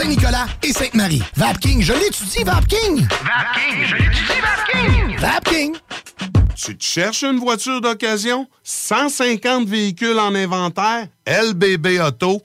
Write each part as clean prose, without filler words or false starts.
Saint-Nicolas et Sainte-Marie. Vapking, je l'étudie, Vapking! Vapking, je l'étudie, Vapking! Vapking! Tu te cherches une voiture d'occasion? 150 véhicules en inventaire? LBBauto.com.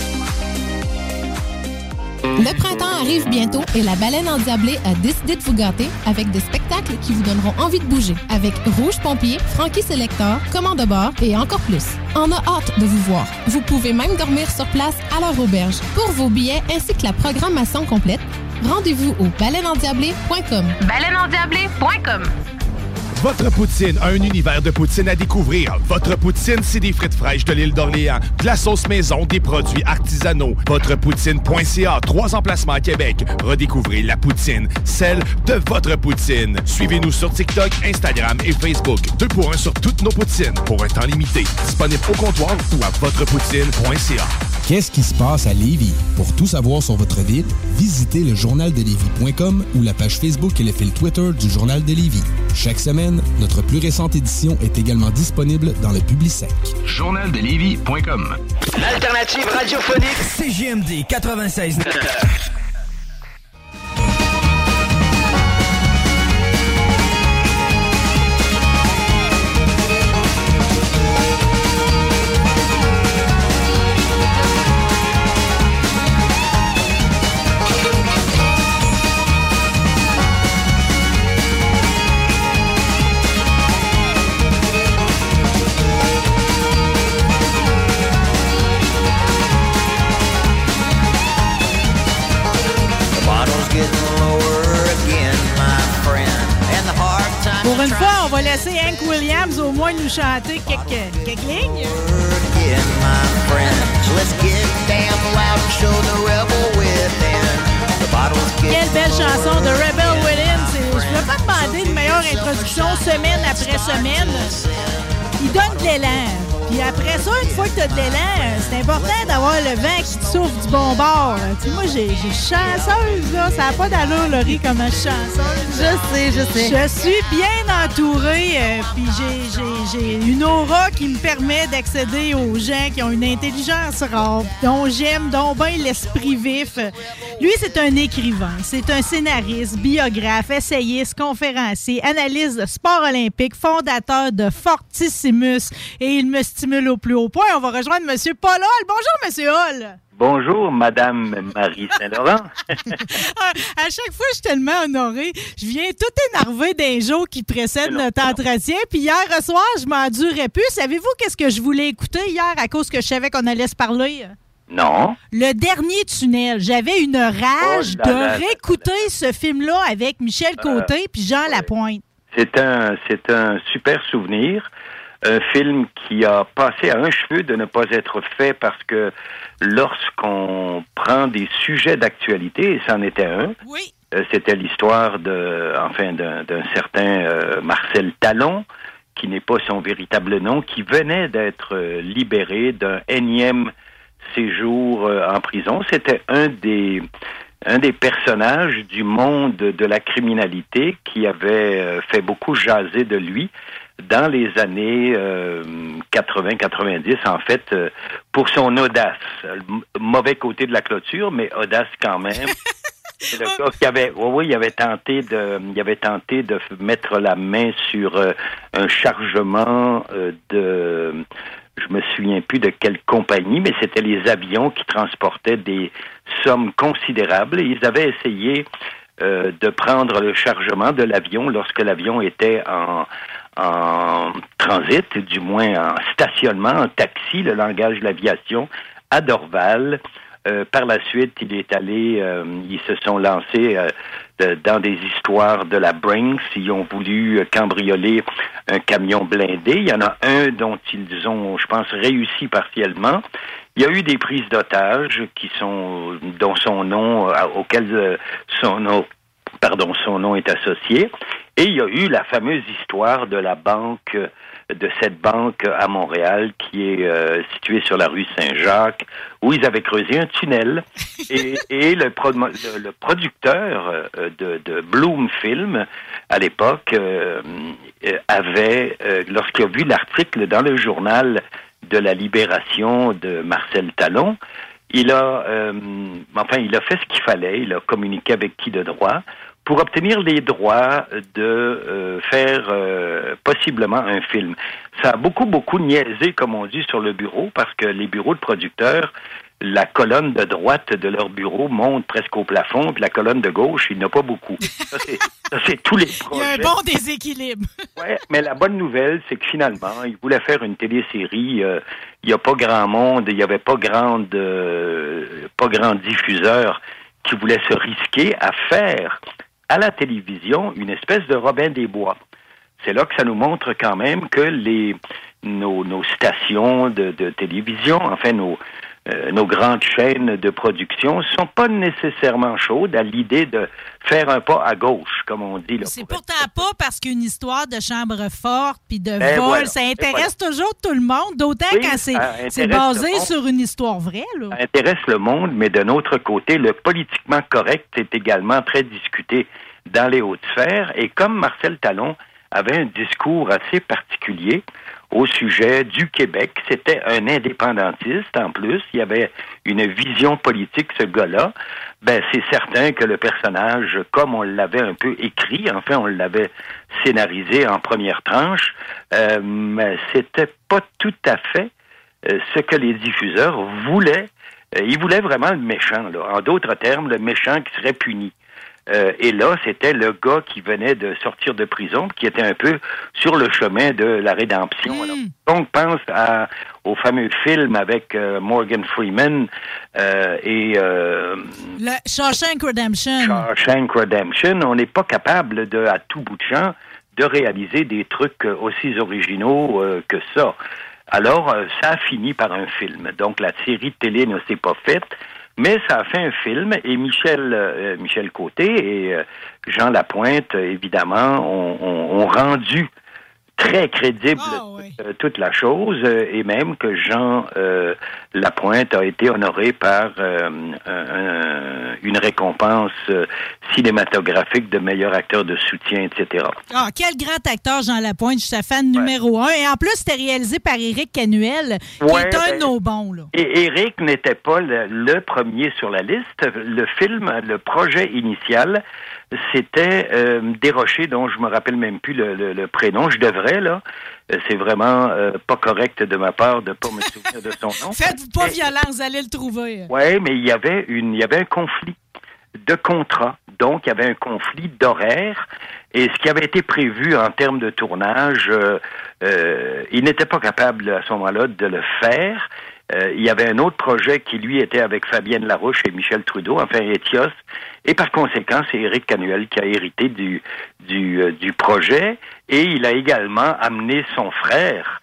Le printemps arrive bientôt et la Baleine endiablée a décidé de vous gâter avec des spectacles qui vous donneront envie de bouger. Avec Rouge Pompier, Frankie Selector, Commande à bord et encore plus. On a hâte de vous voir. Vous pouvez même dormir sur place à leur auberge. Pour vos billets ainsi que la programmation complète, rendez-vous au baleineendiablée.com. Baleineendiablée.com. Votre Poutine, un univers de poutine à découvrir. Votre Poutine, c'est des frites fraîches de l'île d'Orléans, de la sauce maison, des produits artisanaux. VotrePoutine.ca, 3 emplacements à Québec. Redécouvrez la poutine, celle de votre poutine. Suivez-nous sur TikTok, Instagram et Facebook. 2 pour 1 sur toutes nos poutines, pour un temps limité. Disponible au comptoir ou à VotrePoutine.ca. Qu'est-ce qui se passe à Lévis? Pour tout savoir sur votre ville, visitez le journaldelevis.com ou la page Facebook et le fil Twitter du Journal de Lévis. Chaque semaine, notre plus récente édition est également disponible dans le Publisac. Journaldelevis.com. L'alternative radiophonique CGMD 96. Pour une fois, on va laisser Hank Williams au moins nous chanter quelques lignes. Quelle belle chanson de Rebel Within. Je ne voulais pas demander une meilleure introduction semaine après semaine. Il donne de l'élan. Puis après ça, une fois que tu as de l'élan, c'est important d'avoir le vent qui te souffle du bon bord. Tu sais, moi, j'ai chanceuse, là. Ça n'a pas d'allure, Laurie, comme je suis chanceuse. Je sais. Je suis bien entourée. Puis j'ai une aura qui me permet d'accéder aux gens qui ont une intelligence rare, dont j'aime, dont bien l'esprit vif. Lui, c'est un écrivain. C'est un scénariste, biographe, essayiste, conférencier, analyste de sport olympique, fondateur de Fortissimus. Et il me stimule au plus haut point. On va rejoindre M. Paul Hall. Bonjour, M. Hall. Bonjour, Mme Marie Saint-Laurent. À chaque fois, je suis tellement honorée. Je viens tout énervée d'un jour qui précède notre entretien. Puis hier soir, je m'endurais plus. Savez-vous qu'est-ce que je voulais écouter hier à cause que je savais qu'on allait se parler? Non. Le Dernier Tunnel. J'avais une rage de réécouter ce film-là avec Michel Côté puis Jean Lapointe. C'est un super souvenir. Un film qui a passé à un cheveu de ne pas être fait parce que lorsqu'on prend des sujets d'actualité, et c'en était un, oui. C'était l'histoire d'un certain Marcel Talon, qui n'est pas son véritable nom, qui venait d'être libéré d'un énième séjour en prison. C'était un des un des personnages du monde de la criminalité qui avait fait beaucoup jaser de lui dans les années 80-90, en fait, pour son audace. Mauvais côté de la clôture, mais audace quand même. C'est le gars qui avait, il avait tenté de mettre la main sur un chargement de, je me souviens plus de quelle compagnie, mais c'était les avions qui transportaient des sommes considérables. Et ils avaient essayé de prendre le chargement de l'avion lorsque l'avion était en transit, du moins en stationnement, en taxi, le langage de l'aviation, à Dorval. Par la suite, ils se sont lancés dans des histoires de la Brinks. Ils ont voulu cambrioler un camion blindé. Il y en a un dont ils ont, je pense, réussi partiellement. Il y a eu des prises d'otages dont son nom est associé. Et il y a eu la fameuse histoire de la banque, de cette banque à Montréal qui est située sur la rue Saint-Jacques, où ils avaient creusé un tunnel. Et le producteur de Bloom Film, à l'époque, lorsqu'il a vu l'article dans le journal de la Libération de Marcel Talon, il a fait ce qu'il fallait, il a communiqué avec qui de droit pour obtenir les droits de faire possiblement un film. Ça a beaucoup niaisé, comme on dit, sur le bureau, parce que les bureaux de producteurs, la colonne de droite de leur bureau monte presque au plafond, puis la colonne de gauche, il n'y en a pas beaucoup. Ça, c'est tous les projets. Il y a un bon déséquilibre. Oui, mais la bonne nouvelle, c'est que finalement, ils voulaient faire une télésérie. Il n'y a pas grand monde, il n'y avait pas grand diffuseur qui voulait se risquer à faire à la télévision une espèce de Robin des Bois. C'est là que ça nous montre quand même que nos stations de télévision, enfin nos grandes chaînes de production sont pas nécessairement chaudes à l'idée de faire un pas à gauche, comme on dit. Là, c'est pourtant pas parce qu'une histoire de chambre forte puis de vol, voilà, ça intéresse toujours tout le monde, d'autant quand c'est basé sur une histoire vraie. Là. Ça intéresse le monde, mais d'un autre côté, le politiquement correct est également très discuté dans les hautes sphères. Et comme Marcel Talon avait un discours assez particulier au sujet du Québec. C'était un indépendantiste, en plus. Il y avait une vision politique, ce gars-là. Ben, c'est certain que le personnage, comme on l'avait un peu écrit, enfin, on l'avait scénarisé en première tranche, c'était pas tout à fait ce que les diffuseurs voulaient. Ils voulaient vraiment le méchant, là. En d'autres termes, le méchant qui serait puni. Et là, c'était le gars qui venait de sortir de prison, qui était un peu sur le chemin de la rédemption. Mmh. Alors, on pense au fameux film avec Morgan Freeman et le Shawshank Redemption. Shawshank Redemption. On n'est pas capable à tout bout de champ, de réaliser des trucs aussi originaux que ça. Alors, ça a fini par un film. Donc, la série de télé ne s'est pas faite. Mais ça a fait un film, et Michel Côté et Jean Lapointe, évidemment, ont rendu très crédible toute la chose, et même que Jean Lapointe a été honoré par une récompense cinématographique de meilleur acteur de soutien, etc. Ah, quel grand acteur, Jean Lapointe, je suis fan numéro 1. Et en plus, c'était réalisé par Éric Canuel, qui est un de nos bons. Là. Et Éric n'était pas le premier sur la liste. Le film, le projet initial, c'était Desrochers, dont je me rappelle même plus le prénom. Je devrais, là. C'est vraiment pas correct de ma part de ne pas me souvenir de son nom. Faites-vous pas violence, vous allez le trouver. Oui, mais il y avait un conflit de contrat. Donc, il y avait un conflit d'horaire. Et ce qui avait été prévu en termes de tournage, il n'était pas capable à ce moment-là de le faire. Il y avait un autre projet qui, lui, était avec Fabienne Larouche et Michel Trudeau, enfin Étios. Et par conséquent, c'est Éric Canuel qui a hérité du projet. Et il a également amené son frère,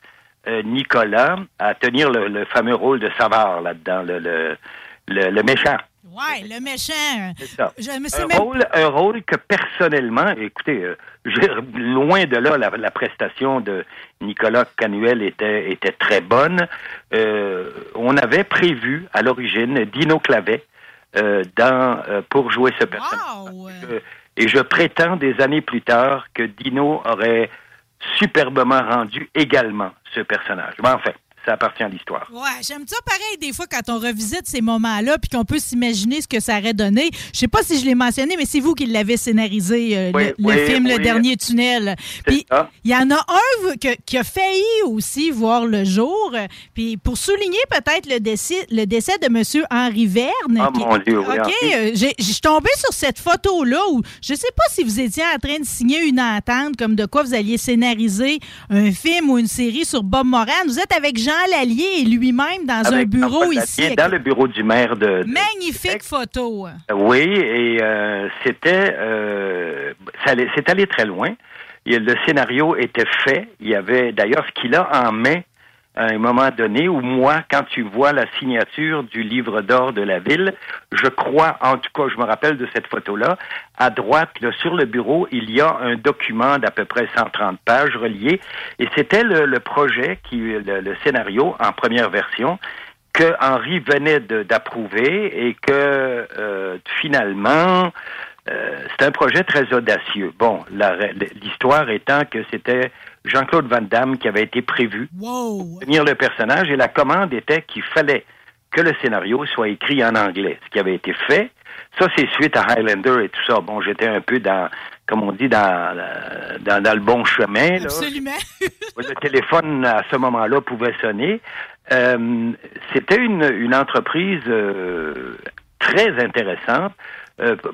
Nicolas, à tenir le fameux rôle de Savard là-dedans, le méchant. Oui, le méchant. C'est ça. Un rôle que personnellement, écoutez, loin de là, la prestation de Nicolas Canuel était très bonne. On avait prévu à l'origine Dino Clavet pour jouer ce personnage. Wow. Et je prétends des années plus tard que Dino aurait superbement rendu également ce personnage. Mais enfin, ça appartient à l'histoire. Ouais, j'aime ça pareil des fois quand on revisite ces moments-là puis qu'on peut s'imaginer ce que ça aurait donné. Je sais pas si je l'ai mentionné, mais c'est vous qui l'avez scénarisé, le film Le Dernier Tunnel. Puis il y en a un qui a failli aussi voir le jour. Puis pour souligner peut-être le décès de M. Henri Verne. Ah qui, mon Dieu, oui. OK, je suis tombée sur cette photo-là où je sais pas si vous étiez en train de signer une entente comme de quoi vous alliez scénariser un film ou une série sur Bob Moran. Vous êtes avec Jean Lallier et lui-même dans un bureau ici. Dans le bureau du maire de magnifique photo. Oui, et c'est allé très loin. Le scénario était fait. Il y avait d'ailleurs ce qu'il a en mai, à un moment donné, où moi, quand tu vois la signature du livre d'or de la ville, je crois, en tout cas, je me rappelle de cette photo-là, à droite, là, sur le bureau, il y a un document d'à peu près 130 pages relié, et c'était le projet, le scénario en première version, que Henri venait d'approuver, et que finalement, c'est un projet très audacieux. Bon, l'histoire étant que c'était Jean-Claude Van Damme qui avait été prévu pour tenir le personnage, et la commande était qu'il fallait que le scénario soit écrit en anglais, ce qui avait été fait. Ça, c'est suite à Highlander et tout ça. Bon, j'étais un peu dans, comme on dit, dans le bon chemin. Absolument. Là. Le téléphone, à ce moment-là, pouvait sonner. C'était une entreprise très intéressante.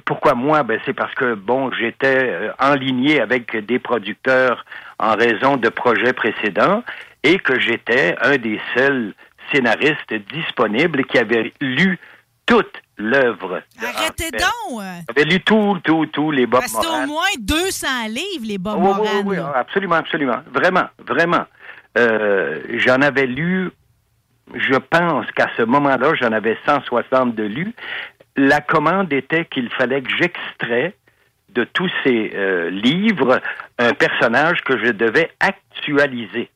Pourquoi moi? C'est parce que, j'étais enligné avec des producteurs en raison de projets précédents et que j'étais un des seuls scénaristes disponibles qui avait lu toute l'œuvre. Arrêtez donc! J'avais lu tous les Bob Moran. Parce que au moins 200 livres, les Bob Moran. Oui, absolument, absolument. Vraiment, vraiment. J'en avais lu, je pense qu'à ce moment-là, j'en avais 160 de lus. La commande était qu'il fallait que j'extrais de tous ces livres un personnage que je devais actualiser.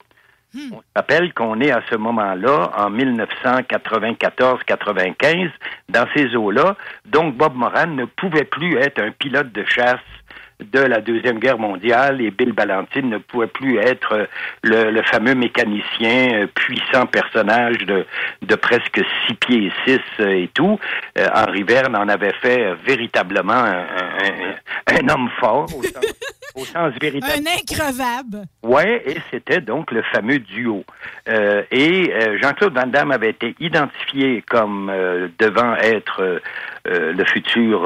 On rappelle qu'on est à ce moment-là, en 1994-95, dans ces eaux-là. Donc, Bob Moran ne pouvait plus être un pilote de chasse de la Deuxième Guerre mondiale et Bill Ballantine ne pouvait plus être le fameux mécanicien, puissant personnage de presque 6 pieds 6 et tout. Henri Verne en avait fait véritablement un homme fort au sens véritable. Un increvable. Ouais, et c'était donc le fameux duo. Jean-Claude Van Damme avait été identifié comme devant être le futur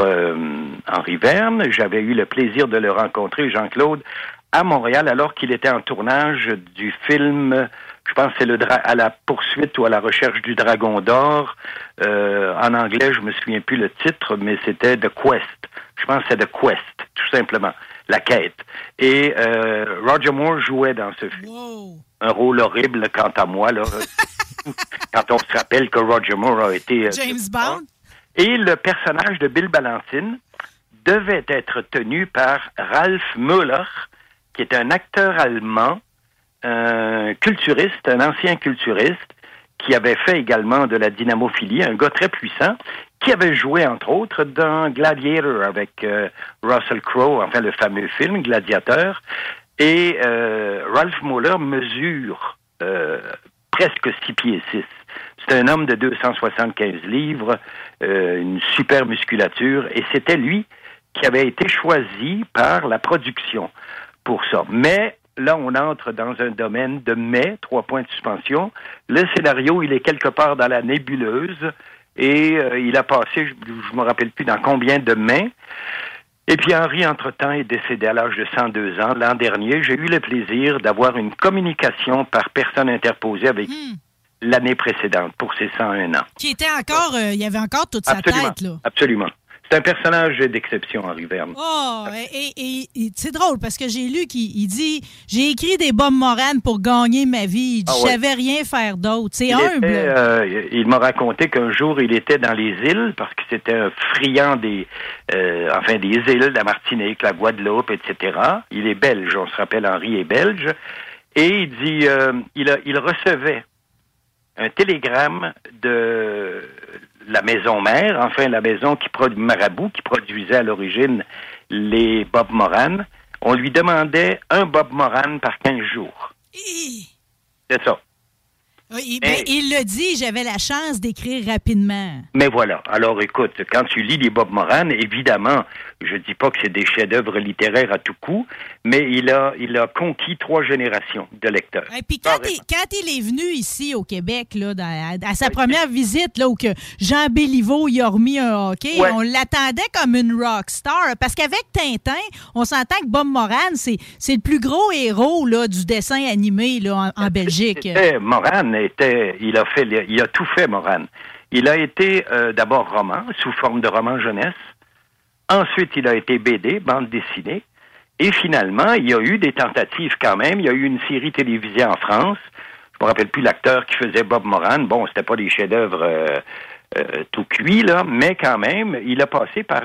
Henri Verne. J'avais eu le plaisir de le rencontrer, Jean-Claude, à Montréal, alors qu'il était en tournage du film, je pense que c'est à la poursuite ou à la recherche du Dragon d'or. En anglais, je me souviens plus le titre, mais c'était The Quest. Je pense que c'est The Quest, tout simplement. La quête. Et Roger Moore jouait dans ce film. Wow. Un rôle horrible, quant à moi, là. Quand on se rappelle que Roger Moore a été... James Bond. Et le personnage de Bill Ballantine devait être tenu par Ralf Möller, qui est un acteur allemand, un ancien culturiste, qui avait fait également de la dynamophilie, un gars très puissant, qui avait joué, entre autres, dans Gladiator avec Russell Crowe, enfin le fameux film Gladiateur. Et Ralf Möller mesure presque 6 pieds 6. C'est un homme de 275 livres, une super musculature, et c'était lui qui avait été choisi par la production pour ça. Mais là, on entre dans un domaine de mai, 3 points de suspension. Le scénario, il est quelque part dans la nébuleuse et il a passé, je me rappelle plus dans combien de mai. Et puis Henri, entre-temps, est décédé à l'âge de 102 ans. L'an dernier, j'ai eu le plaisir d'avoir une communication par personne interposée avec l'année précédente pour ses 101 ans. Qui était encore, il y avait encore toute absolument, sa tête, là. Absolument. C'est un personnage d'exception, Henri Verne. Oh, et c'est drôle parce que j'ai lu qu'il dit « J'ai écrit des Bob Moran pour gagner ma vie. Il dit, je savais rien faire d'autre. » C'est humble. Il m'a raconté qu'un jour, il était dans les îles parce que c'était un friand des îles, la Martinique, la Guadeloupe, etc. Il est belge, on se rappelle, Henri est belge. Et il dit il recevait un télégramme de la maison mère, enfin la maison qui produit Marabout, qui produisait à l'origine les Bob Moran, on lui demandait un Bob Moran par 15 jours. Hi. C'est ça. Oui, ben, il le dit, j'avais la chance d'écrire rapidement. Mais voilà. Alors, écoute, quand tu lis les Bob Moran, évidemment, je dis pas que c'est des chefs-d'œuvre littéraires à tout coup, mais il a conquis 3 générations de lecteurs. Et puis quand il est venu ici au Québec, là, à sa première visite, là, où que Jean Béliveau y a remis un hockey, ouais, on l'attendait comme une rock star. Parce qu'avec Tintin, on s'entend que Bob Moran, c'est le plus gros héros là, du dessin animé là, en Belgique. Moran il a tout fait, Moran. Il a été d'abord roman, sous forme de roman jeunesse. Ensuite, il a été BD, bande dessinée. Et finalement, il y a eu des tentatives quand même. Il y a eu une série télévisée en France. Je me rappelle plus l'acteur qui faisait Bob Moran. Bon, c'était pas des chefs-d'œuvre tout cuits, là, mais quand même, il a passé par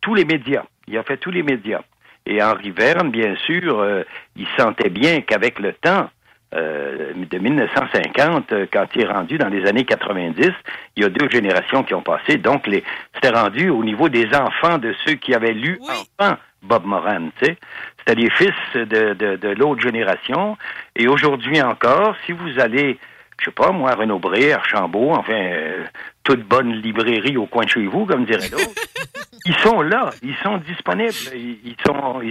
tous les médias. Il a fait tous les médias. Et Henri Verne, bien sûr, il sentait bien qu'avec le temps, de 1950, quand il est rendu dans les années 90, il y a 2 générations qui ont passé, donc c'était rendu au niveau des enfants de ceux qui avaient lu enfant Bob Moran, tu sais. C'était les fils de l'autre génération, et aujourd'hui encore, si vous allez, je sais pas, moi, Renaud-Bré, Archambault, enfin, toute bonne librairie au coin de chez vous, comme dirait l'autre, ils sont là, ils sont disponibles, ils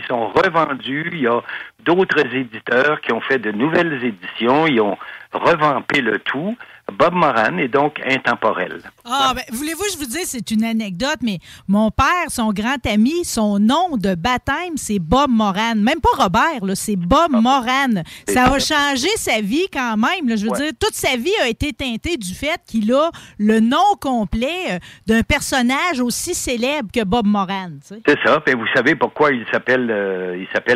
sont revendus, il y a d'autres éditeurs qui ont fait de nouvelles éditions, ils ont revampé le tout. Bob Moran est donc intemporel. Ah, ben, voulez-vous que je vous dise, c'est une anecdote, mais mon père, son grand ami, son nom de baptême, c'est Bob Moran. Même pas Robert, là, c'est Bob Moran. Ça a changé sa vie quand même, là, je veux dire, toute sa vie a été teintée du fait qu'il a le nom complet d'un personnage aussi célèbre que Bob Moran. Tu sais. C'est ça, et vous savez pourquoi il s'appelle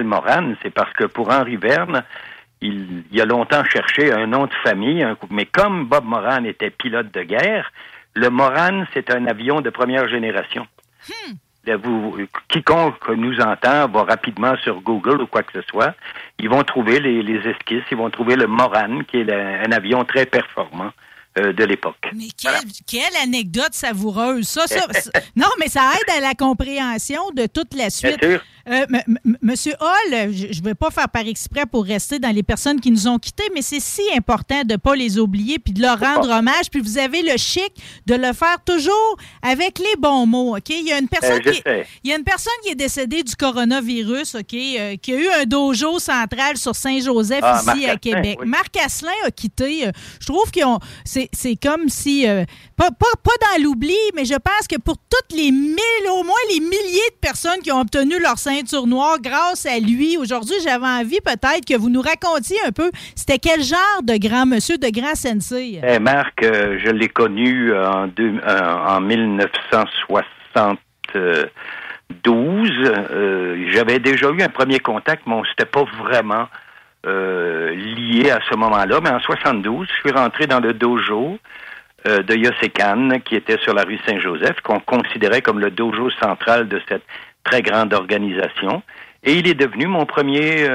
Moran, c'est parce que pour Henri Verne, il a longtemps cherché un nom de famille, mais comme Bob Moran était pilote de guerre, le Moran, c'est un avion de première génération. Quiconque nous entend va rapidement sur Google ou quoi que ce soit, ils vont trouver les esquisses, ils vont trouver le Moran, qui est un avion très performant de l'époque. Mais quelle anecdote savoureuse, ça. Non, mais ça aide à la compréhension de toute la suite. Bien sûr. Monsieur Hall, je ne vais pas faire par exprès pour rester dans les personnes qui nous ont quittés, mais c'est si important de ne pas les oublier puis de leur rendre hommage. Puis vous avez le chic de le faire toujours avec les bons mots. Ok, il y a une personne qui est décédée du coronavirus, ok, qui a eu un dojo central sur Saint-Joseph ici à Québec. Oui. Marc Asselin a quitté. Je trouve qu'ils ont. C'est comme si pas dans l'oubli, mais je pense que pour toutes les au moins les milliers de personnes qui ont obtenu leur ceinture noire grâce à lui. Aujourd'hui, j'avais envie peut-être que vous nous racontiez un peu c'était quel genre de grand monsieur, de grand sensei. Hey Marc, je l'ai connu en 1972. J'avais déjà eu un premier contact, mais on ne s'était pas vraiment lié à ce moment-là. Mais en 1972, je suis rentré dans le dojo de Yosekan, qui était sur la rue Saint-Joseph, qu'on considérait comme le dojo central de cette très grande organisation, et il est devenu mon premier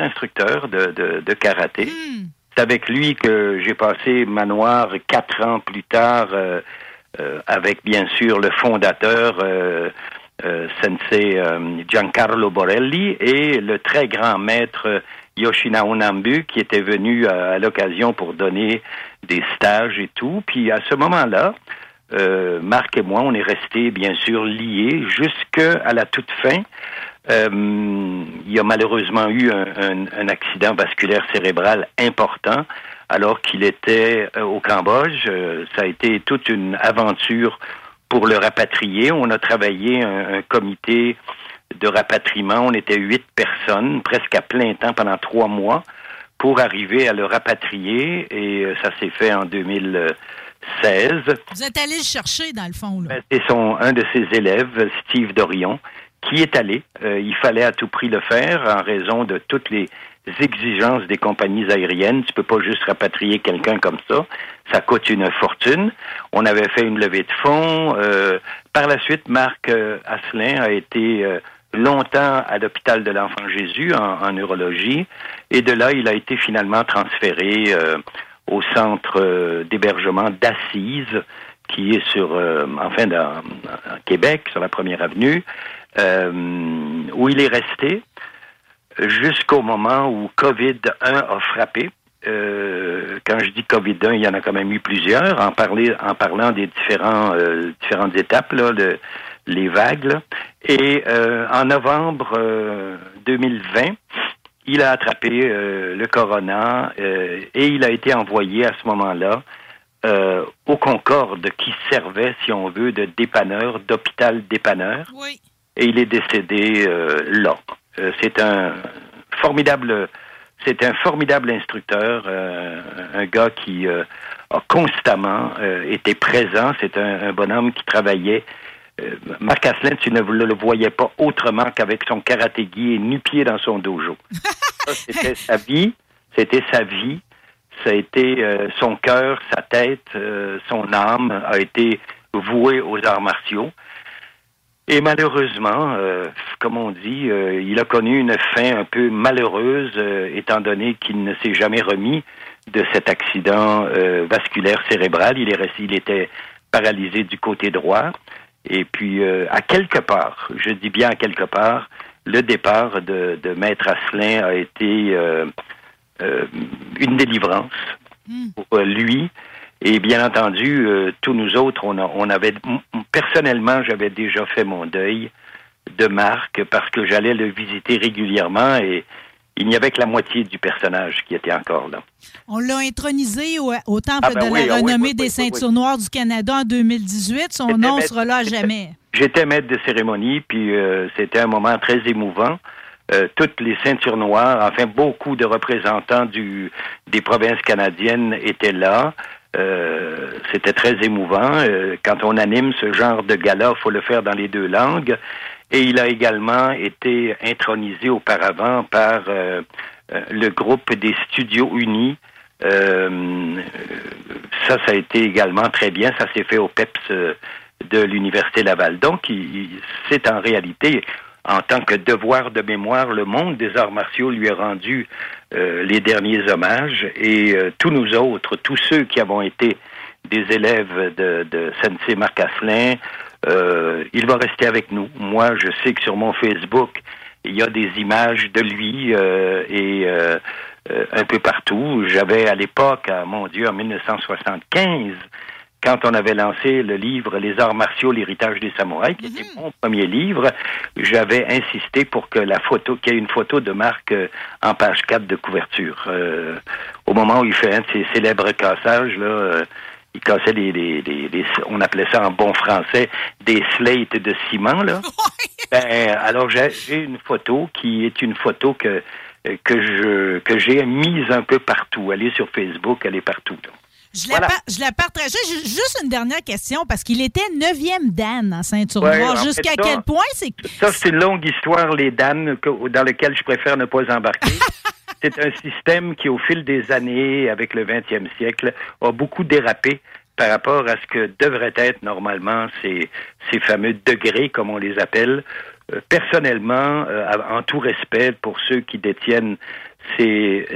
instructeur de karaté. C'est avec lui que j'ai passé manoir 4 ans plus tard, avec bien sûr le fondateur sensei Giancarlo Borelli et le très grand maître Yoshinao Nambu, qui était venu à l'occasion pour donner des stages et tout. Puis à ce moment-là, Marc et moi, on est restés, bien sûr, liés jusqu'à la toute fin. Il y a malheureusement eu un accident vasculaire cérébral important alors qu'il était au Cambodge. Ça a été toute une aventure pour le rapatrier. On a travaillé un comité de rapatriement. On était 8 personnes, presque à plein temps, pendant 3 mois pour arriver à le rapatrier. Et ça s'est fait en 2016. Vous êtes allé le chercher, dans le fond, là. C'est un de ses élèves, Steve Dorion, qui est allé. Il fallait à tout prix le faire en raison de toutes les exigences des compagnies aériennes. Tu peux pas juste rapatrier quelqu'un comme ça. Ça coûte une fortune. On avait fait une levée de fonds. Par la suite, Marc Asselin a été longtemps à l'hôpital de l'Enfant-Jésus en neurologie. Et de là, il a été finalement transféré au centre d'hébergement d'Assise, qui est sur, enfin, à Québec, sur la 1er avenue, où il est resté jusqu'au moment où COVID-1 a frappé. Quand je dis COVID-1, il y en a quand même eu plusieurs. En parlant des différentes étapes, là, les vagues. Là. Et en novembre 2020, il a attrapé le corona et il a été envoyé à ce moment-là au Concorde, qui servait, si on veut, de dépanneur, d'hôpital dépanneur. Oui. Et il est décédé là. C'est un formidable instructeur, un gars qui a constamment été présent. C'est un bonhomme qui travaillait. Marc Asselin, tu ne le voyais pas autrement qu'avec son karatégi et nu-pied dans son dojo. Ça, c'était sa vie. Ça a été son cœur, sa tête, son âme a été vouée aux arts martiaux. Et malheureusement, comme on dit, il a connu une fin un peu malheureuse, étant donné qu'il ne s'est jamais remis de cet accident vasculaire cérébral. Il était paralysé du côté droit. Et puis, à quelque part, je dis bien à quelque part, le départ de Maître Asselin a été une délivrance pour lui. Et bien entendu, tous nous autres, personnellement, j'avais déjà fait mon deuil de Marc parce que j'allais le visiter régulièrement et il n'y avait que la moitié du personnage qui était encore là. On l'a intronisé au Temple de la Renommée des Ceintures Noires du Canada en 2018. Son nom sera là à jamais. J'étais maître de cérémonie, puis c'était un moment très émouvant. Toutes les ceintures noires, enfin beaucoup de représentants des provinces canadiennes étaient là. C'était très émouvant. Quand on anime ce genre de gala, il faut le faire dans les deux langues. Et il a également été intronisé auparavant par le groupe des Studios Unis. Ça a été également très bien. Ça s'est fait au PEPS de l'Université Laval. Donc, c'est en réalité, en tant que devoir de mémoire, le monde des arts martiaux lui a rendu les derniers hommages. Et tous nous autres, tous ceux qui avons été des élèves de Sensei Marc Asselin, il va rester avec nous. Moi, je sais que sur mon Facebook, il y a des images de lui un peu partout. J'avais à l'époque, en 1975, quand on avait lancé le livre « Les arts martiaux, l'héritage des samouraïs », qui était mon premier livre, j'avais insisté pour que qu'il y ait une photo de Marc en page 4 de couverture. Au moment où il fait un de ses célèbres cassages, là, il cassait des on appelait ça en bon français, des slates de ciment. Là. Ben, alors j'ai une photo qui est une photo que j'ai mise un peu partout. Elle est sur Facebook, elle est partout. Là. Je la partageais. Juste une dernière question, parce qu'il était 9e Dan en ceinture noire. Jusqu'à quel point c'est... Ça, c'est une longue histoire, les Dan, dans lesquels je préfère ne pas embarquer. C'est un système qui, au fil des années, avec le 20e siècle, a beaucoup dérapé par rapport à ce que devraient être normalement ces fameux degrés, comme on les appelle. Personnellement, en tout respect pour ceux qui détiennent ces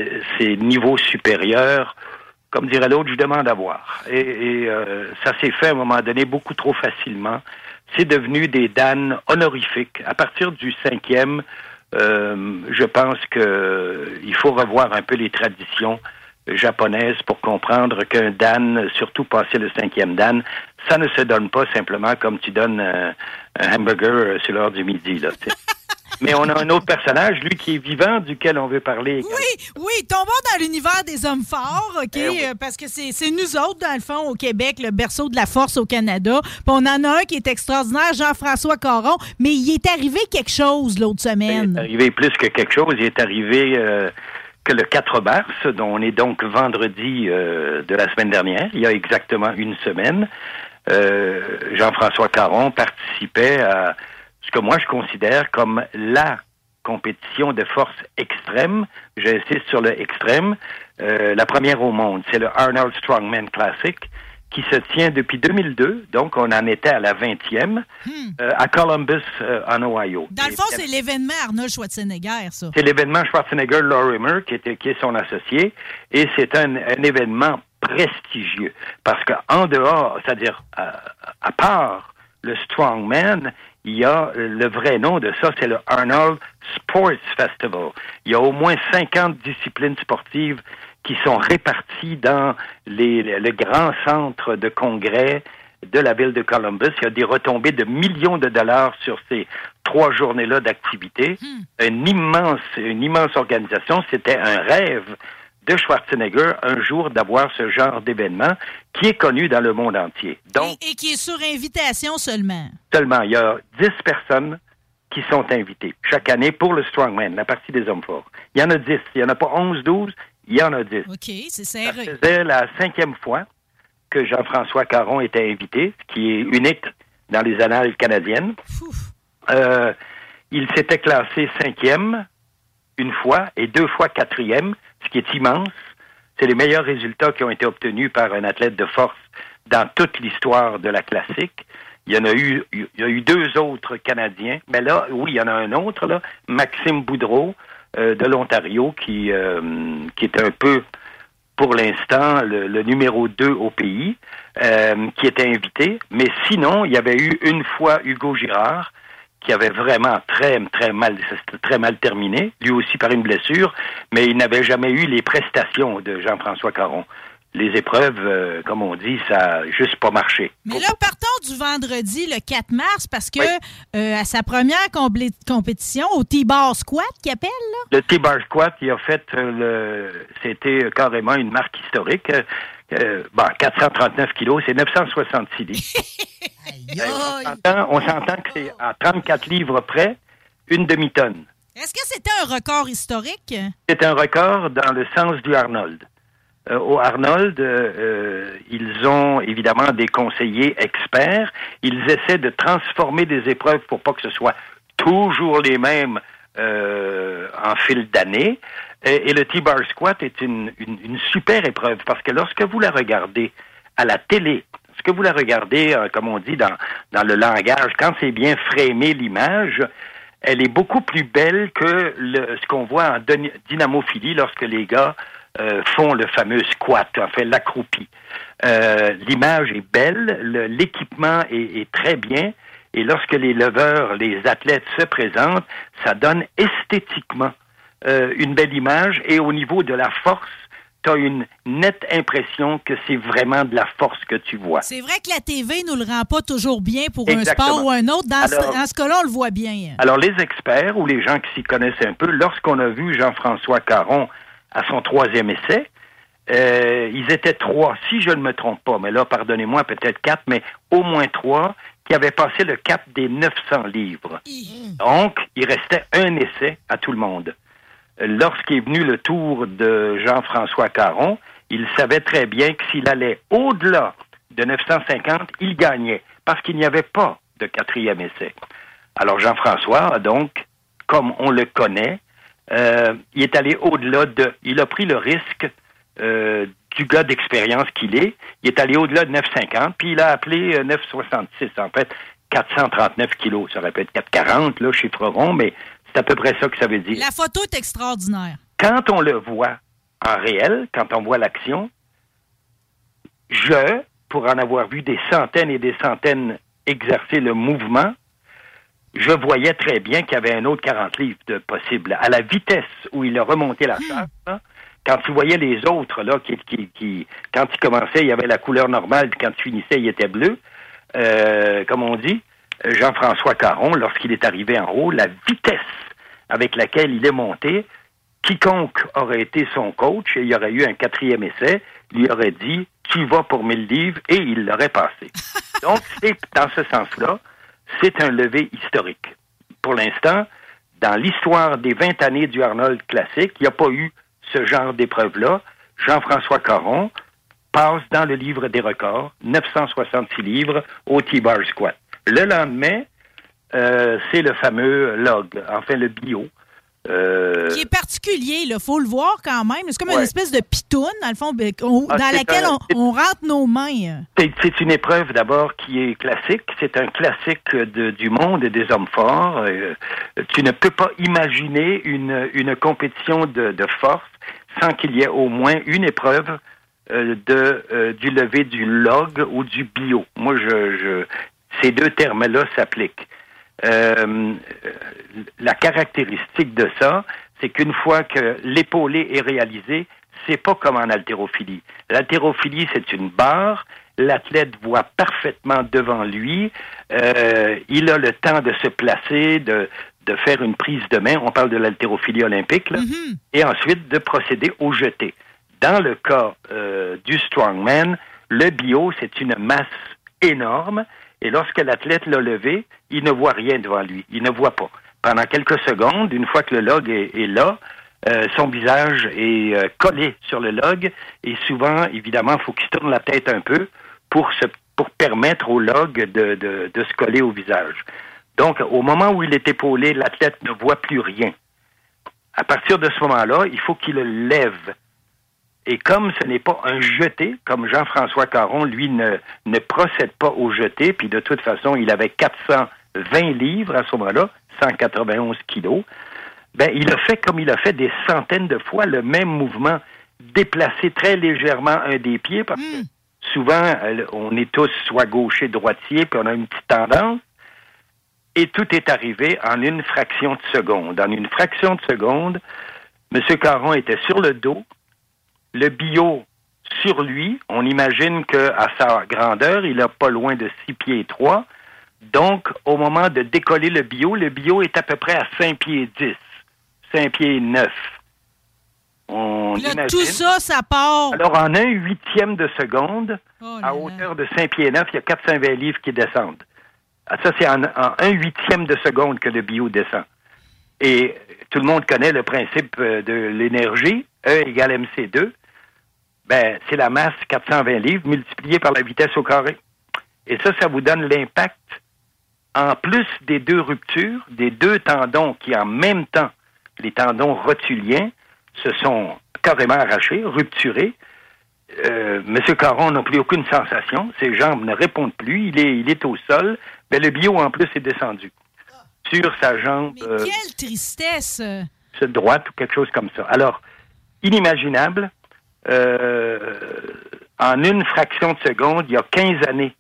niveaux supérieurs, comme dirait l'autre, je demande à voir. Et ça s'est fait à un moment donné beaucoup trop facilement. C'est devenu des Dan honorifiques. À partir du 5e, je pense qu'il faut revoir un peu les traditions japonaises pour comprendre qu'un Dan, surtout passé le 5e Dan, ça ne se donne pas simplement comme tu donnes un hamburger sur l'heure du midi, là, t'sais. Mais on a un autre personnage, lui, qui est vivant, duquel on veut parler. Oui, tombons dans l'univers des hommes forts, OK? Oui. Parce que c'est nous autres, dans le fond, au Québec, le berceau de la force au Canada. Puis on en a un qui est extraordinaire, Jean-François Caron, mais il est arrivé quelque chose l'autre semaine. Il est arrivé plus que quelque chose. Il est arrivé que le 4 mars, dont on est donc vendredi de la semaine dernière, il y a exactement une semaine. Jean-François Caron participait à ce que moi je considère comme la compétition de force extrême, j'insiste sur le extrême, la première au monde, c'est le Arnold Strongman Classic, qui se tient depuis 2002, donc on en était à la 20e, à Columbus, en Ohio. Dans le fond, c'est l'événement Arnold Schwarzenegger, ça. C'est l'événement Schwarzenegger-Lorimer, qui est son associé, et c'est un événement prestigieux. Parce qu'en dehors, c'est-à-dire à part le strongman, il y a le vrai nom de ça, c'est le Arnold Sports Festival. Il y a au moins 50 disciplines sportives qui sont réparties dans le grand centre de congrès de la ville de Columbus. Il y a des retombées de millions de dollars sur ces 3 journées-là d'activité. Une immense organisation. C'était un rêve de Schwarzenegger, un jour, d'avoir ce genre d'événement qui est connu dans le monde entier. Donc, et qui est sur invitation seulement. Seulement. Il y a 10 personnes qui sont invitées chaque année pour le Strongman, la partie des hommes forts. Il y en a 10. Il n'y en a pas 11, 12. Il y en a 10. OK, c'est sérieux. Ça faisait la 5e fois que Jean-François Caron était invité, ce qui est unique dans les annales canadiennes. Il s'était classé 5e une fois et 2 fois 4e, ce qui est immense. C'est les meilleurs résultats qui ont été obtenus par un athlète de force dans toute l'histoire de la classique. Il y a eu 2 autres Canadiens, mais là, oui, il y en a un autre, là, Maxime Boudreau de l'Ontario, qui est un peu... pour l'instant, le numéro 2 au pays, qui était invité. Mais sinon, il y avait eu une fois Hugo Girard, qui avait vraiment très mal terminé, lui aussi par une blessure, mais il n'avait jamais eu les prestations de Jean-François Caron. Les épreuves, comme on dit, ça n'a juste pas marché. Mais là, partons du vendredi, le 4 mars, parce que à sa première compétition, au T-Bar Squat, qu'il appelle, là? Le T-Bar Squat, il a fait, c'était carrément une marque historique. 439 kilos, c'est 966 livres. On s'entend que c'est à 34 livres près, une demi-tonne. Est-ce que c'était un record historique? C'est un record dans le sens du Arnold. Au Arnold, ils ont évidemment des conseillers experts. Ils essaient de transformer des épreuves pour pas que ce soit toujours les mêmes en fil d'année. Et le T-Bar Squat est une super épreuve parce que lorsque vous la regardez à la télé, lorsque vous la regardez, comme on dit dans le langage, quand c'est bien framé l'image, elle est beaucoup plus belle que ce qu'on voit en dynamophilie lorsque les gars font le fameux squat, en fait l'accroupi. L'image est belle, l'équipement est très bien, et lorsque les leveurs, les athlètes se présentent, ça donne esthétiquement une belle image, et au niveau de la force, tu as une nette impression que c'est vraiment de la force que tu vois. C'est vrai que la TV nous le rend pas toujours bien pour un sport ou un autre. Dans ce cas-là, on le voit bien. Alors, les experts ou les gens qui s'y connaissent un peu, lorsqu'on a vu Jean-François Caron à son 3e essai, ils étaient 3, si je ne me trompe pas, mais là, pardonnez-moi, peut-être 4, mais au moins 3, qui avaient passé le cap des 900 livres. Donc, il restait un essai à tout le monde. Lorsqu'est venu le tour de Jean-François Caron, il savait très bien que s'il allait au-delà de 950, il gagnait, parce qu'il n'y avait pas de 4e essai. Alors, Jean-François a donc, comme on le connaît, il est allé au-delà de... Il a pris le risque du gars d'expérience qu'il est. Il est allé au-delà de 9,50, puis il a appelé 9,66, en fait. 439 kilos, ça aurait pu être 440, là, chiffre rond, mais c'est à peu près ça que ça veut dire. La photo est extraordinaire. Quand on le voit en réel, quand on voit l'action, pour en avoir vu des centaines et des centaines exercer le mouvement, je voyais très bien qu'il y avait un autre 40 livres de possible. À la vitesse où il a remonté la charge, hein, quand tu voyais les autres, là, quand il commençait, il y avait la couleur normale, puis quand tu finissais, il était bleu. Comme on dit, Jean-François Caron, lorsqu'il est arrivé en haut, la vitesse avec laquelle il est monté, quiconque aurait été son coach, et il y aurait eu un 4e essai, lui aurait dit « Tu vas pour 1000 livres » et il l'aurait passé. Donc, c'est dans ce sens-là, c'est un lever historique. Pour l'instant, dans l'histoire des 20 années du Arnold classique, il n'y a pas eu ce genre d'épreuve-là. Jean-François Caron passe dans le livre des records, 966 livres, au T-Bar Squat. Le lendemain, c'est le fameux log, enfin le bio. Qui est particulier, il faut le voir quand même. C'est comme une espèce de pitoune, dans le fond, dans laquelle on rentre nos mains. C'est une épreuve, d'abord, qui est classique. C'est un classique du monde et des hommes forts. Tu ne peux pas imaginer une compétition de force sans qu'il y ait au moins une épreuve du lever du log ou du bio. Moi, ces deux termes-là s'appliquent. La caractéristique de ça, c'est qu'une fois que l'épaulé est réalisé, c'est pas comme en haltérophilie. L'haltérophilie, c'est une barre. L'athlète voit parfaitement devant lui. Il a le temps de se placer, de faire une prise de main. On parle de l'haltérophilie olympique, là. Mm-hmm. Et ensuite de procéder au jeté. Dans le cas du strongman, le bio, c'est une masse énorme. Et lorsque l'athlète l'a levé, il ne voit rien devant lui. Il ne voit pas. Pendant quelques secondes, une fois que le log est là, son visage est collé sur le log. Et souvent, évidemment, il faut qu'il tourne la tête un peu pour permettre au log de se coller au visage. Donc, au moment où il est épaulé, l'athlète ne voit plus rien. À partir de ce moment-là, il faut qu'il le lève. Et comme ce n'est pas un jeté, comme Jean-François Caron, lui, ne procède pas au jeté, puis de toute façon, il avait 420 livres à ce moment-là, 191 kilos, ben, il a fait comme il a fait des centaines de fois le même mouvement, déplacer très légèrement un des pieds, parce que souvent, on est tous soit gauchers, droitiers, puis on a une petite tendance, et tout est arrivé en une fraction de seconde. En une fraction de seconde, M. Caron était sur le dos, le bio sur lui, on imagine qu'à sa grandeur, il a pas loin de 6 pieds 3. Donc, au moment de décoller le bio est à peu près à 5 pieds 10, 5 pieds 9. On là, imagine. Tout ça, ça part. Alors, en un huitième de seconde, à hauteur de 5 pieds 9, il y a 420 livres qui descendent. Ça, c'est en un huitième de seconde que le bio descend. Et tout le monde connaît le principe de l'énergie, E égale MC2. Ben, c'est la masse 420 livres multipliée par la vitesse au carré. Et ça vous donne l'impact, en plus des deux ruptures, des deux tendons qui, en même temps, les tendons rotuliens, se sont carrément arrachés, rupturés. Monsieur Caron n'a plus aucune sensation. Ses jambes ne répondent plus. Il est au sol. Ben, le bio, en plus, est descendu sur sa jambe. Mais quelle tristesse! Droite ou quelque chose comme ça. Alors, inimaginable. En une fraction de seconde, il y a 15 années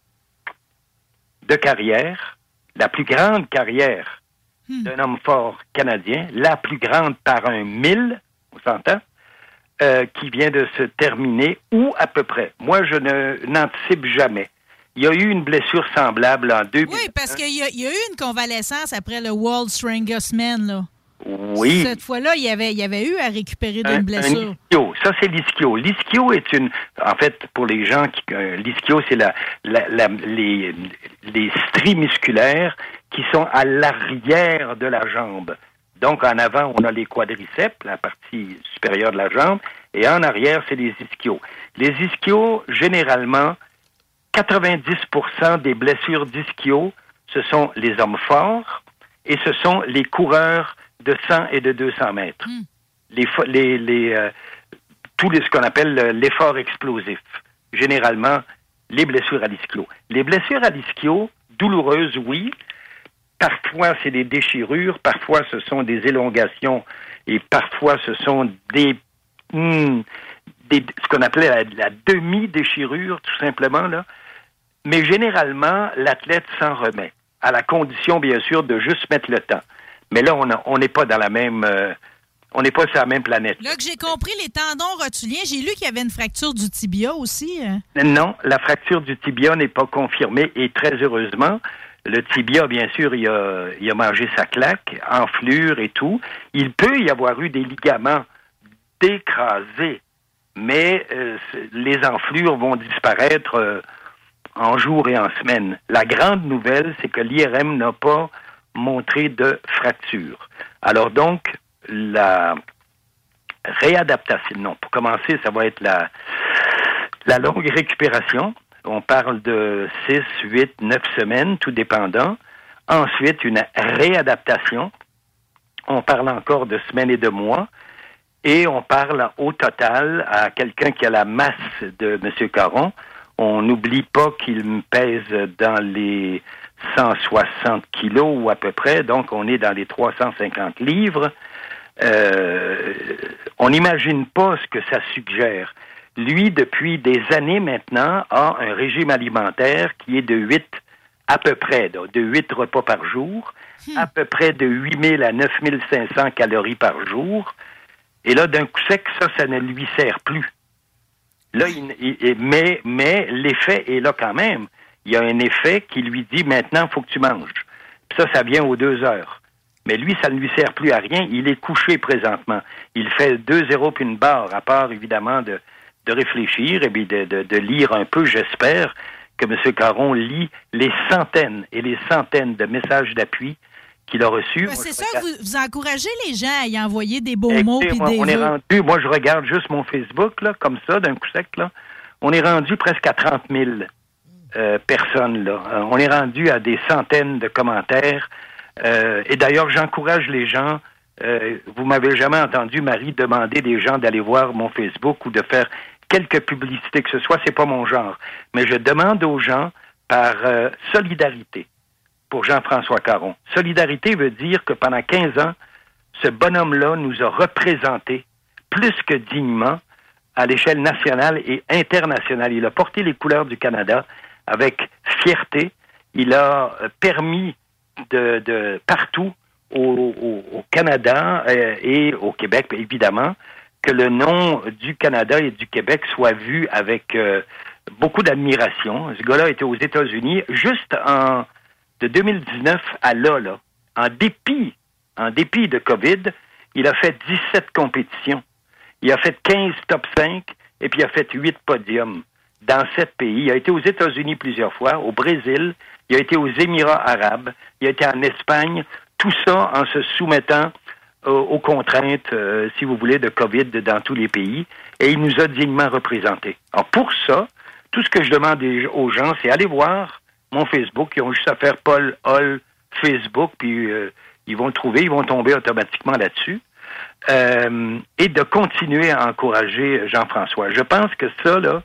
de carrière, la plus grande carrière d'un homme fort canadien, la plus grande par 1 000, on s'entend, qui vient de se terminer, ou à peu près. Moi, je n'anticipe jamais. Il y a eu une blessure semblable en 2000. Oui, parce qu'il y a eu une convalescence après le World Strongest Man, là. Oui. Cette fois-là, il y avait eu à récupérer d'une blessure. Ça, c'est l'ischio. L'ischio est en fait, pour les gens qui, l'ischio, c'est les stries musculaires qui sont à l'arrière de la jambe. Donc, en avant, on a les quadriceps, la partie supérieure de la jambe, et en arrière, c'est les ischios. Les ischios, généralement, 90% des blessures d'ischio, ce sont les hommes forts et ce sont les coureurs de 100 et de 200 mètres. Ce qu'on appelle l'effort explosif. Généralement, les blessures à l'ischio. Les blessures à l'ischio, douloureuses, oui. Parfois, c'est des déchirures. Parfois, ce sont des élongations. Et parfois, ce sont des ce qu'on appelait la demi-déchirure, tout simplement, là. Mais généralement, l'athlète s'en remet. À la condition, bien sûr, de juste mettre le temps. Mais là, on n'est pas dans la même... on n'est pas sur la même planète. Là que j'ai compris, les tendons rotuliens, j'ai lu qu'il y avait une fracture du tibia aussi. Non, la fracture du tibia n'est pas confirmée et très heureusement, le tibia, bien sûr, il a mangé sa claque, enflure et tout. Il peut y avoir eu des ligaments décrasés, mais les enflures vont disparaître en jours et en semaines. La grande nouvelle, c'est que l'IRM n'a pas montré de fracture. Alors donc, la réadaptation, non, pour commencer, ça va être la longue récupération. On parle de 6, 8, 9 semaines, tout dépendant. Ensuite, une réadaptation. On parle encore de semaines et de mois. Et on parle au total à quelqu'un qui a la masse de M. Caron. On n'oublie pas qu'il pèse dans les 160 kilos ou à peu près. Donc, on est dans les 350 livres. On n'imagine pas ce que ça suggère. lui, depuis des années maintenant, a un régime alimentaire qui est de 8, à peu près, de 8 repas par jour, à peu près de 8000 à 9500 calories par jour. Et là, d'un coup sec, ça ne lui sert plus. Là, mais l'effet est là quand même. Il y a un effet qui lui dit, maintenant, il faut que tu manges. Puis ça vient aux 2 heures. Mais lui, ça ne lui sert plus à rien. Il est couché présentement. Il fait 2 0 puis une barre, à part, évidemment, de réfléchir et puis de lire un peu. J'espère que M. Caron lit les centaines et les centaines de messages d'appui qu'il a reçus. Ben, c'est ça, vous encouragez les gens à y envoyer des beaux mots. Puis des on est rendu, moi, je regarde juste mon Facebook, là, comme ça, d'un coup sec. Là, on est rendu presque à 30 000 personnes. Là. On est rendu à des centaines de commentaires. Et d'ailleurs, j'encourage les gens, vous m'avez jamais entendu, Marie, demander des gens d'aller voir mon Facebook ou de faire quelque publicité que ce soit, c'est pas mon genre. Mais je demande aux gens par solidarité pour Jean-François Caron. Solidarité veut dire que pendant 15 ans, ce bonhomme-là nous a représentés plus que dignement à l'échelle nationale et internationale. Il a porté les couleurs du Canada avec fierté. Il a permis de partout au Canada et au Québec, évidemment, que le nom du Canada et du Québec soit vu avec beaucoup d'admiration. Ce gars-là était aux États-Unis juste de 2019 à là. En dépit de COVID, il a fait 17 compétitions. Il a fait 15 top 5 et puis il a fait 8 podiums dans 7 pays. Il a été aux États-Unis plusieurs fois, au Brésil, il a été aux Émirats arabes, il a été en Espagne, tout ça en se soumettant aux contraintes, si vous voulez, de COVID dans tous les pays, et il nous a dignement représentés. Alors pour ça, tout ce que je demande aux gens, c'est aller voir mon Facebook, ils ont juste à faire Paul Hall Facebook, puis ils vont le trouver, ils vont tomber automatiquement là-dessus, et de continuer à encourager Jean-François. Je pense que ça, là,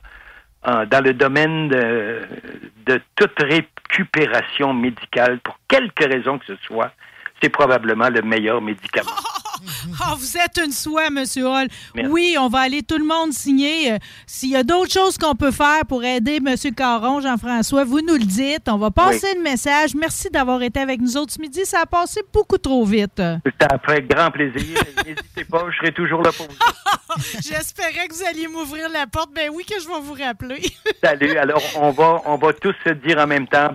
dans le domaine de toute récupération médicale, pour quelque raison que ce soit, c'est probablement le meilleur médicament. Oh, vous êtes une soie, M. Hall. Merci. Oui, on va aller tout le monde signer. S'il y a d'autres choses qu'on peut faire pour aider M. Caron, Jean-François, vous nous le dites. On va passer le message. Merci d'avoir été avec nous autres ce midi. Ça a passé beaucoup trop vite. C'était après grand plaisir. N'hésitez pas, je serai toujours là pour vous. J'espérais que vous alliez m'ouvrir la porte. Ben oui, que je vais vous rappeler. Salut. Alors, on va tous se dire en même temps,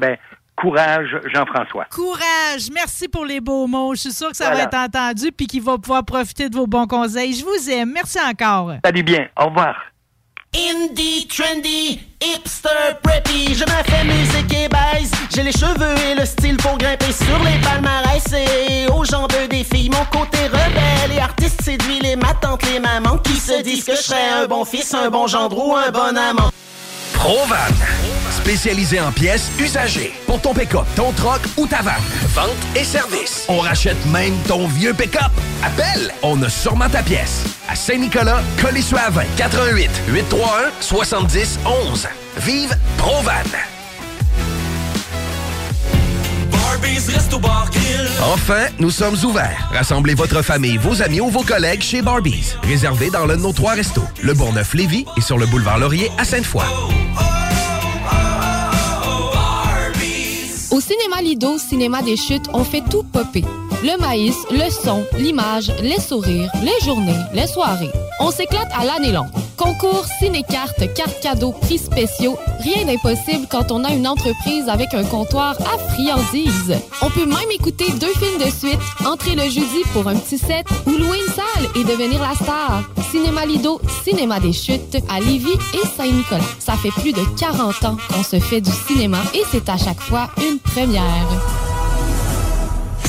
courage, Jean-François. Courage. Merci pour les beaux mots. Je suis sûre que ça va être entendu puis qu'il va pouvoir profiter de vos bons conseils. Je vous aime. Merci encore. Salut bien. Au revoir. Indie, trendy, hipster, preppy. Je me fais musique et baise. J'ai les cheveux et le style pour grimper sur les palmarès. Et aux jambes des filles, mon côté rebelle et artiste séduit les matantes, les mamans qui se disent que je serais un bon fils, un bon gendre ou un bon amant. Provan, spécialisé en pièces usagées pour ton pick-up, ton troc ou ta vanne. Vente et service. On rachète même ton vieux pick-up. Appelle, on a sûrement ta pièce. À Saint-Nicolas, Colissuavin, 88 831 70 11. Vive Provan. Enfin, nous sommes ouverts. Rassemblez votre famille, vos amis ou vos collègues chez Barbies. Réservé dans l'un de nos 3 restos, le Bourgneuf-Lévis et sur le boulevard Laurier à Sainte-Foy. Au Cinéma Lido, Cinéma des Chutes, on fait tout popper. Le maïs, le son, l'image, les sourires, les journées, les soirées. On s'éclate à l'année longue. Concours, ciné-cartes, cartes cadeaux, prix spéciaux. Rien d'impossible quand on a une entreprise avec un comptoir à friandises. On peut même écouter 2 films de suite, entrer le jeudi pour un petit set ou louer une salle et devenir la star. Cinéma Lido, Cinéma des Chutes, à Lévis et Saint-Nicolas. Ça fait plus de 40 ans qu'on se fait du cinéma et c'est à chaque fois une première.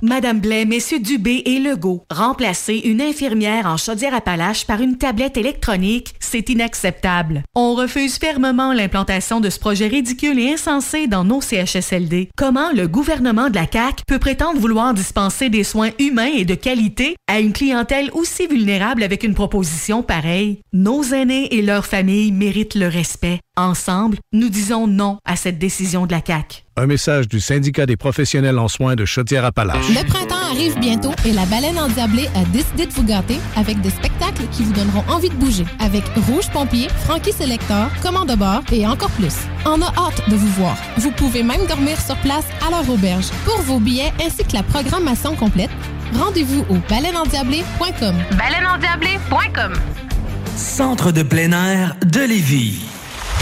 Madame Blais, Messieurs Dubé et Legault, remplacer une infirmière en Chaudière-Appalaches par une tablette électronique, c'est inacceptable. On refuse fermement l'implantation de ce projet ridicule et insensé dans nos CHSLD. Comment le gouvernement de la CAQ peut prétendre vouloir dispenser des soins humains et de qualité à une clientèle aussi vulnérable avec une proposition pareille? Nos aînés et leurs familles méritent le respect. Ensemble, nous disons non à cette décision de la CAQ. Un message du Syndicat des professionnels en soins de Chaudière-Appalaches. Le printemps arrive bientôt et la Baleine endiablée a décidé de vous gâter avec des spectacles qui vous donneront envie de bouger. Avec Rouge Pompier, Frankie Selector, Commande à bord et encore plus. On a hâte de vous voir. Vous pouvez même dormir sur place à leur auberge. Pour vos billets ainsi que la programmation complète, rendez-vous au baleineendiablée.com. Baleineendiablée.com. Centre de plein air de Lévis.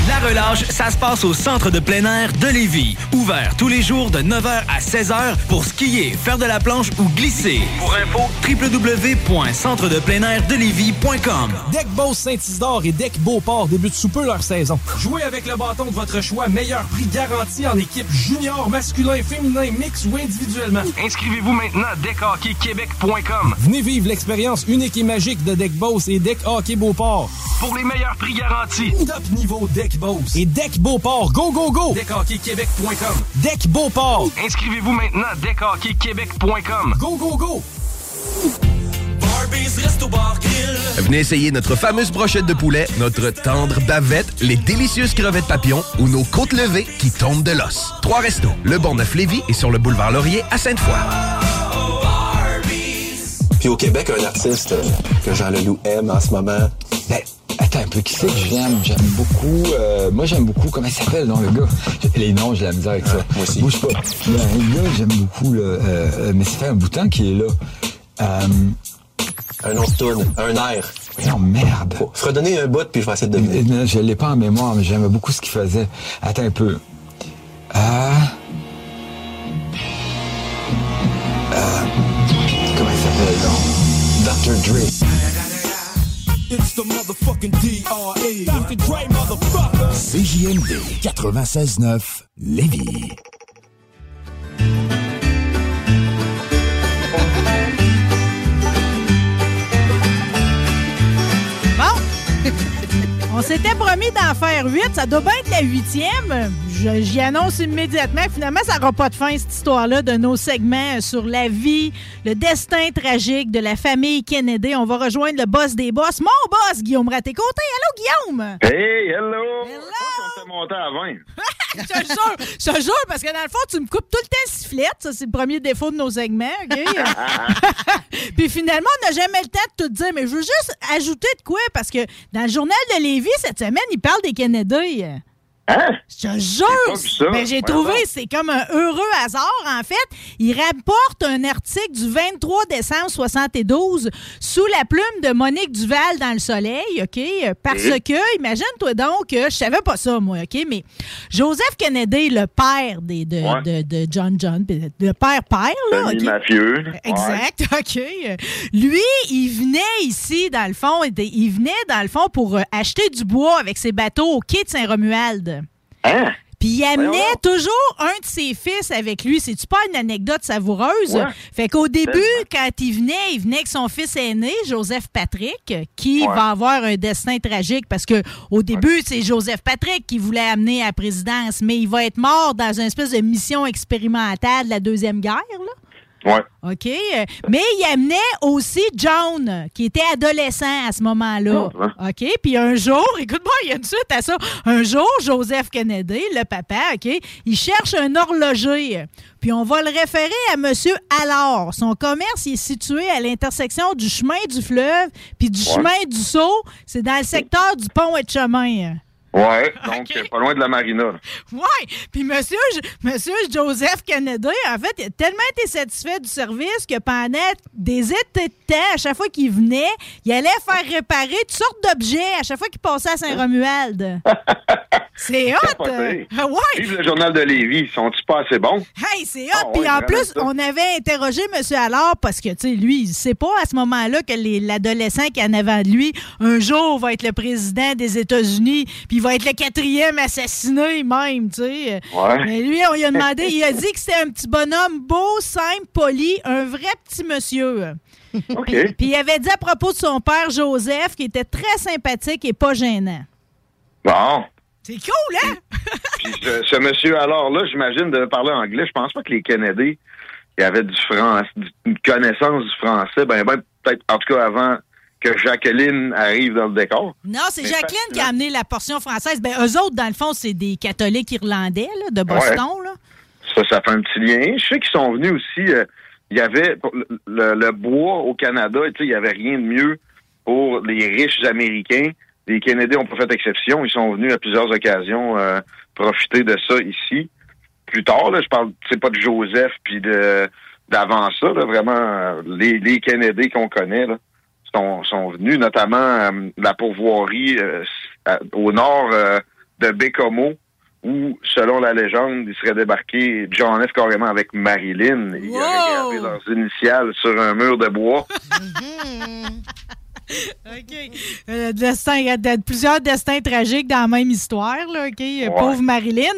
La relâche, ça se passe au Centre de plein air de Lévis. Ouvert tous les jours de 9h à 16h pour skier, faire de la planche ou glisser. Pour info, www.centredepleinairdelévis.com. Deck Beauce Saint-Isidore et Deck Beauport débutent sous peu leur saison. Jouez avec le bâton de votre choix. Meilleur prix garanti en équipe junior, masculin, féminin, mix ou individuellement. Inscrivez-vous maintenant à deckhockeyquebec.com. Venez vivre l'expérience unique et magique de Deck Beauce et Deck Hockey Beauport. Pour les meilleurs prix garantis. Top niveau Deck Beauce et Deck Beauport. Go, go, go! DeckHockeyQuébec.com. Deck Beauport. Inscrivez-vous maintenant à DeckHockeyQuébec.com. Go, go, go! Venez essayer notre fameuse brochette de poulet, notre tendre bavette, les délicieuses crevettes papillons ou nos côtes levées qui tombent de l'os. 3 restos, le Bonneuf-Lévis et sur le boulevard Laurier à Sainte-Foy. Puis au Québec, un artiste que Jean Leloup aime en ce moment. Ben, attends un peu, qui c'est que j'aime? J'aime beaucoup. Moi, j'aime beaucoup. Comment il s'appelle, non, le gars? Les noms, j'ai la misère avec ça. Moi aussi. Bouge pas. Il y a un gars que j'aime beaucoup, là, mais ça fait un bout de temps qu'il est là. Un autre tourne, un air. Non, merde. Faut se redonner un bout, puis je vais essayer de deviner. Je l'ai pas en mémoire, mais j'aimais beaucoup ce qu'il faisait. Attends un peu. Comment il s'appelle, donc? Dr. Dre. CJMD 96.9 Lévis. Bon! On s'était promis d'en faire 8. Ça doit bien être la 8e. J'y annonce immédiatement. Finalement, ça n'aura pas de fin, cette histoire-là, de nos segments sur la vie, le destin tragique de la famille Kennedy. On va rejoindre le boss des boss, mon boss, Guillaume Raté-Côté. Allô, Guillaume? Hey, hello! Hello! Je t'ai monté à 20. Je te jure, parce que dans le fond, tu me coupes tout le temps le sifflet. Ça, c'est le premier défaut de nos segments. Okay? Puis finalement, on n'a jamais le temps de tout dire. Mais je veux juste ajouter de quoi, parce que dans le journal de Lévis, cette semaine, il parle des Kennedy. Hein? Je te jure! Mais j'ai trouvé, c'est comme un heureux hasard, en fait. Il rapporte un article du 23 décembre 72 sous la plume de Monique Duval dans Le Soleil, OK? Parce que, imagine-toi donc, je savais pas ça, moi, OK? Mais Joseph Kennedy, le père de John, le père, là. Okay? Mafieux. Exact, ouais. OK. Lui, il venait ici, dans le fond, pour acheter du bois avec ses bateaux au quai de Saint-Romuald. Hein? Puis il amenait toujours un de ses fils avec lui. C'est-tu pas une anecdote savoureuse? Ouais. Fait qu'au début, quand il venait avec son fils aîné, Joseph Patrick, qui va avoir un destin tragique parce que au début, c'est Joseph Patrick qui voulait amener à la présidence, mais il va être mort dans une espèce de mission expérimentale de la Deuxième Guerre, là. Ouais. OK. Mais il amenait aussi John, qui était adolescent à ce moment-là. OK. Puis un jour, écoute-moi, il y a une suite à ça. Un jour, Joseph Kennedy, le papa, OK, il cherche un horloger. Puis on va le référer à M. Allard. Son commerce est situé à l'intersection du chemin du fleuve puis du chemin du Sceau. C'est dans le secteur du pont et de chemin. Oui, donc pas loin de la marina. Oui, puis monsieur Joseph Kennedy, en fait, il a tellement été satisfait du service que pendant des étés de temps, à chaque fois qu'il venait, il allait faire réparer toutes sortes d'objets à chaque fois qu'il passait à Saint-Romuald. C'est hot! Ouais. Vive le journal de Lévis, sont-ils pas assez bons? Hey, c'est hot! Ah, puis ouais, en plus, on avait interrogé M. Allard parce que, tu sais, lui, il sait pas à ce moment-là que l'adolescent qui est en avant de lui, un jour, va être le président des États-Unis, puis il va être le quatrième assassiné même, tu sais. Ouais. Mais lui, on lui a demandé, il a dit que c'était un petit bonhomme beau, simple, poli, un vrai petit monsieur. OK. Puis il avait dit à propos de son père, Joseph, qui était très sympathique et pas gênant. Bon. C'est cool, hein? Puis ce monsieur, alors là, j'imagine, de parler anglais, je pense pas que les Canadiens avaient une connaissance du français, ben peut-être, en tout cas, avant que Jacqueline arrive dans le décor. Non, c'est Jacqueline qui a amené la portion française. Ben eux autres, dans le fond, c'est des catholiques irlandais, là, de Boston, ouais. Là. Ça fait un petit lien. Je sais qu'ils sont venus aussi, il y avait le bois au Canada, tu sais, il n'y avait rien de mieux pour les riches Américains. Les Canadiens n'ont pas fait exception. Ils sont venus à plusieurs occasions profiter de ça ici. Plus tard, là, je parle, c'est pas de Joseph puis d'avant ça, là, vraiment, les Canadiens qu'on connaît là, sont venus, notamment la pourvoirie au nord de Bécomo, où, selon la légende, il serait débarqué John F. carrément avec Marilyn. Il aurait gardé leurs initiales sur un mur de bois. OK. Plusieurs destins tragiques dans la même histoire, là, OK? Ouais. Pauvre Marilyn.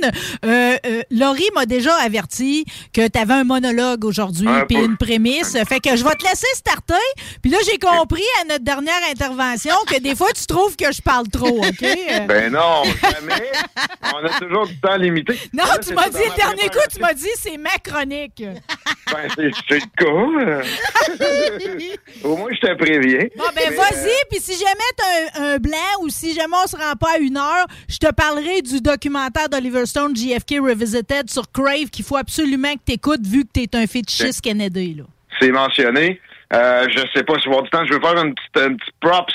Laurie m'a déjà averti que tu avais un monologue aujourd'hui puis une prémisse. Fait que je vais te laisser starter. Puis là, j'ai compris à notre dernière intervention que des fois, tu trouves que je parle trop, OK? Ben non, jamais. On a toujours du temps limité. Non, là, tu m'as dit le dernier coup, tu m'as dit c'est ma chronique. Ben, c'est cool. Au moins, je te préviens. Bon, ben, vas-y, puis si jamais t'as un blanc ou si jamais on se rend pas à une heure, je te parlerai du documentaire d'Oliver Stone, JFK Revisited, sur Crave, qu'il faut absolument que t'écoutes, vu que t'es un fétichiste canadien, là. C'est mentionné. Je sais pas si on va avoir du temps. Je veux faire une petite props,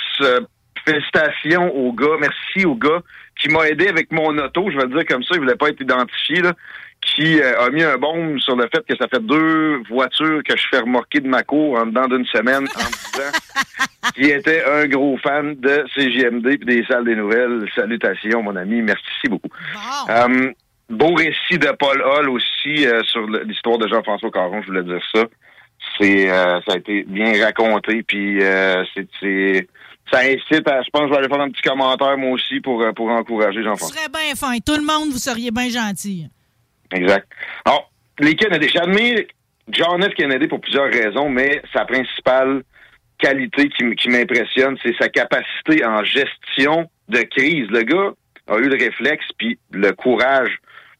félicitations au gars. Merci au gars qui m'a aidé avec mon auto. Je vais le dire comme ça, il voulait pas être identifié, là. Qui a mis un bombe sur le fait que ça fait 2 voitures que je fais remorquer de ma cour en dedans d'une semaine en me disant qu'il était un gros fan de CJMD et des salles des nouvelles. Salutations, mon ami. Merci beaucoup. Wow. Beau récit de Paul Hall aussi sur l'histoire de Jean-François Caron, je voulais dire ça. Ça a été bien raconté, puis ça incite à... Je pense que je vais aller faire un petit commentaire, moi aussi, pour encourager Jean-François. Ce serait bien fin. Tout le monde, vous seriez bien gentil. Exact. Alors, les Kennedy, j'admire John F. Kennedy pour plusieurs raisons, mais sa principale qualité qui m'impressionne, c'est sa capacité en gestion de crise. Le gars a eu le réflexe puis le courage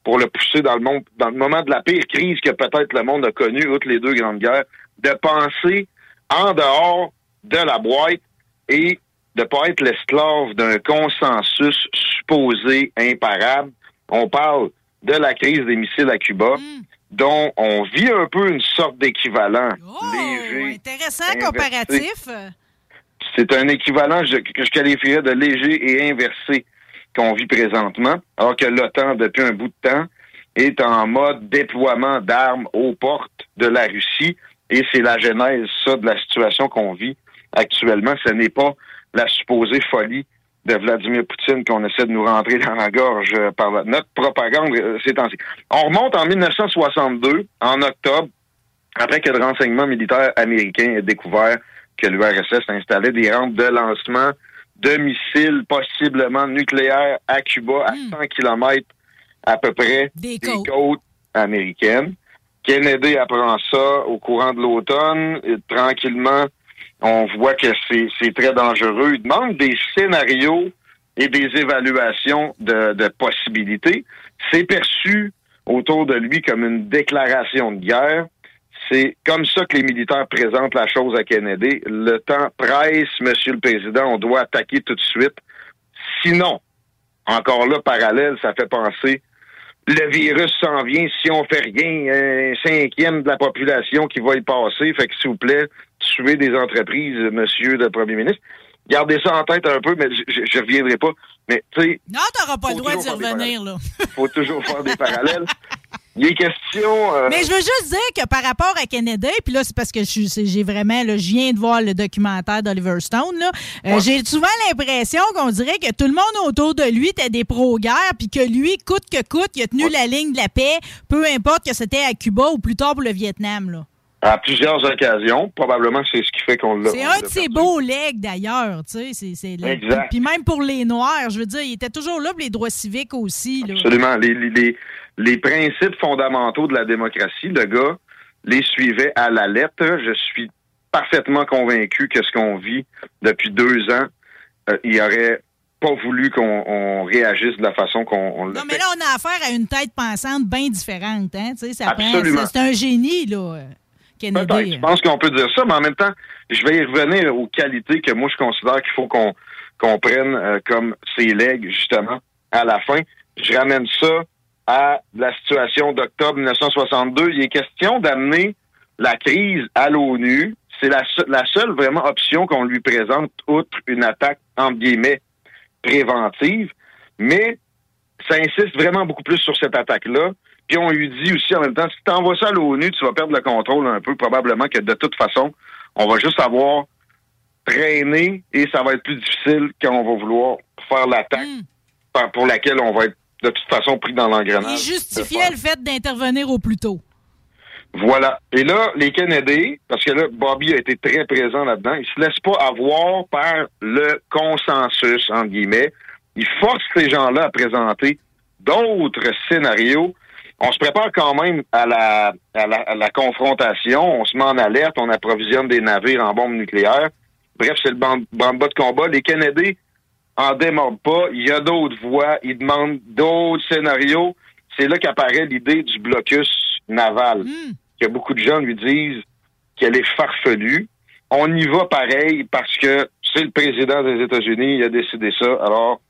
pour le pousser dans le moment de la pire crise que peut-être le monde a connue, outre les 2 grandes guerres, de penser en dehors de la boîte et de ne pas être l'esclave d'un consensus supposé imparable. On parle de la crise des missiles à Cuba, dont on vit un peu une sorte d'équivalent léger. Intéressant comparatif. C'est un équivalent que je qualifierais de léger et inversé qu'on vit présentement, alors que l'OTAN, depuis un bout de temps, est en mode déploiement d'armes aux portes de la Russie, et c'est la genèse, ça, de la situation qu'on vit actuellement. Ce n'est pas la supposée folie de Vladimir Poutine qu'on essaie de nous rentrer dans la gorge par notre propagande ces temps-ci. On remonte en 1962, en octobre, après que le renseignement militaire américain ait découvert que l'URSS installait des rampes de lancement de missiles possiblement nucléaires à Cuba, à 100 km à peu près des côtes américaines. Kennedy apprend ça au courant de l'automne, et tranquillement, on voit que c'est très dangereux. Il demande des scénarios et des évaluations de possibilités. C'est perçu autour de lui comme une déclaration de guerre. C'est comme ça que les militaires présentent la chose à Kennedy. Le temps presse, Monsieur le Président, on doit attaquer tout de suite. Sinon, encore là, parallèle, ça fait penser, le virus s'en vient, si on fait rien, 1/5 de la population qui va y passer, fait que s'il vous plaît, tuer des entreprises, monsieur le premier ministre. Gardez ça en tête un peu, mais je reviendrai pas. Mais, tu sais. Non, t'auras pas le droit d'y revenir, là. Faut toujours faire des parallèles. Il est question... Mais je veux juste dire que par rapport à Kennedy, puis là, c'est parce que j'ai vraiment... Là, je viens de voir le documentaire d'Oliver Stone. Là. Ouais. J'ai souvent l'impression qu'on dirait que tout le monde autour de lui était des pro-guerre, puis que lui, coûte que coûte, il a tenu la ligne de la paix, peu importe que c'était à Cuba ou plus tard pour le Vietnam. Là. À plusieurs occasions, probablement c'est ce qui fait qu'on l'a... C'est un de ses beaux legs, d'ailleurs. Tu sais, exact. Puis même pour les Noirs, je veux dire, il était toujours là pour les droits civiques aussi. Là. Absolument. Les principes fondamentaux de la démocratie, le gars les suivait à la lettre. Je suis parfaitement convaincu que ce qu'on vit depuis 2 ans, il aurait pas voulu qu'on réagisse de la façon qu'on l'a fait. Non, mais là, on a affaire à une tête pensante bien différente. Hein? Absolument. C'est un génie, là. Peut-être, je pense qu'on peut dire ça, mais en même temps, je vais y revenir aux qualités que moi je considère qu'il faut qu'on prenne comme ses legs, justement, à la fin. Je ramène ça à la situation d'octobre 1962. Il est question d'amener la crise à l'ONU. C'est la seule vraiment option qu'on lui présente, outre une attaque, entre guillemets, préventive. Mais ça insiste vraiment beaucoup plus sur cette attaque-là. Puis on lui dit aussi en même temps, si tu envoies ça à l'ONU, tu vas perdre le contrôle un peu, probablement que de toute façon, on va juste avoir traîné et ça va être plus difficile quand on va vouloir faire l'attaque pour laquelle on va être de toute façon pris dans l'engrenage. Il justifiait le fait d'intervenir au plus tôt. Voilà. Et là, les Kennedy, parce que là, Bobby a été très présent là-dedans, il se laisse pas avoir par le consensus, entre guillemets. Il force ces gens-là à présenter d'autres scénarios. On se prépare quand même à la confrontation, on se met en alerte, on approvisionne des navires en bombes nucléaires. Bref, c'est le branle-bas de combat. Les Kennedy en démordent pas. Il y a d'autres voies, ils demandent d'autres scénarios. C'est là qu'apparaît l'idée du blocus naval, que beaucoup de gens lui disent qu'elle est farfelue. On y va pareil parce que c'est le président des États-Unis, il a décidé ça. Alors,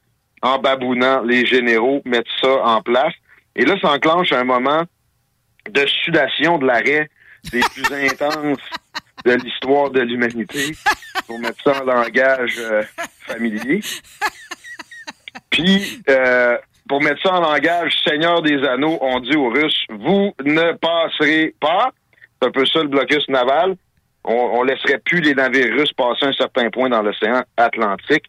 en babounant, les généraux mettent ça en place. Et là, s'enclenche un moment de sudation de l'arrêt des plus intenses de l'histoire de l'humanité, pour mettre ça en langage familier. Puis, pour mettre ça en langage Seigneur des Anneaux, on dit aux Russes, vous ne passerez pas. C'est un peu ça le blocus naval. On laisserait plus les navires russes passer un certain point dans l'océan Atlantique.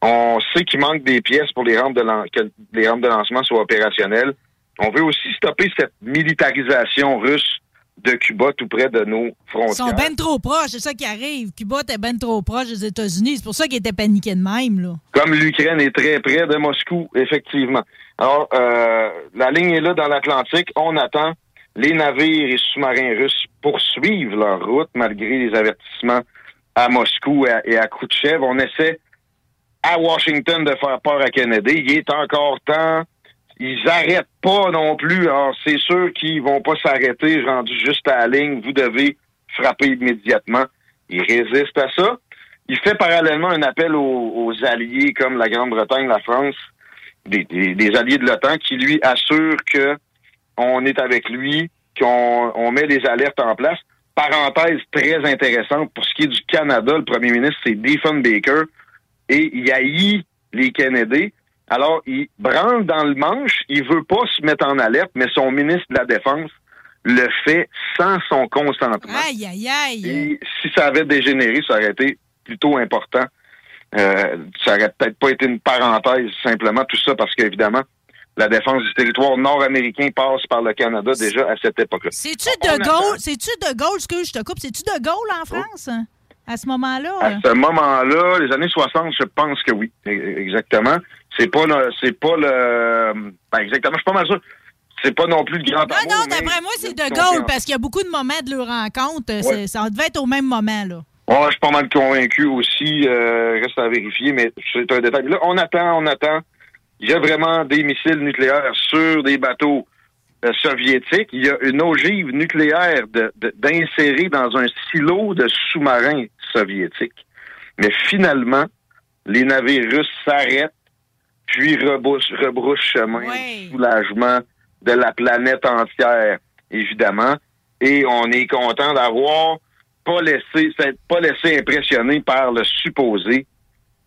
On sait qu'il manque des pièces pour que les rampes de lancement soient opérationnelles. On veut aussi stopper cette militarisation russe de Cuba tout près de nos frontières. Ils sont ben trop proches, c'est ça qui arrive. Cuba était ben trop proche des États-Unis, c'est pour ça qu'ils étaient paniqués de même. Là. Comme l'Ukraine est très près de Moscou, effectivement. Alors, la ligne est là dans l'Atlantique, on attend. Les navires et sous-marins russes poursuivent leur route malgré les avertissements à Moscou et à Khrouchtchev. On essaie à Washington de faire peur à Kennedy. Il est encore temps... Ils n'arrêtent pas non plus. Alors, c'est sûr qu'ils vont pas s'arrêter, rendus juste à la ligne. Vous devez frapper immédiatement. Ils résistent à ça. Il fait parallèlement un appel aux alliés comme la Grande-Bretagne, la France, des alliés de l'OTAN, qui lui assurent que on est avec lui, qu'on met des alertes en place. Parenthèse très intéressante pour ce qui est du Canada. Le premier ministre, c'est Diefenbaker. Et il haït les Kennedy. Alors, il branle dans le manche, il veut pas se mettre en alerte, mais son ministre de la Défense le fait sans son consentement. Aïe, aïe, aïe! Et si ça avait dégénéré, ça aurait été plutôt important. Ça aurait peut-être pas été une parenthèse, simplement, tout ça, parce qu'évidemment, la défense du territoire nord-américain passe par le Canada déjà à cette époque-là. C'est-tu de Gaulle en France? Oh. À ce moment-là? À ce moment-là, les années 60, je pense que oui, exactement. Exactement, je suis pas mal sûr. C'est pas non plus le grand amour. Non, d'après moi, c'est de Gaulle, parce qu'il y a beaucoup de moments de leur rencontre. Ouais. Ça devait être au même moment, là. Ouais, je suis pas mal convaincu aussi. Reste à vérifier, mais c'est un détail. Là, on attend. Il y a vraiment des missiles nucléaires sur des bateaux soviétiques. Il y a une ogive nucléaire d'insérer dans un silo de sous-marins soviétiques. Mais finalement, les navires russes s'arrêtent, puis rebrousse chemin, soulagement de la planète entière, évidemment. Et on est content d'avoir pas laissé impressionner par le supposé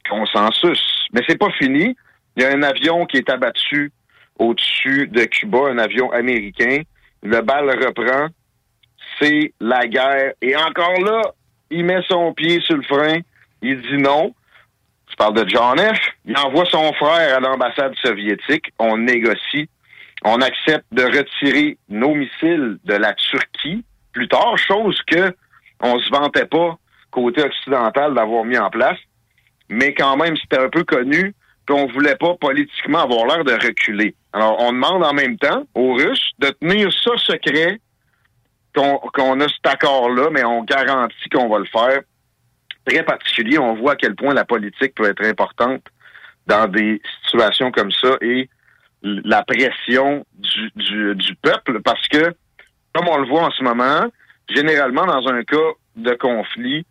consensus. Mais c'est pas fini. Il y a un avion qui est abattu au-dessus de Cuba, un avion américain. Le bal reprend. C'est la guerre. Et encore là, il met son pied sur le frein. Il dit non. Je parle de John F. Il envoie son frère à l'ambassade soviétique. On négocie. On accepte de retirer nos missiles de la Turquie plus tard, chose que on se vantait pas côté occidental d'avoir mis en place. Mais quand même, c'était un peu connu qu'on voulait pas politiquement avoir l'air de reculer. Alors, on demande en même temps aux Russes de tenir ça secret, qu'on a cet accord-là, mais on garantit qu'on va le faire. Très particulier, on voit à quel point la politique peut être importante dans des situations comme ça et la pression du peuple, parce que, comme on le voit en ce moment, généralement, dans un cas de conflit,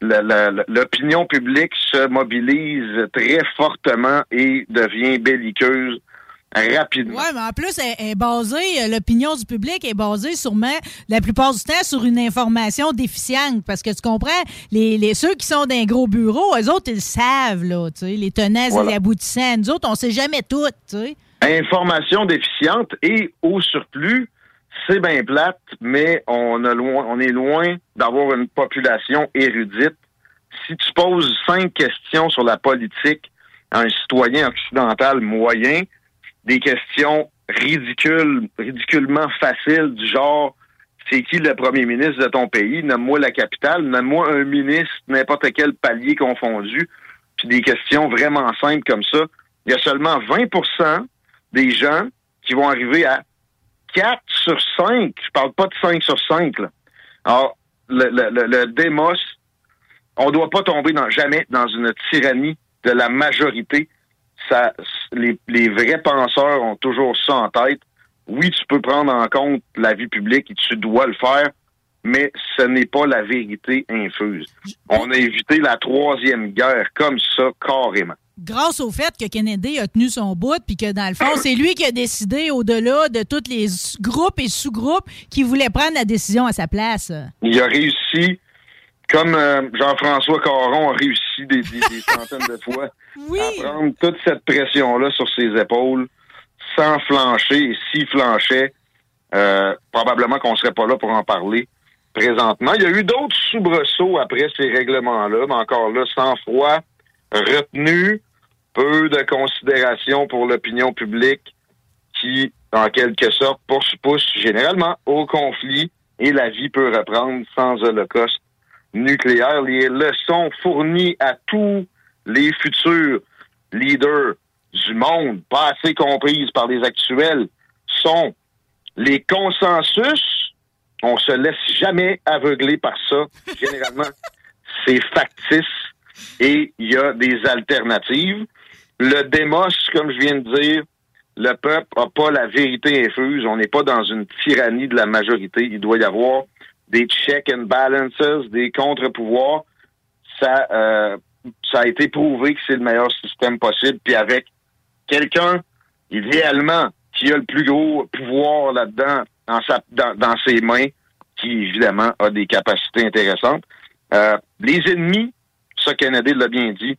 l'opinion publique se mobilise très fortement et devient belliqueuse rapidement. Oui, mais en plus, l'opinion du public est basée sûrement, la plupart du temps, sur une information déficiente. Parce que tu comprends, ceux qui sont dans un gros bureau, eux autres, ils savent, là, tu sais, les tenants et les aboutissants. Nous autres, on ne sait jamais tout, tu sais. Information déficiente et, au surplus, c'est bien plate, mais on est loin d'avoir une population érudite. Si tu poses 5 questions sur la politique à un citoyen occidental moyen, des questions ridiculement faciles du genre « C'est qui le premier ministre de ton pays? Nomme-moi la capitale, nomme-moi un ministre, n'importe quel palier confondu. » Puis des questions vraiment simples comme ça. Il y a seulement 20% des gens qui vont arriver à 4 sur 5. Je parle pas de 5 sur 5. Là. Alors, le démos, on doit pas tomber jamais dans une tyrannie de la majorité. Ça, les vrais penseurs ont toujours ça en tête. Oui, tu peux prendre en compte la vie publique et tu dois le faire, mais ce n'est pas la vérité infuse. On a évité la 3e guerre comme ça, carrément. Grâce au fait que Kennedy a tenu son bout, puis que dans le fond, c'est lui qui a décidé au-delà de tous les groupes et sous-groupes qui voulaient prendre la décision à sa place. Il a réussi, comme Jean-François Caron a réussi des centaines de fois, oui, à prendre toute cette pression-là sur ses épaules sans flancher. Et s'il flanchait, probablement qu'on ne serait pas là pour en parler présentement. Il y a eu d'autres soubresauts après ces règlements-là, mais encore là, sang-froid, retenu, peu de considération pour l'opinion publique qui, en quelque sorte, pousse généralement au conflit et la vie peut reprendre sans holocauste nucléaire. Les leçons fournies à tous les futurs leaders du monde, pas assez comprises par les actuels, sont les consensus. On se laisse jamais aveugler par ça. Généralement, c'est factice. Et il y a des alternatives. Le démos, comme je viens de dire, le peuple n'a pas la vérité infuse. On n'est pas dans une tyrannie de la majorité. Il doit y avoir des checks and balances, des contre-pouvoirs. Ça a été prouvé que c'est le meilleur système possible. Puis avec quelqu'un, idéalement, qui a le plus gros pouvoir là-dedans, dans ses mains, qui évidemment a des capacités intéressantes. Les ennemis, ça, Kennedy l'a bien dit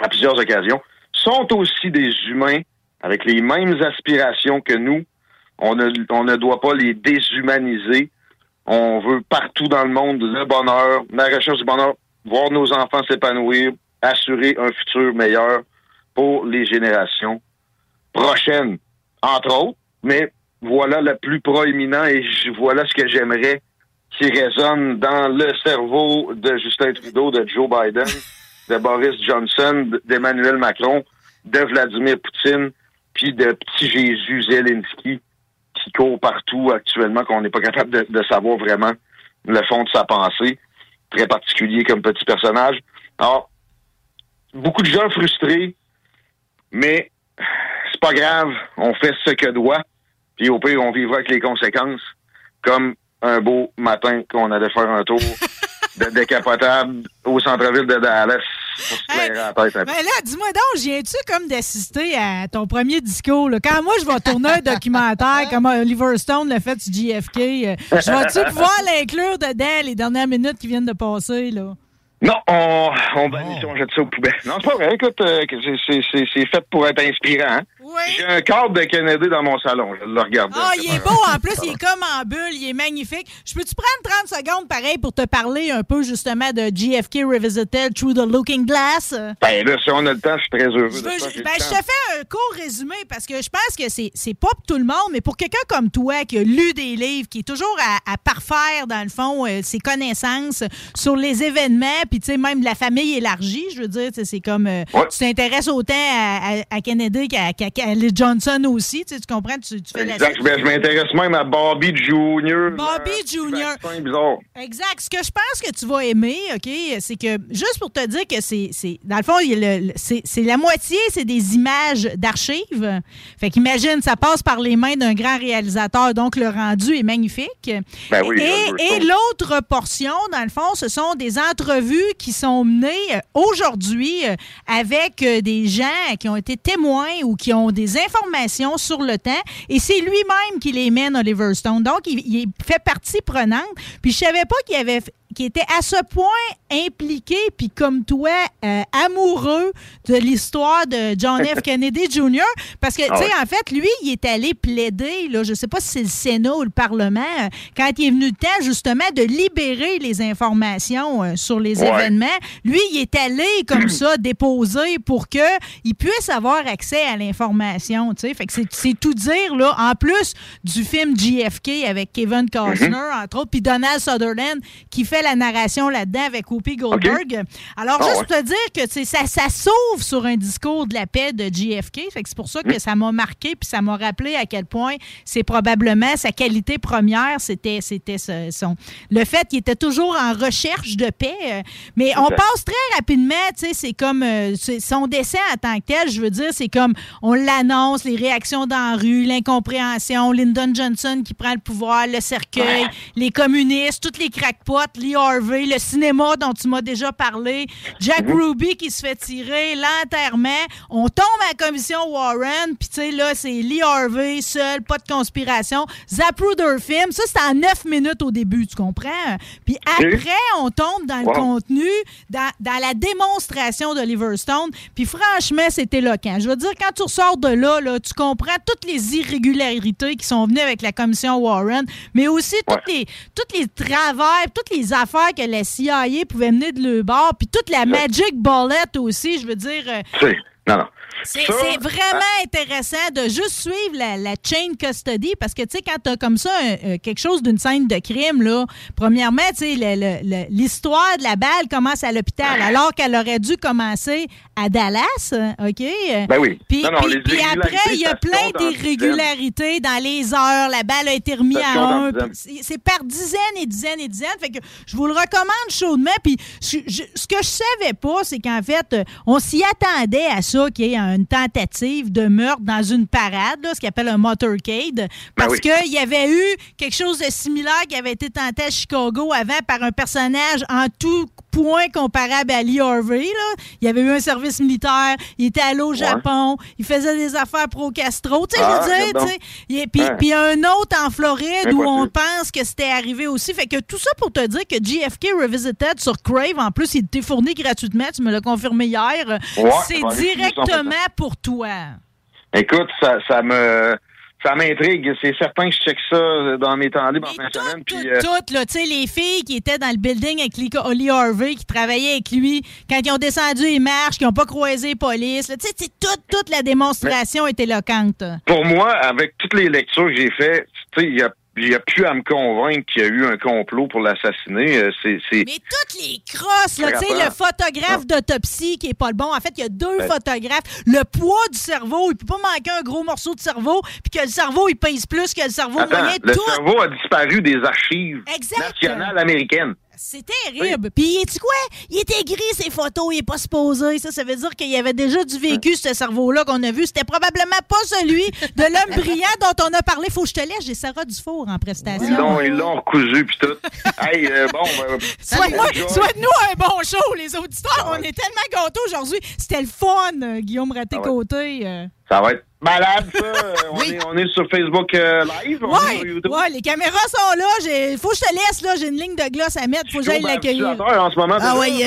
à plusieurs occasions, sont aussi des humains avec les mêmes aspirations que nous. On ne doit pas les déshumaniser. On veut partout dans le monde le bonheur, la recherche du bonheur, voir nos enfants s'épanouir, assurer un futur meilleur pour les générations prochaines, entre autres. Mais voilà le plus proéminent et voilà ce que j'aimerais qui résonne dans le cerveau de Justin Trudeau, de Joe Biden, de Boris Johnson, d'Emmanuel Macron, de Vladimir Poutine, puis de petit Jésus Zelensky qui court partout actuellement, qu'on n'est pas capable de savoir vraiment le fond de sa pensée. Très particulier comme petit personnage. Alors, beaucoup de gens frustrés, mais c'est pas grave, on fait ce que doit, puis au pire, on vivra avec les conséquences, comme un beau matin qu'on allait faire un tour de décapotable au centre-ville de Dallas pour se clairer la tête. Ben là, dis-moi donc, viens-tu comme d'assister à ton premier discours? Là? Quand moi, je vais tourner un documentaire comme Oliver Stone l'a fait sur JFK, je vais-tu pouvoir l'inclure dedans les dernières minutes qui viennent de passer? Là? Non, on jette ça aux poubelles. Non, c'est pas vrai. Écoute, c'est fait pour être inspirant. Hein? Oui, Oui. J'ai un cadre de Kennedy dans mon salon. Je le regarde. Ah, il est beau en plus. Il est comme en bulle. Il est magnifique. Je peux-tu prendre 30 secondes, pareil, pour te parler un peu, justement, de JFK Revisited Through the Looking Glass? Ben là, si on a le temps, je suis très heureux. Je te fais un court résumé parce que je pense que c'est pas pour tout le monde, mais pour quelqu'un comme toi qui a lu des livres, qui est toujours à parfaire, dans le fond, ses connaissances sur les événements, puis tu sais, même la famille élargie, je veux dire, c'est comme... ouais. Tu t'intéresses autant à Kennedy qu'à Johnson aussi, tu comprends? Tu fais exact, je m'intéresse même à Bobby Jr. C'est bizarre. Exact. Ce que je pense que tu vas aimer, OK, c'est que, juste pour te dire que c'est dans le fond, c'est la moitié, c'est des images d'archives. Fait qu'imagine, ça passe par les mains d'un grand réalisateur, donc le rendu est magnifique. Ben oui, et l'autre portion, dans le fond, ce sont des entrevues qui sont menées aujourd'hui avec des gens qui ont été témoins ou qui ont des informations sur le temps. Et c'est lui-même qui les mène, Oliver Stone. Donc, il fait partie prenante. Puis, je savais pas qu'il était à ce point impliqué, puis comme toi, amoureux de l'histoire de John F. Kennedy Jr. Parce que, tu sais, en fait, lui, il est allé plaider, là, je sais pas si c'est le Sénat ou le Parlement, quand il est venu le temps, justement, de libérer les informations sur les événements. Lui, il est allé, comme ça, déposer pour qu'il puisse avoir accès à l'information, tu sais. Fait que c'est tout dire, là, en plus du film JFK avec Kevin Costner, entre autres, puis Donald Sutherland, qui fait la narration là-dedans avec Whoopi Goldberg. Okay. Alors, juste pour te dire que ça s'ouvre sur un discours de la paix de JFK. Fait que c'est pour ça que ça m'a marqué, puis ça m'a rappelé à quel point c'est probablement sa qualité première, c'était le fait qu'il était toujours en recherche de paix. Mais on passe très rapidement, tu sais, c'est comme son décès en tant que tel, je veux dire, c'est comme on l'annonce, les réactions dans la rue, l'incompréhension, Lyndon Johnson qui prend le pouvoir, le cercueil, les communistes, toutes les crackpots, Lee Harvey, le cinéma dont tu m'as déjà parlé, Jack Ruby qui se fait tirer, l'enterrement, on tombe à la commission Warren, puis tu sais, là, c'est Lee Harvey, seul, pas de conspiration, Zapruder film, ça, c'est en 9 minutes au début, tu comprends? Puis après, on tombe dans le contenu, dans la démonstration d'Oliver Stone, puis franchement, c'est éloquent. Je veux dire, quand tu ressors de là, tu comprends toutes les irrégularités qui sont venues avec la commission Warren, mais aussi toutes les travers, toutes les affaires que la CIA pouvait mener de leur bord, puis toute la Magic Bullet aussi, je veux dire... C'est vraiment intéressant de juste suivre la chain custody parce que, tu sais, quand t'as comme ça quelque chose d'une scène de crime, là, premièrement, tu sais, l'histoire de la balle commence à l'hôpital alors qu'elle aurait dû commencer à Dallas, OK? Ben oui. Puis après, il y a plein d'irrégularités dans les heures. La balle a été remise à un. C'est par dizaines et dizaines et dizaines. Fait que je vous le recommande chaudement. Puis ce que je savais pas, c'est qu'en fait, on s'y attendait à ça, qu'il y ait une tentative de meurtre dans une parade, là, ce qu'on appelle un motorcade, parce qu'il y avait eu quelque chose de similaire qui avait été tenté à Chicago avant par un personnage en tout point comparable à Lee Harvey. Là. Il avait eu un service militaire, il était allé au Japon, il faisait des affaires pro-Castro, tu sais, je veux dire, tu sais. Puis un autre en Floride où on pense que c'était arrivé aussi. Fait que tout ça pour te dire que JFK Revisited sur Crave, en plus, il était fourni gratuitement, tu me l'as confirmé hier, c'est directement pour toi. Écoute, ça m'intrigue. C'est certain que je check ça dans mes temps libres en fin de semaine. Tout, là. Tu sais, les filles qui étaient dans le building avec Lee Harvey, qui travaillaient avec lui, quand ils ont descendu les marches, qui n'ont pas croisé les polices. Tu sais, toute la démonstration est éloquente. Pour moi, avec toutes les lectures que j'ai faites, tu sais, il n'y a plus à me convaincre qu'il y a eu un complot pour l'assassiner. Mais toutes les crosses, tu sais, le photographe d'autopsie qui n'est pas le bon. En fait, il y a deux photographes. Le poids du cerveau, il ne peut pas manquer un gros morceau de cerveau, puis que le cerveau, il pèse plus que le cerveau moyen. Le cerveau a disparu des archives nationales américaines. C'est terrible. Oui. Puis, tu quoi? Il était gris, ces photos. Il n'est pas supposé. Ça veut dire qu'il y avait déjà du vécu, ce cerveau-là qu'on a vu. C'était probablement pas celui de l'homme brillant dont on a parlé. Faut que je te laisse. J'ai Sarah Dufour en prestation. Ils l'ont recousu, puis tout. Hey, bon, souhaite-nous un bon show, les auditeurs. On est tellement gâteaux aujourd'hui. C'était le fun, Guillaume Raté-Côté. Ça va être malade, ça. Oui. On est sur Facebook Live. Oui, ouais, les caméras sont là. Faut que je te laisse, là. J'ai une ligne de glace à mettre. Faut que j'aille l'accueillir. En ce moment, ah oui,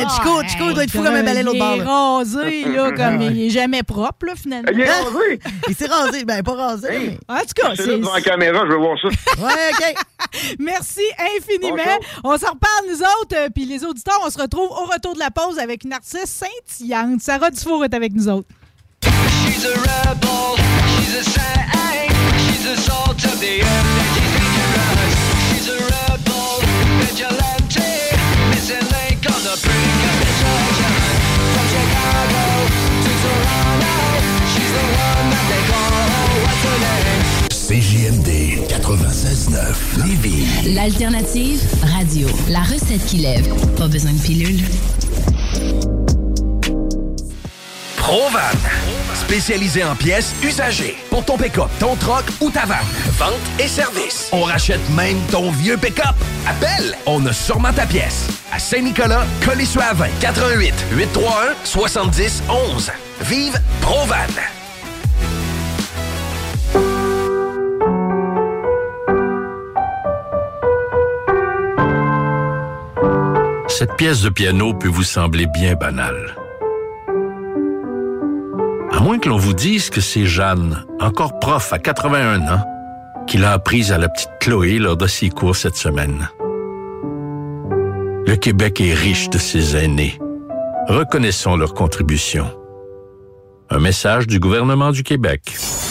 Chico doit être fou comme un balai l'autre bord. Il est rasé, là, comme il est jamais propre, là, finalement. Il est rasé. Il s'est rasé. Ben, pas rasé. Hey. Mais... En tout cas, c'est... devant la caméra, je veux voir ça. Ouais, OK. Merci infiniment. Bonjour. On s'en reparle, nous autres, puis les auditeurs. On se retrouve au retour de la pause avec une artiste scintillante. Sarah Dufour est avec nous autres. She's a rebel, she's a saint, she's the salt of the earth, she's dangerous. She's a rebel, vigilante, missing link on the brink of destruction. From Chicago to Toronto, she's the one that they call, what's her name? CJMD 96.9 Lévis. L'alternative radio, la recette qui lève, pas besoin de pilule. Provan, spécialisé en pièces usagées pour ton pick-up, ton troc ou ta vanne. Vente et service. On rachète même ton vieux pick-up. Appelle, on a sûrement ta pièce. À Saint-Nicolas, Colissuavin, 88 831 70 11. Vive Provan. Cette pièce de piano peut vous sembler bien banale. À moins que l'on vous dise que c'est Jeanne, encore prof à 81 ans, qui l'a apprise à la petite Chloé lors de ses cours cette semaine. Le Québec est riche de ses aînés. Reconnaissons leur contribution. Un message du gouvernement du Québec.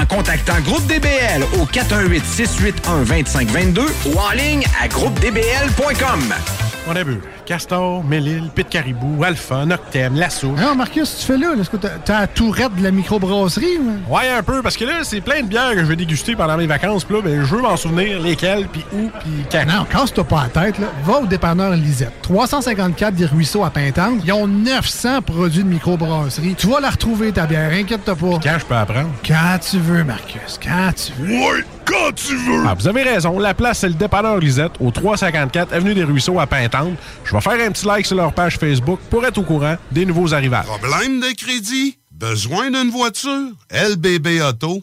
en contactant Groupe DBL au 418-681-2522 ou en ligne à groupedbl.com. On a bu Castor, Mélile, Pit Caribou, Alpha, Noctem, Lasso. Non, Marcus, tu fais là. Est-ce que t'as la tourette de la microbrasserie? Mais... Ouais, un peu, parce que là, c'est plein de bières que je vais déguster pendant mes vacances. Puis là, ben, je veux m'en souvenir lesquelles, puis où, puis quand. Non, casse-toi pas la tête, là. Va au dépanneur Lisette. 354 des Ruisseaux à Pintante. Ils ont 900 produits de microbrasserie. Tu vas la retrouver, ta bière. Inquiète-toi pas. Pis quand je peux apprendre? Quand tu veux, Marcus. Quand tu veux. Oui, quand tu veux. Ah, vous avez raison. La place, c'est le dépanneur Lisette, au 354 avenue des Ruisseaux à Pintante. Je vais faire un petit like sur leur page Facebook pour être au courant des nouveaux arrivages. Problème de crédit? Besoin d'une voiture? LBB Auto.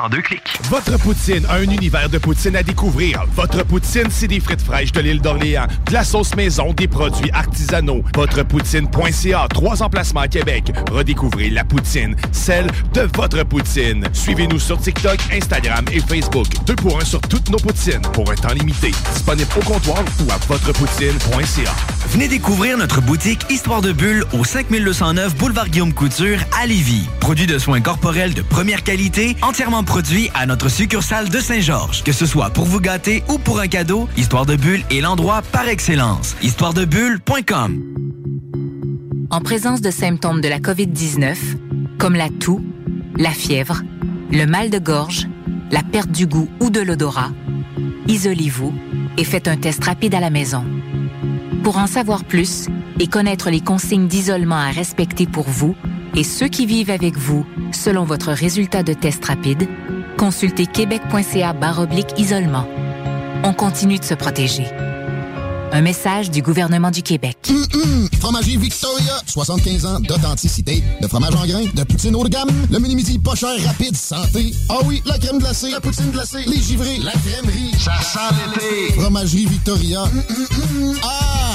en 2 clics. Votre poutine, un univers de poutine à découvrir. Votre poutine, c'est des frites fraîches de l'île d'Orléans, de la sauce maison, des produits artisanaux. Votrepoutine.ca, 3 emplacements à Québec. Redécouvrez la poutine, celle de votre poutine. Suivez-nous sur TikTok, Instagram et Facebook. 2 pour 1 sur toutes nos poutines, pour un temps limité. Disponible au comptoir ou à votrepoutine.ca. Venez découvrir notre boutique Histoire de Bulle au 5209 Boulevard Guillaume Couture à Lévis. Produit de soins corporels de première qualité, entièrement produit à notre succursale de Saint-Georges. Que ce soit pour vous gâter ou pour un cadeau, Histoire de Bulle est l'endroit par excellence. Histoiredebulle.com. En présence de symptômes de la COVID-19, comme la toux, la fièvre, le mal de gorge, la perte du goût ou de l'odorat, isolez-vous et faites un test rapide à la maison. Pour en savoir plus et connaître les consignes d'isolement à respecter pour vous et ceux qui vivent avec vous selon votre résultat de test rapide, consultez québec.ca/isolement. On continue de se protéger. Un message du gouvernement du Québec. Fromagerie Victoria, 75 ans d'authenticité. De fromage en grains, de poutine haut de gamme. Le menu midi pas cher, rapide, santé. Ah oui, la crème glacée, la poutine glacée, les givrés, la crèmerie. Ça sent l'été. Fromagerie Victoria. Ah!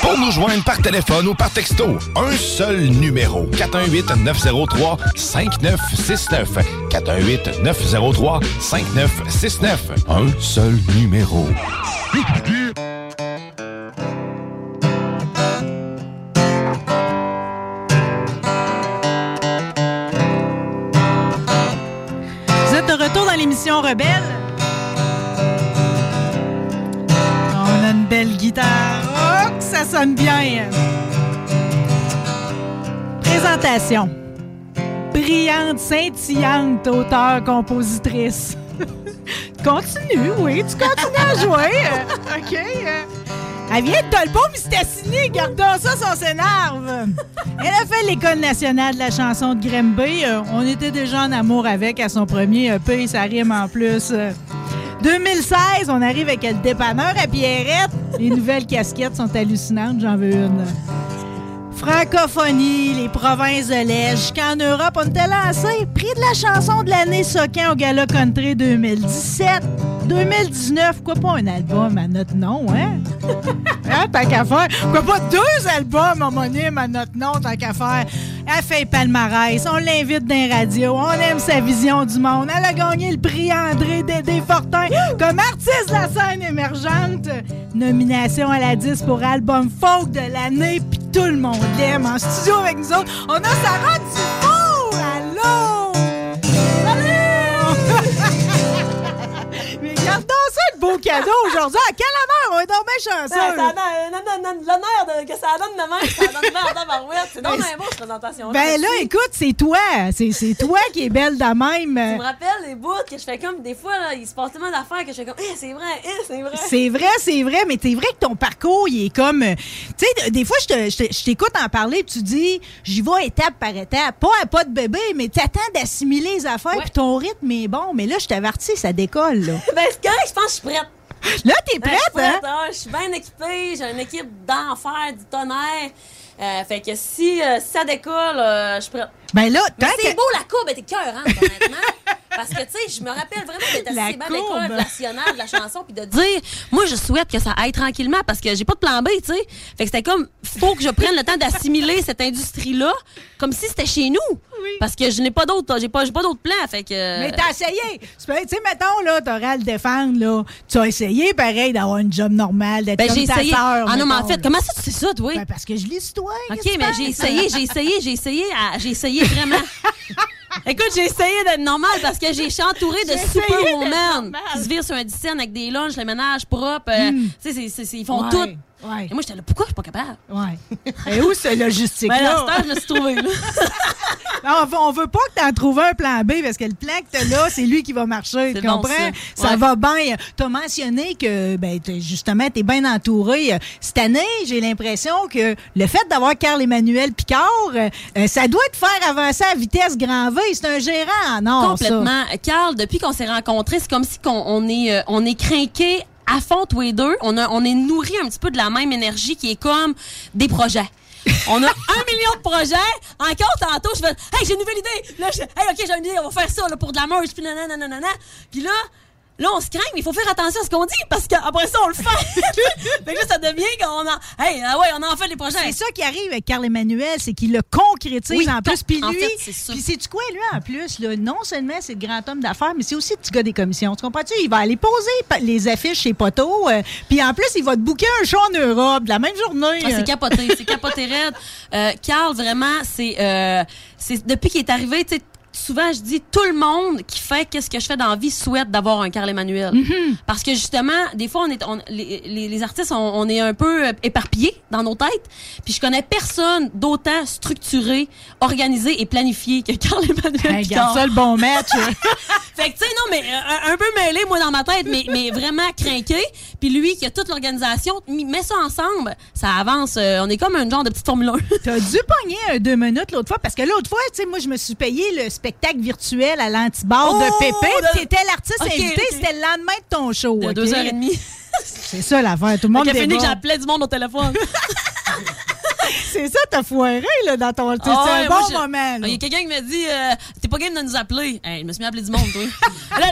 Pour nous joindre par téléphone ou par texto, un seul numéro. 418-903-5969. 418-903-5969. Un seul numéro. Vous êtes de retour dans l'émission Rebelle. On a une belle guitare. Ça sonne bien. Présentation. Brillante, scintillante, auteure, compositrice. Continue, oui, tu continues à jouer. OK. Elle vient de Tolpo, mais c'est assigné. Gardons ça, ça s'énerve. Elle a fait l'École nationale de la chanson de Grimby. On était déjà en amour avec à son premier EP, ça rime en plus. 2016, on arrive avec le dépanneur à Pierrette. Les nouvelles casquettes sont hallucinantes, j'en veux une. Francophonie, les provinces de l'Est. Jusqu'en Europe, on était lancé. Prix de la chanson de l'année Soquin au Gala Country 2017. 2019, pourquoi pas un album à notre nom, hein? Hein, tant qu'à faire. Pourquoi pas 2 albums homonymes à notre nom, tant qu'à faire? Elle fait palmarès, on l'invite dans les radios, on aime sa vision du monde. Elle a gagné le prix André Desfortins comme artiste de la scène émergente. Nomination à la 10 pour album folk de l'année, puis tout le monde l'aime. En studio avec nous autres, on a Sarah Dufour! Allô! Salut! Mais regardons ça, le beau cadeau aujourd'hui. À Calamar, on est donc bien chanceux. Ben, l'honneur que ça donne demain, ça donne merde à Barouette. C'est donc bien beau, cette présentation. Ben là, écoute, c'est toi. C'est toi qui est belle de même. Tu me rappelles les bouts que je fais comme des fois, là, il se passe tellement d'affaires que je fais comme, c'est vrai. Mais c'est vrai que ton parcours, il est comme. Tu sais, des fois, je t'écoute en parler et tu dis, j'y vais étape par étape. Pas à pas de bébé, mais t'attends d'assimiler les affaires puis ton rythme est bon. Mais là, je t'avertis, ça décolle, là. Ben, c'est quand je pense que je suis prête. Là, t'es prête, hein? Je suis bien équipée, j'ai une équipe d'enfer, du tonnerre. Fait que si ça décolle, je suis prête. Ben là, mais c'est beau, la courbe était cœurante, honnêtement. Parce que, tu sais, je me rappelle vraiment d'être assis à l'École nationale de la chanson puis de dire, moi, je souhaite que ça aille tranquillement parce que j'ai pas de plan B, tu sais. Fait que c'était comme, faut que je prenne le temps d'assimiler cette industrie-là comme si c'était chez nous. Oui. Parce que je n'ai pas d'autre, j'ai pas d'autre plan. Fait que. Mais t'as essayé. Tu sais, mettons, là, t'aurais à le défendre, là. Tu as essayé, pareil, d'avoir une job normale, d'être comme ta sœur. Ah non, mais en fait, comment ça, tu sais ça, toi? Ben, parce que je lis sur toi. OK, mais j'ai essayé vraiment. Écoute, j'ai essayé d'être normale parce que j'ai entourée de superwomen qui se virent sur un scène avec des lunchs, le ménage propre. Tu sais, ils font tout Ouais. Et moi, j'étais là, pourquoi je suis pas capable? Ouais. Et où ce logistique-là? Ben, je me suis trouvée, là. Non, on veut pas que t'en trouves un plan B, parce que le plan que t'as là, c'est lui qui va marcher, tu comprends? Bon, ça va bien. T'as mentionné que, ben, justement, t'es bien entouré. Cette année, j'ai l'impression que le fait d'avoir Carl-Emmanuel Picard, ça doit te faire avancer à vitesse grand V. C'est un gérant en or, complètement. Ça. Carl, depuis qu'on s'est rencontrés, c'est comme si on est crinqués à fond tous les deux. On est nourris un petit peu de la même énergie qui est comme des projets. On a 1 million de projets. Encore tantôt, je fais « Hey, j'ai une nouvelle idée! » Là, je hey, OK, j'ai une idée, on va faire ça là, pour de la merge, puis nanana, nanana. Puis là... Là, on se craint, mais il faut faire attention à ce qu'on dit, parce qu'après ça, on le fait. Fait que là, ça devient qu'on en... Hey, ah ouais, on en fait des projets. C'est ça qui arrive avec Carl-Emmanuel, c'est qu'il le concrétise oui, en plus. Puis lui, puis c'est-tu quoi, lui, en plus? Là, non seulement c'est le grand homme d'affaires, mais c'est aussi le petit gars des commissions. Tu comprends-tu? Il va aller poser les affiches chez Poteau, puis en plus, il va te booker un show en Europe de la même journée. Ah, c'est capoté, c'est capoté raide. Carl, vraiment, c'est depuis qu'il est arrivé, tu sais, souvent, je dis, tout le monde qui fait qu'est-ce que je fais dans la vie souhaite d'avoir un Carl-Emmanuel. Mm-hmm. Parce que justement, des fois, les artistes, on est un peu éparpillés dans nos têtes. Puis je connais personne d'autant structuré, organisé et planifié que Carl-Emmanuel. Hey, garde ça le bon match. Fait que tu sais, non, mais un peu mêlé, moi, dans ma tête, mais vraiment crinqué. Puis lui, qui a toute l'organisation, met ça ensemble, ça avance. On est comme un genre de petite Formule 1. T'as dû pogner 2 minutes l'autre fois, parce que l'autre fois, tu sais, moi, je me suis payé le spectacle virtuel à l'antibar de Pépé. De... T'étais l'artiste invité, c'était le lendemain de ton show. Il y a 2h30. C'est ça l'affaire, tout le monde débat. Fini que j'appelais du monde au téléphone. C'est ça, t'as foiré là, dans ton... Oh, c'est un bon moment. Il y a quelqu'un qui m'a dit « T'es pas game de nous appeler. Hey, » Je me suis mis à appeler du monde, toi. là,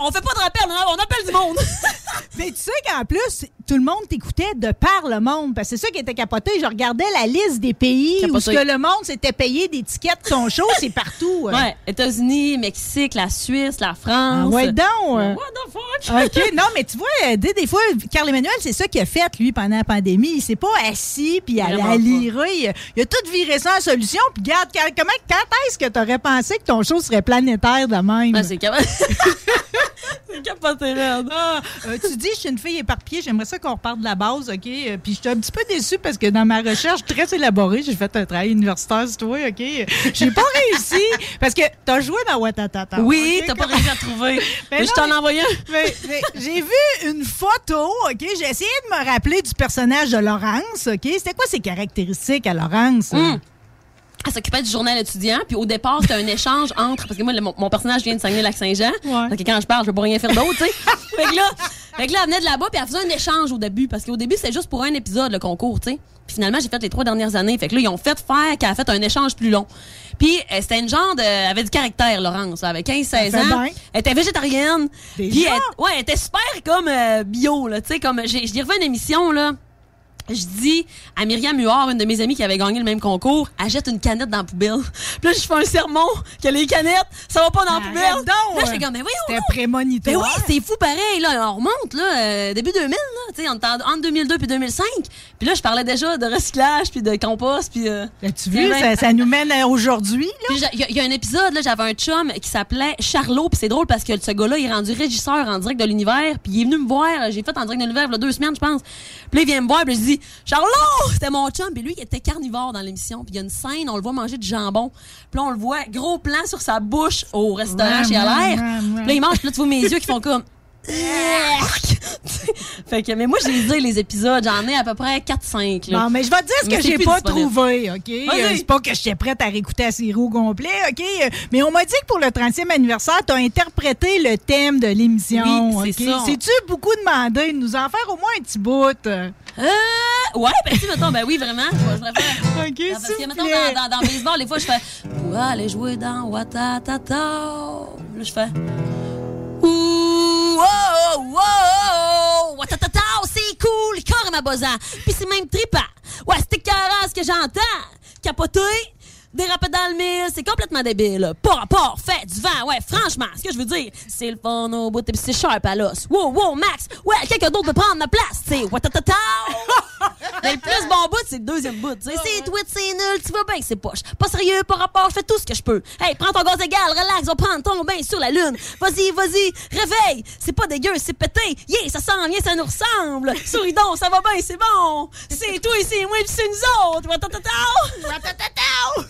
on fait pas de rappel, on appelle du monde. Mais tu sais qu'en plus, tout le monde t'écoutait de par le monde. Parce que c'est ça qui était capoté. Je regardais la liste des pays où ce que le monde s'était payé des tickets de son show. C'est partout. Ouais, États-Unis, Mexique, la Suisse, la France. Ah ouais, donc. What the fuck? OK, non, mais tu vois, des fois, Carl-Emmanuel, c'est ça qu'il a fait, lui, pendant la pandémie. Il s'est pas assis puis à lirer. Il a tout viré ça en solution. Puis regarde, quand est-ce que t'aurais pensé que ton show serait planétaire de même? Ben, c'est capoté. C'est capoté, tu dis, je suis une fille éparpillée, j'aimerais ça qu'on reparte de la base, OK? Puis j'étais un petit peu déçue parce que dans ma recherche très élaborée, j'ai fait un travail universitaire, c'est toi, OK? J'ai pas réussi parce que t'as joué dans Watatata. Oui, okay? T'as pas réussi à trouver. Mais je t'en envoyais un. Mais j'ai vu une photo, OK? J'ai essayé de me rappeler du personnage de Laurence, OK? C'était quoi ses caractéristiques à Laurence? Mm. Elle s'occupait du journal étudiant, puis au départ, c'était un échange entre... Parce que moi, mon personnage vient de Saguenay-Lac-Saint-Jean. Ouais. Donc quand je parle, je veux pas rien faire d'autre, tu sais. Fait que là, elle venait de là-bas, puis elle faisait un échange au début. Parce qu'au début, c'était juste pour un épisode, le concours, tu sais. Puis finalement, j'ai fait les 3 dernières années. Fait que là, ils ont fait faire qu'elle a fait un échange plus long. Puis c'était une genre de... Elle avait du caractère, Laurence. Elle avait 15-16 ans. Bien. Elle était végétarienne. Puis elle était super comme bio, là, tu sais. Comme... J'ai refait une émission, là. Je dis à Myriam Huard, une de mes amies qui avait gagné le même concours, elle jette une canette dans la poubelle. Puis là, je fais un sermon que les canettes, ça va pas dans la poubelle. Donc, là, j'étais comme, mais oui, c'était prémonitoire. Mais oui, c'est fou pareil. Là, on remonte, là, début 2000, là, tu sais, entre 2002 puis 2005. Puis là, je parlais déjà de recyclage puis de compost. Puis, as-tu vu, ça nous mène à aujourd'hui, là? Il y a un épisode, là, j'avais un chum qui s'appelait Charlot. Puis c'est drôle parce que ce gars-là, il est rendu régisseur en direct de l'univers. Puis il est venu me voir. J'ai fait en direct de l'univers, là, 2 semaines, je pense. Puis là, il vient me voir, puis je dis, Charlot, c'était mon chum, puis lui, il était carnivore dans l'émission. Puis il y a une scène, on le voit manger du jambon. Puis là, on le voit, gros plan sur sa bouche au restaurant chez Allaire. Puis là, il mange, puis là, tu vois mes yeux qui font comme... Fait que, mais moi, je les ai, les épisodes. J'en ai à peu près 4-5. Là. Bon, mais je vais te dire ce que j'ai pas trouvé, OK? C'est pas que j'étais prête à réécouter à Sirou complet, OK? Mais on m'a dit que pour le 30e anniversaire, t'as interprété le thème de l'émission. Oui, c'est okay? Ça. C'est-tu beaucoup demandé de nous en faire au moins un petit bout? Ouais, ben si, mettons, ben oui, vraiment. Je vais faire. OK, parce que, mettons, dans baseball, des fois, je fais « Pour aller jouer dans Watatata ». Là, je fais « wow, wow, watatata, c'est cool, le corps est ma bosan, puis c'est même trippant. Ouais, c'était carré ce que j'entends, capoté. déraper dans le mille, c'est complètement débile. Pas rapport, fait du vent, ouais, franchement, ce que je veux dire, c'est le fun au bout, pis c'est sharp à l'os. Wow, wow, Max, ouais, quelqu'un d'autre peut prendre la place, tu sais, watatata. Mais le plus bon bout, c'est le deuxième bout, tu sais, c'est tweet, c'est nul, tu vois bien que c'est poche. Pas sérieux, pas rapport, je fais tout ce que je peux. Hey, prends ton gaz égal, relax, on prend ton bain sur la lune. Vas-y, vas-y, réveille, c'est pas dégueu, c'est pété. Yeah, ça s'en vient, ça nous ressemble. Souris donc, ça va bien, c'est bon. C'est toi, c'est moi, pis c'est nous autres. Watatata.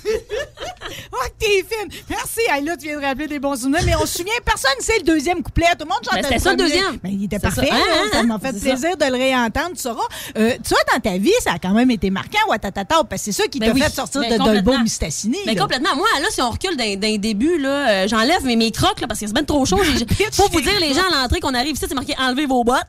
Oh, que t'es fine! Merci! Hey, là, tu viens de rappeler des bons souvenirs, mais on se souvient, personne ne sait le deuxième couplet. Tout le monde chantait le premier. Deuxième. Mais il était parfait. Ça, hein, ça m'a fait plaisir de le réentendre. Tu sauras. Tu vois, dans ta vie, ça a quand même été marquant, Watatata, parce que c'est ça qui t'a fait sortir de Dolbo Mistassini. Mais complètement. Moi, là, si on recule d'un début, là, j'enlève mes crocs là, parce que c'est bien trop chaud. Faut vous dire, les gens à l'entrée, qu'on arrive ici, c'est marqué enlevez vos bottes.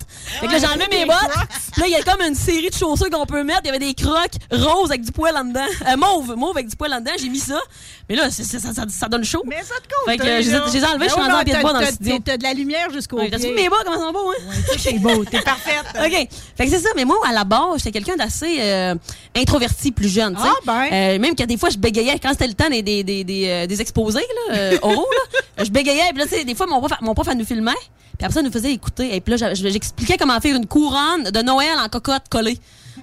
Fait que là, j'enlève mes bottes. Là, il y a comme une série de chaussures qu'on peut mettre. Il y avait des crocs roses avec du poil en dedans. Mauve avec du poil en dedans. J'ai mis ça. Mais là, ça donne chaud. Mais ça te compte. Fait que j'ai enlevé, je suis en pied de bois dans le studio. T'as de la lumière jusqu'au pied. T'as-tu mes bas, comment ça va, hein? Ouais, t'es beau, t'es parfaite. OK. Fait que c'est ça. Mais moi, à la base, j'étais quelqu'un d'assez introverti plus jeune, tu sais. Ah ben. Même que des fois, je bégayais quand c'était le temps des exposés, là, oraux, là. Je bégayais. Puis là, tu sais, des fois, mon prof, elle nous filmait. Puis après ça, elle nous faisait écouter. Et puis là, j'expliquais comment faire une couronne de Noël en cocotte collée.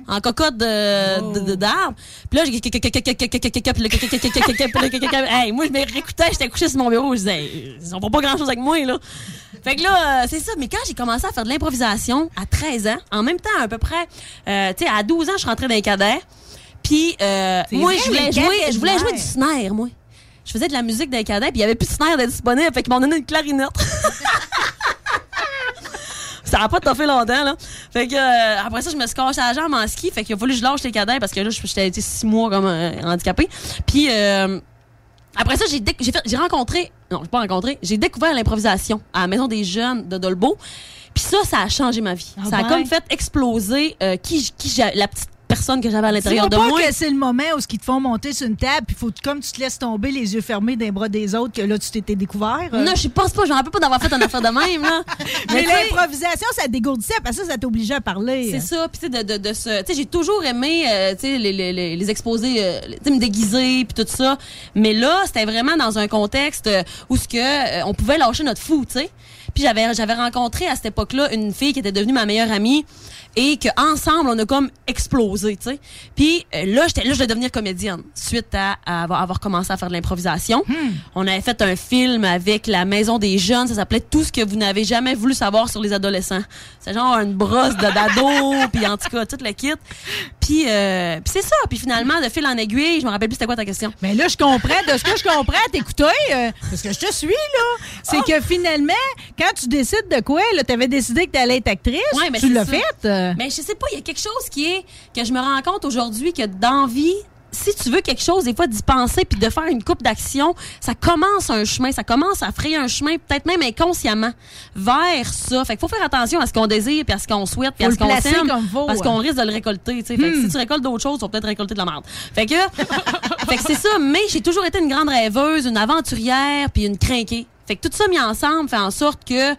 En cocotte d'arbre. Puis là, hey, moi, je me réécoutais, j'étais couché sur mon bureau, je disais, ils font pas grand-chose avec moi, là. Fait que là, c'est ça. Mais quand j'ai commencé à faire de l'improvisation à 13 ans, en même temps, à peu près, tu sais, à 12 ans, je rentrais dans les cadets. Puis, moi, je voulais jouer du snare, moi. Je faisais de la musique dans les cadets, puis il y avait plus de snare disponible, fait qu'ils m'ont donné une clarinette. Ça n'a pas toffé longtemps, là. Fait que, après ça, je me suis cassé la jambe en ski. Fait qu'il a fallu que je lâche les cadets parce que là, j'étais 6 mois comme handicapée. Puis, après ça, j'ai découvert l'improvisation à la Maison des Jeunes de Dolbeau. Puis ça a changé ma vie. Oh ça a comme fait exploser la petite personne que j'avais à l'intérieur de moi. C'est pas que c'est le moment où ils te font monter sur une table puis faut comme tu te laisses tomber les yeux fermés d'un bras des autres que là tu t'étais découvert. Non, je pense pas, je me rappelle pas d'avoir fait une affaire de même là. Mais l'improvisation ça dégourdissait parce que ça t'obligeait à parler. C'est ça, puis tu sais de ce tu sais j'ai toujours aimé tu sais les exposer tu sais me déguiser puis tout ça, mais là c'était vraiment dans un contexte où ce que on pouvait lâcher notre fou, tu sais. Puis j'avais rencontré à cette époque-là une fille qui était devenue ma meilleure amie et que ensemble on a comme explosé, tu sais. Puis là je voulais devenir comédienne suite à avoir commencé à faire de l'improvisation. On avait fait un film avec la Maison des Jeunes, ça s'appelait Tout ce que vous n'avez jamais voulu savoir sur les adolescents. C'est genre une brosse de dado puis en tout cas tout le kit. Puis c'est ça, puis finalement de fil en aiguille, je me rappelle plus c'était quoi ta question. Mais là je comprends de ce que je comprends t'écouter parce que je te suis là, c'est que finalement quand tu décides de quoi, là, t'avais décidé que t'allais être actrice, ouais, ben tu l'as fait. Mais je sais pas, il y a quelque chose que je me rends compte aujourd'hui que d'envie, si tu veux quelque chose, des fois, d'y penser puis de faire une coupe d'action, ça commence un chemin, ça commence à frayer un chemin, peut-être même inconsciemment, vers ça. Fait qu'il faut faire attention à ce qu'on désire, puis à ce qu'on souhaite, puis à ce qu'on sème, parce qu'on risque de le récolter, tu sais. Fait que si tu récoltes d'autres choses, tu vas peut-être récolter de la merde. Fait que c'est ça, mais j'ai toujours été une grande rêveuse, une aventurière, puis une crinquée. Fait que tout ça mis ensemble fait en sorte que...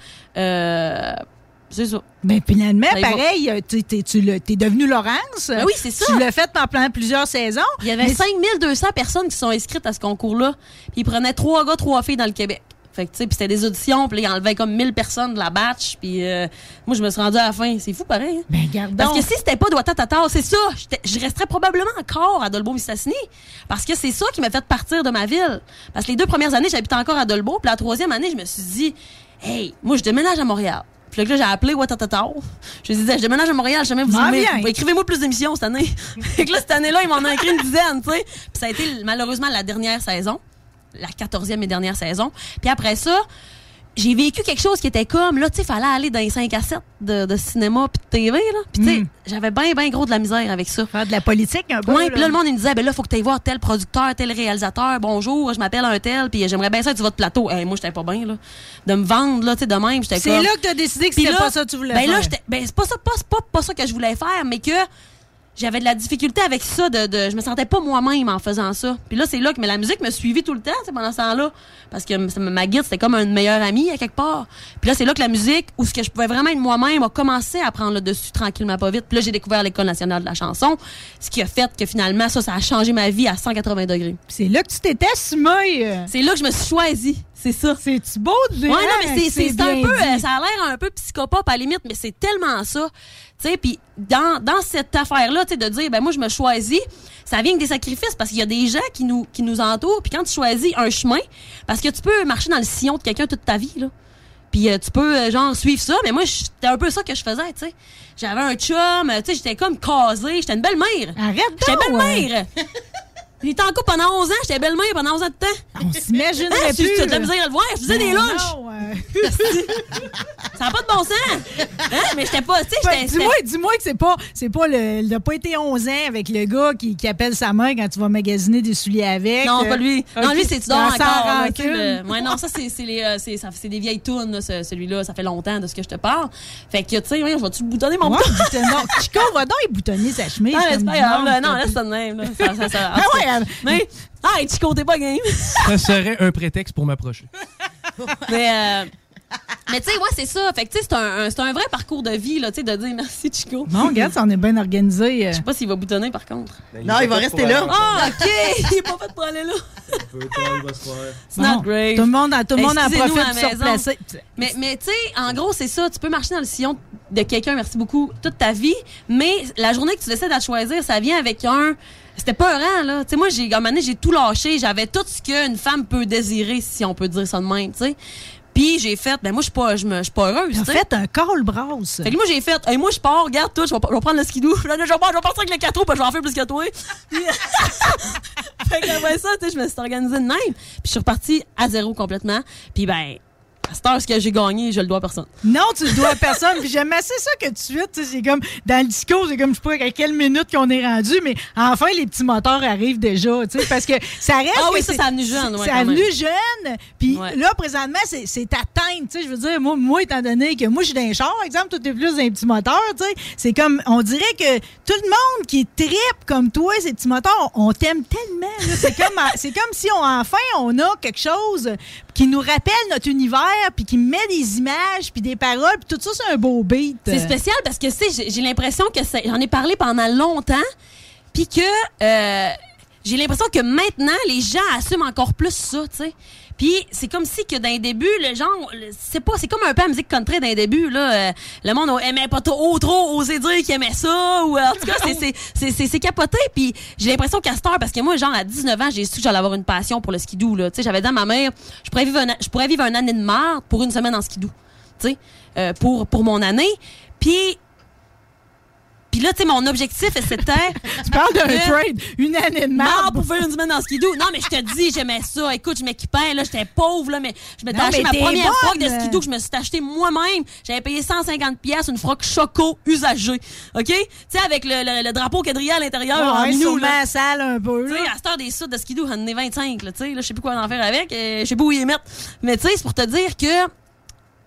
c'est ça. Mais finalement, pareil, t'es devenue Laurence. Ben oui, c'est ça. Tu l'as fait pendant plusieurs saisons. Il y avait 5200 personnes qui sont inscrites à ce concours-là. Puis ils prenaient 3 gars, 3 filles dans le Québec. Fait que, tu sais, puis c'était des auditions, puis là, ils enlevaient comme 1000 personnes de la batch, puis moi, je me suis rendue à la fin. C'est fou, pareil. Hein? Ben, garde donc. Parce que si c'était pas de Watatata, c'est ça. Je resterais probablement encore à Dolbeau-Mistassini. Parce que c'est ça qui m'a fait partir de ma ville. Parce que les 2 premières années, j'habitais encore à Dolbeau, puis la 3e année, je me suis dit, hey, moi, je déménage à Montréal. Puis là, j'ai appelé Watatata. Je disais, je déménage à Montréal, jamais vous aimez. Écrivez-moi plus d'émissions cette année. Fait que là, cette année-là, ils m'en ont écrit une dizaine, tu sais. Puis ça a été malheureusement la dernière saison, la 14e et dernière saison. Puis après ça, j'ai vécu quelque chose qui était comme, là, tu sais, fallait aller dans les 5 à 7 de cinéma puis de TV, là. Puis, tu sais, j'avais bien gros de la misère avec ça. Faire de la politique, un peu. Oui, puis là, le monde, il me disait, ben là, faut que t'ailles voir tel producteur, tel réalisateur, bonjour, je m'appelle un tel, puis j'aimerais bien ça être sur votre plateau. Hey, moi, j'étais pas bien, là. De me vendre, là, tu sais, de même, j'étais comme... C'est là que t'as décidé que c'était pas ça que tu voulais faire. Ben là, c'est pas ça que je voulais faire, mais que j'avais de la difficulté avec ça, je me sentais pas moi-même en faisant ça. Puis là, c'est là que la musique me suivait tout le temps, pendant ce temps-là. Parce que ma guide, c'était comme une meilleure amie, à quelque part. Puis là, c'est là que la musique, où ce que je pouvais vraiment être moi-même, a commencé à prendre le dessus tranquillement, pas vite. Puis là, j'ai découvert l'École nationale de la chanson, ce qui a fait que finalement, ça a changé ma vie à 180 degrés. C'est là que tu t'étais, Simone! C'est là que je me suis choisie. C'est ça. C'est-tu beau de dire? Ouais, non, mais c'est un peu, ça a l'air un peu psychopathe à la limite, mais c'est tellement ça. Tu sais, puis dans cette affaire-là, tu sais, de dire, ben moi, je me choisis, ça vient avec des sacrifices parce qu'il y a des gens qui nous entourent. Puis quand tu choisis un chemin, parce que tu peux marcher dans le sillon de quelqu'un toute ta vie, là. Puis tu peux, suivre ça. Mais moi, c'était un peu ça que je faisais, tu sais. J'avais un chum, tu sais, j'étais comme casée, j'étais une belle-mère. Arrête donc! J'étais belle-mère! Ouais. Il était en couple pendant 11 ans, j'étais belle-mère pendant 11 ans de temps. On s'imaginerait plus. Tu as de la misère à le voir, je faisais des lunchs. Ça n'a pas de bon sens. Hein? Mais j'étais pas, tu sais, dis-moi que c'est pas il n'a pas été 11 ans avec le gars qui appelle sa main quand tu vas magasiner des souliers avec. Non, pas lui. Okay. Non, lui, c'est tu dors encore. Là, ouais, non, ça c'est des vieilles tounes, celui-là, ça fait longtemps de ce que je te parle. Fait que tu sais, je vais-tu boutonner mon bouton? Chico, va donc il boutonner sa chemise. Non, laisse ça de même. Mais, Chico, t'es pas game. Ça serait un prétexte pour m'approcher. Mais tu sais, ouais, c'est ça. Fait que tu sais, c'est un vrai parcours de vie, là, tu sais, de dire merci, Chico. Non, regarde, ça en est bien organisé. Je sais pas s'il va boutonner, par contre. Non, il va rester là. Ah, OK! Il est pas fait pour aller là. Il va se faire. It's not great. Tout le monde en profite sur place. Mais tu sais, en gros, c'est ça. Tu peux marcher dans le sillon de quelqu'un, merci beaucoup, toute ta vie. Mais la journée que tu décides à choisir, ça vient avec un... C'était peurant, là. Tu sais, moi, à un moment donné, j'ai tout lâché. J'avais tout ce qu'une femme peut désirer, si on peut dire ça de même, tu sais. Puis j'ai fait, ben moi, je suis pas heureuse, tu sais. T'as fait un call-brasse. Fait que moi, j'ai fait, hey, moi, je pars, regarde, toi, je vais prendre le skidoo. Je vais partir avec le 4 roues, puis je vais en faire plus que toi. Fait qu'après ça, tu sais, je me suis organisée de même. Puis je suis repartie à zéro complètement. Puis ben... À cette heure, ce que j'ai gagné, je le dois à personne. Non, tu le dois à personne. Puis j'aime assez ça que tu fais. C'est comme, dans le discours, c'est comme, je sais pas à quelle minute qu'on est rendu, mais enfin, les petits moteurs arrivent déjà. Parce que ça reste. Ah oui, ça venu jeune. Ouais, ça venu jeune. Puis ouais. Là, présentement, c'est ta teinte. Je veux dire, moi, étant donné que moi, je suis d'un char, par exemple, toi, t'es plus d'un petit moteur. C'est comme, on dirait que tout le monde qui trippe comme toi, ces petits moteurs, on t'aime tellement. C'est comme si on a quelque chose qui nous rappelle notre univers, puis qui met des images, puis des paroles, puis tout ça, c'est un beau beat. C'est spécial parce que, j'ai l'impression que j'en ai parlé pendant longtemps, puis que j'ai l'impression que maintenant, les gens assument encore plus ça, tu sais. Puis c'est comme si que dans les débuts, le genre, c'est comme un peu la musique country dans les débuts, là. Le monde aimait pas trop oser dire qu'il aimait ça, ou en tout cas, c'est capoté. Puis j'ai l'impression qu'à cette heure, parce que moi, genre, à 19 ans, j'ai su que j'allais avoir une passion pour le skidoo, là. Tu sais, j'avais dit à ma mère, je pourrais vivre une année de marde pour une semaine en skidoo, tu sais, pour mon année. Puis là, tu sais, mon objectif, c'était... Tu parles d'un trade, une année de marde pour faire une semaine dans le skidoo. Non, mais je te dis, j'aimais ça. Écoute, je m'équipais, là, j'étais pauvre, là, mais je m'étais acheté ma première froc de skidoo que je me suis acheté moi-même. J'avais payé 150$, une froc choco usagée. OK? Tu sais, avec le drapeau quadrillé à l'intérieur, en minou, là. Sale un peu. Tu sais, à cette heure des soutes de skidoo, j'en ai 25, là, tu sais. Là, je sais plus quoi en faire avec. Je sais pas où y mettre. Mais tu sais, c'est pour te dire que...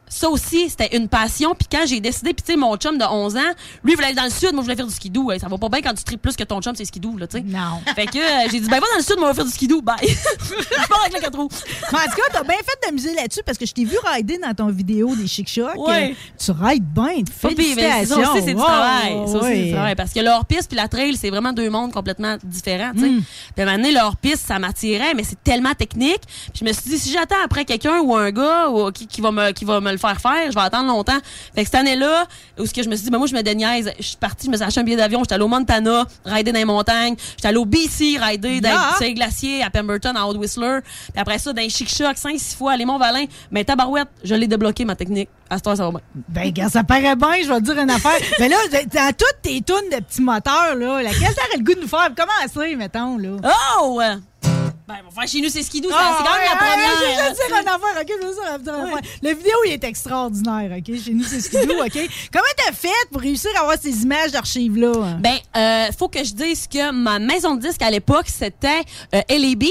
Ça aussi, c'était une passion. Puis quand j'ai décidé, puis tu sais, mon chum de 11 ans, lui, il voulait aller dans le sud, moi, je voulais faire du skidoo. Ça va pas bien quand tu tripes plus que ton chum, c'est skidoo, là, tu sais. Non. Fait que j'ai dit, ben, va dans le sud, moi, on va faire du skidoo. Bye. Je pars avec le 4 roues. En tout cas, t'as bien fait d'amuser là-dessus parce que je t'ai vu rider dans ton vidéo des chic-chocs. Ouais. Tu rides bien. Félicitations. Ça aussi, c'est du travail. Ça aussi, c'est du travail. Parce que le hors-piste puis la trail, c'est vraiment deux mondes complètement différents, tu sais. Puis à un moment donné, le hors-piste, ça m'attirait, mais c'est tellement technique. Puis je me suis dit, si j'attends après quelqu'un ou un gars ou, qui va me le faire, je vais attendre longtemps. Fait que cette année-là, où ce que je me suis dit, ben moi, je me déniaise. Je suis partie, je me suis acheté un billet d'avion, j'étais allée au Montana, rider dans les montagnes, j'étais allée au BC, rider dans les glaciers, à Pemberton, à Old Whistler, puis après ça, dans les chic-chocs, 5-6 fois, à les Mont-Valin, mais tabarouette, je l'ai débloqué, ma technique. À ce temps, ça va bien. Ben, gars, ça paraît bien, je vais te dire une affaire. Mais là, dans toutes tes tunes de petits moteurs, là, laquelle t'aurais le goût de nous faire? Comment ça, mettons, là? Oh! Ben, enfin, chez nous, c'est skidoo, c'est quand même la première. Je vais dire une affaire, OK? La vidéo, il est extraordinaire, OK? Chez nous, c'est skidoo, OK? Comment t'as fait pour réussir à avoir ces images d'archives-là? Hein? Ben, faut que je dise que ma maison de disque à l'époque, c'était L.A.B.,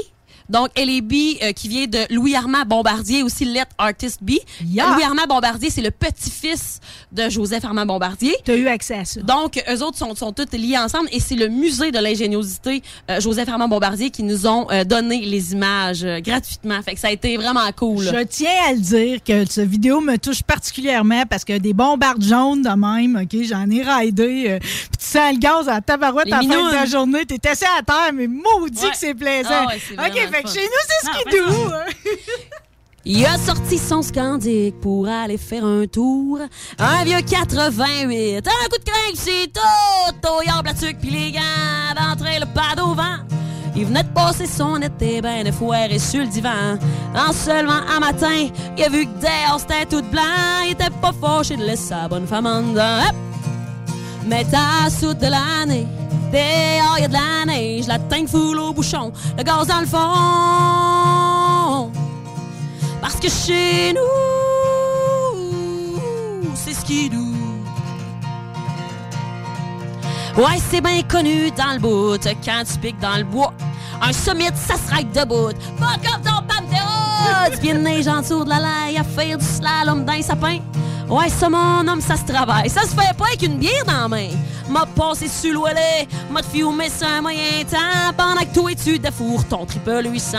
Donc, L.A.B. qui vient de Louis-Armand Bombardier, aussi Let Artist Be. Yeah. Louis-Armand Bombardier, c'est le petit-fils de Joseph-Armand Bombardier. Tu as eu accès à ça. Donc, eux autres sont tous liés ensemble et c'est le musée de l'ingéniosité Joseph-Armand Bombardier qui nous ont donné les images gratuitement. Fait que ça a été vraiment cool. Je tiens à le dire que cette vidéo me touche particulièrement parce que des bombardes jaunes de même, OK, j'en ai raidé. Puis tu sens le gaz à la tabarouette en fin de ta journée. T'es assis à terre, mais maudit que c'est plaisant. Ah ouais, c'est OK, fait que chez nous, c'est Skidoo. Il a sorti son Scandic pour aller faire un tour. Un vieux 88, un coup de cringue, c'est tout. Au yard, platuc, pis les gants, d'entrer le pas au vent. Il venait de passer son été, ben de foiré sur le divan. En seulement un matin, il a vu que dehors c'était tout blanc. Il était pas fâché de laisser sa bonne femme en dedans. Hop! Mais ta soute de l'année, dehors y'a de la neige, la teinte foule au bouchon, le gaz dans le fond. Parce que chez nous, c'est Skidoo. Ouais, c'est bien connu dans le bout, quand tu piques dans le bois. Un summit, ça se raque debout, pas comme ton pam de bien neige en dessous de la laille, à faire du slalom dans les sapins. Ouais, ça, mon homme, ça se travaille. Ça se fait pas avec une bière dans la main. M'a passé sur l'ouellet, m'a te fumé sur un moyen temps, pendant que toi et tu défours ton triple 800.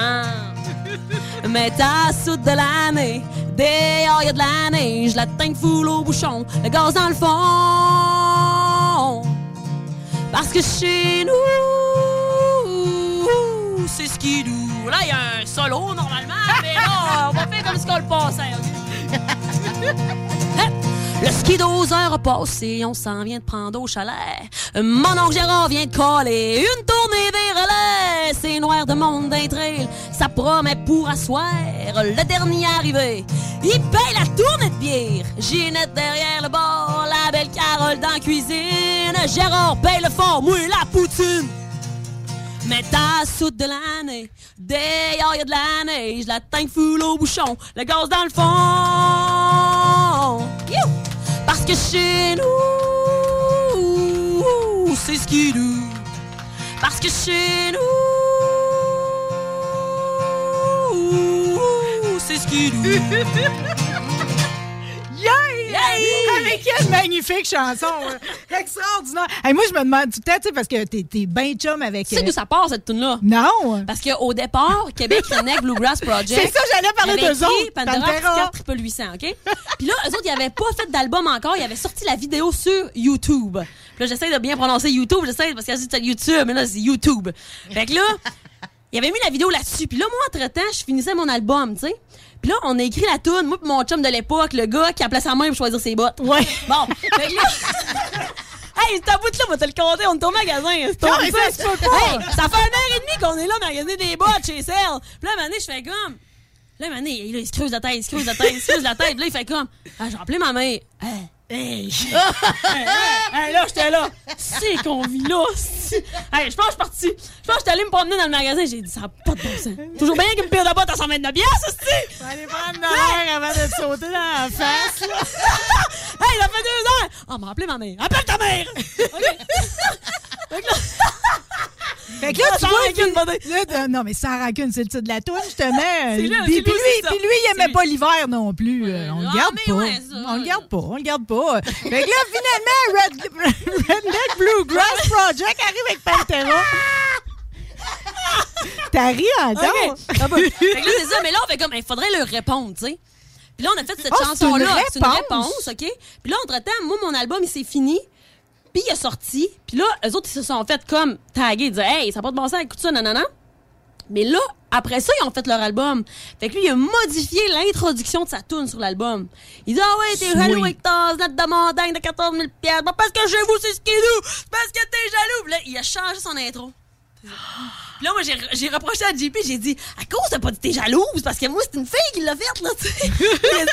Mais ta soute de l'année, dehors y'a de la neige, la teinte foule au bouchon, le gaz dans le fond. Parce que chez nous, c'est Skidoo. Là, il y a un solo normalement, mais là, on va faire comme si on le passait. Le ski d'oseur a passé, on s'en vient de prendre au chalet. Mon oncle Gérard vient de coller une tournée des relais. C'est noir de monde d'un trail, ça promet pour asseoir. Le dernier arrivé, il paye la tournée de bière. Ginette derrière le bord, la belle Carole dans la cuisine. Gérard paye le fort, mouille la poutine. Mais ta soute de l'année, dehors y'a de la neige, la teinte foule au bouchon, le gaz dans le fond. Youh! Parce que chez nous, c'est Skidoo. Parce que chez nous, c'est Skidoo. Avec quelle magnifique chanson! Extraordinaire! Hey, moi, je me demande tout le temps, tu sais, parce que t'es ben chum avec... Tu sais d'où ça part, cette tune-là? Non! Parce qu'au départ, Québec Redneck Bluegrass Project... C'est ça, j'allais parler d'eux autres! Pandora, 48800, OK? Puis là, eux autres, ils n'avaient pas fait d'album encore, ils avaient sorti la vidéo sur YouTube. Puis là, j'essaie de bien prononcer YouTube, j'essaie parce qu'il y a juste YouTube, mais là, c'est YouTube. Fait que là, ils avaient mis la vidéo là-dessus. Puis là, moi, entre-temps, je finissais mon album, tu sais. Puis là, on a écrit la toune, moi pis mon chum de l'époque, le gars qui appelait sa main pour choisir ses bottes. Ouais. Bon. Fait que là... Hey, cette bout-là, on va te le compter, on est au magasin. C'est non, mais ça se peut pas. Hey, ça fait 1 heure et demie qu'on est là, magasiner des bottes chez Serge. Puis là, un moment donné, je fais comme... Là, un moment donné, il se creuse la tête, il se creuse la tête. Puis là, il fait comme... Ah, j'ai rappelé ma mère. Hey! Hey, là, j'étais là! C'est qu'on vit là! Hey, je pense que je suis partie! Je pense que j'étais allée me promener dans le magasin, j'ai dit ça n'a pas de bon sens! Toujours bien qu'il me pire de bottes à 129$, c'est-tu? Allez prendre ma mère avant de te sauter dans la face! Hey, ça fait 2 heures! Oh, m'a appelé ma mère! Appelle ta mère! OK! Donc là... Fait que là, tu vois, non, mais sans rancune, c'est le titre de la toune, justement. Puis lui, il aimait pas l'hiver non plus. On le garde pas. Fait que là, finalement, Redneck Bluegrass Project arrive avec Pantera. T'as ri en temps? Fait que là, c'est ça, mais là, on fait comme, il faudrait leur répondre, tu sais. Puis là, on a fait cette chanson-là. C'est une réponse, OK? Puis là, entre-temps, moi, mon album, il s'est fini. Puis il est sorti, puis là, eux autres, ils se sont fait comme taguer, dire « Hey, ça n'a pas de bon sens, écoute ça, nanana. » Mais là, après ça, ils ont fait leur album. Fait que lui, il a modifié l'introduction de sa toune sur l'album. Il dit « Ah ouais, t'es jaloux avec ta note de montagne de 14 000 piastres, parce que chez vous, c'est Skidoo, parce que t'es jaloux. » Puis là, il a changé son intro. Puis là, moi, j'ai reproché à JP, j'ai dit « À cause, t'as pas dit t'es jalouse, parce que moi, c'est une fille qui l'a faite, là, tu sais.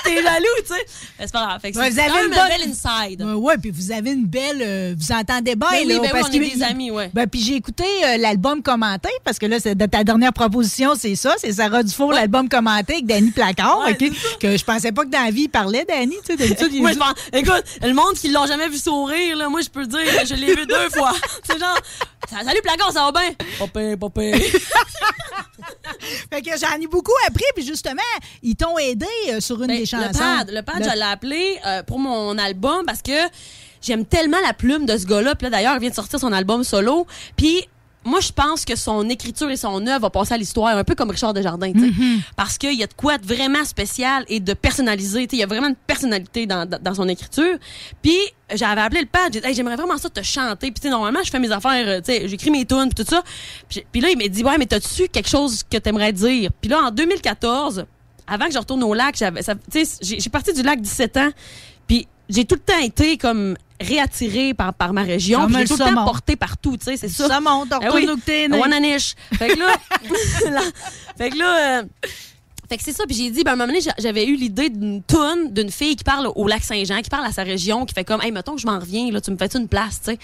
T'es jaloux, tu sais. » C'est pas grave. Fait que ouais, c'est quand même une belle inside. Ouais, puis vous avez une belle... vous entendez bien, ben là. Oui, ben parce oui, on est des amis, ouais. Ben, puis j'ai écouté l'album commenté, parce que là, c'est de ta dernière proposition, c'est ça, c'est Sarah Dufour, ouais. L'album commenté avec Danny Placard, ouais, OK? Que je pensais pas que dans la vie, il parlait, Danny, tu sais, d'habitude. Moi, écoute, le monde qui l'ont jamais vu sourire, là, moi, je peux dire, je l'ai vu 2 fois. C'est genre... « Salut, Placard, ça va bien? » « Popé, popé. » Fait que j'en ai beaucoup appris, puis justement, ils t'ont aidé sur une des chansons. Le pad, je l'ai appelé pour mon album parce que j'aime tellement la plume de ce gars-là. Puis là, d'ailleurs, il vient de sortir son album solo. Puis moi, je pense que son écriture et son œuvre vont passer à l'histoire, un peu comme Richard Desjardins, tu sais. Mm-hmm. Parce qu'il y a de quoi être vraiment spécial et de personnalisé. Il y a vraiment une personnalité dans son écriture. Puis j'avais appelé le pad, j'ai dit hey, j'aimerais vraiment ça te chanter. Puis normalement, je fais mes affaires, j'écris mes tunes et tout ça. Puis là, il m'a dit ouais, mais t'as-tu quelque chose que t'aimerais dire? Puis là, en 2014, avant que je retourne au lac, j'ai parti du lac 17 ans. Puis j'ai tout le temps été comme réattirée par ma région. Comme j'ai tout le temps porté partout, tu sais, c'est ça. Ça monte, on retourne où que t'es né. Fait que c'est ça. Puis j'ai dit, à un moment donné, j'avais eu l'idée d'une toune d'une fille qui parle au lac Saint-Jean, qui parle à sa région, qui fait comme, hey, mettons que je m'en reviens, là, tu me fais-tu une place, tu sais.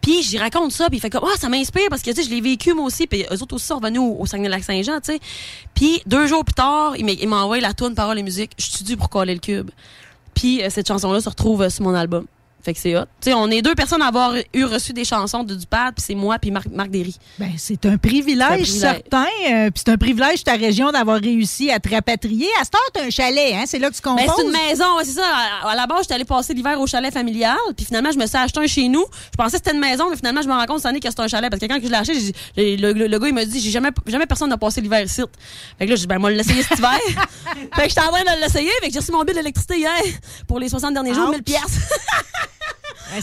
Puis j'y raconte ça, puis il fait comme, ça m'inspire parce que, je l'ai vécu moi aussi, puis eux autres aussi sont revenus au Saguenay-Lac-Saint-Jean, tu sais. Puis 2 jours plus tard, il m'a envoyé la toune, paroles et musique. Je suis due pour coller le cube. Puis cette chanson-là se retrouve sur mon album. Fait que c'est hot. Tu sais, on est 2 personnes à avoir reçu des chansons du Pad, puis c'est moi, puis Marc Derry. Ben, c'est un privilège certain. Puis c'est un privilège, ta région, d'avoir réussi à te rapatrier. À ce temps, t'as un chalet, hein? C'est là que tu composes. Ben, c'est une maison, ouais, c'est ça. À la base, j'étais allée passer l'hiver au chalet familial, puis finalement, je me suis acheté un chez nous. Je pensais que c'était une maison, mais finalement, je me rends compte cette année que c'est un chalet. Parce que quand je l'ai acheté, le gars, il m'a dit, jamais personne n'a passé l'hiver ici. Fait que là, j'ai dit, moi, je vais l'essayer cet hiver. Fait que j'étais en train de l'essayer, fait que j'ai reçu mon bill d'électricité hier pour les 60 derniers jours, 1000$.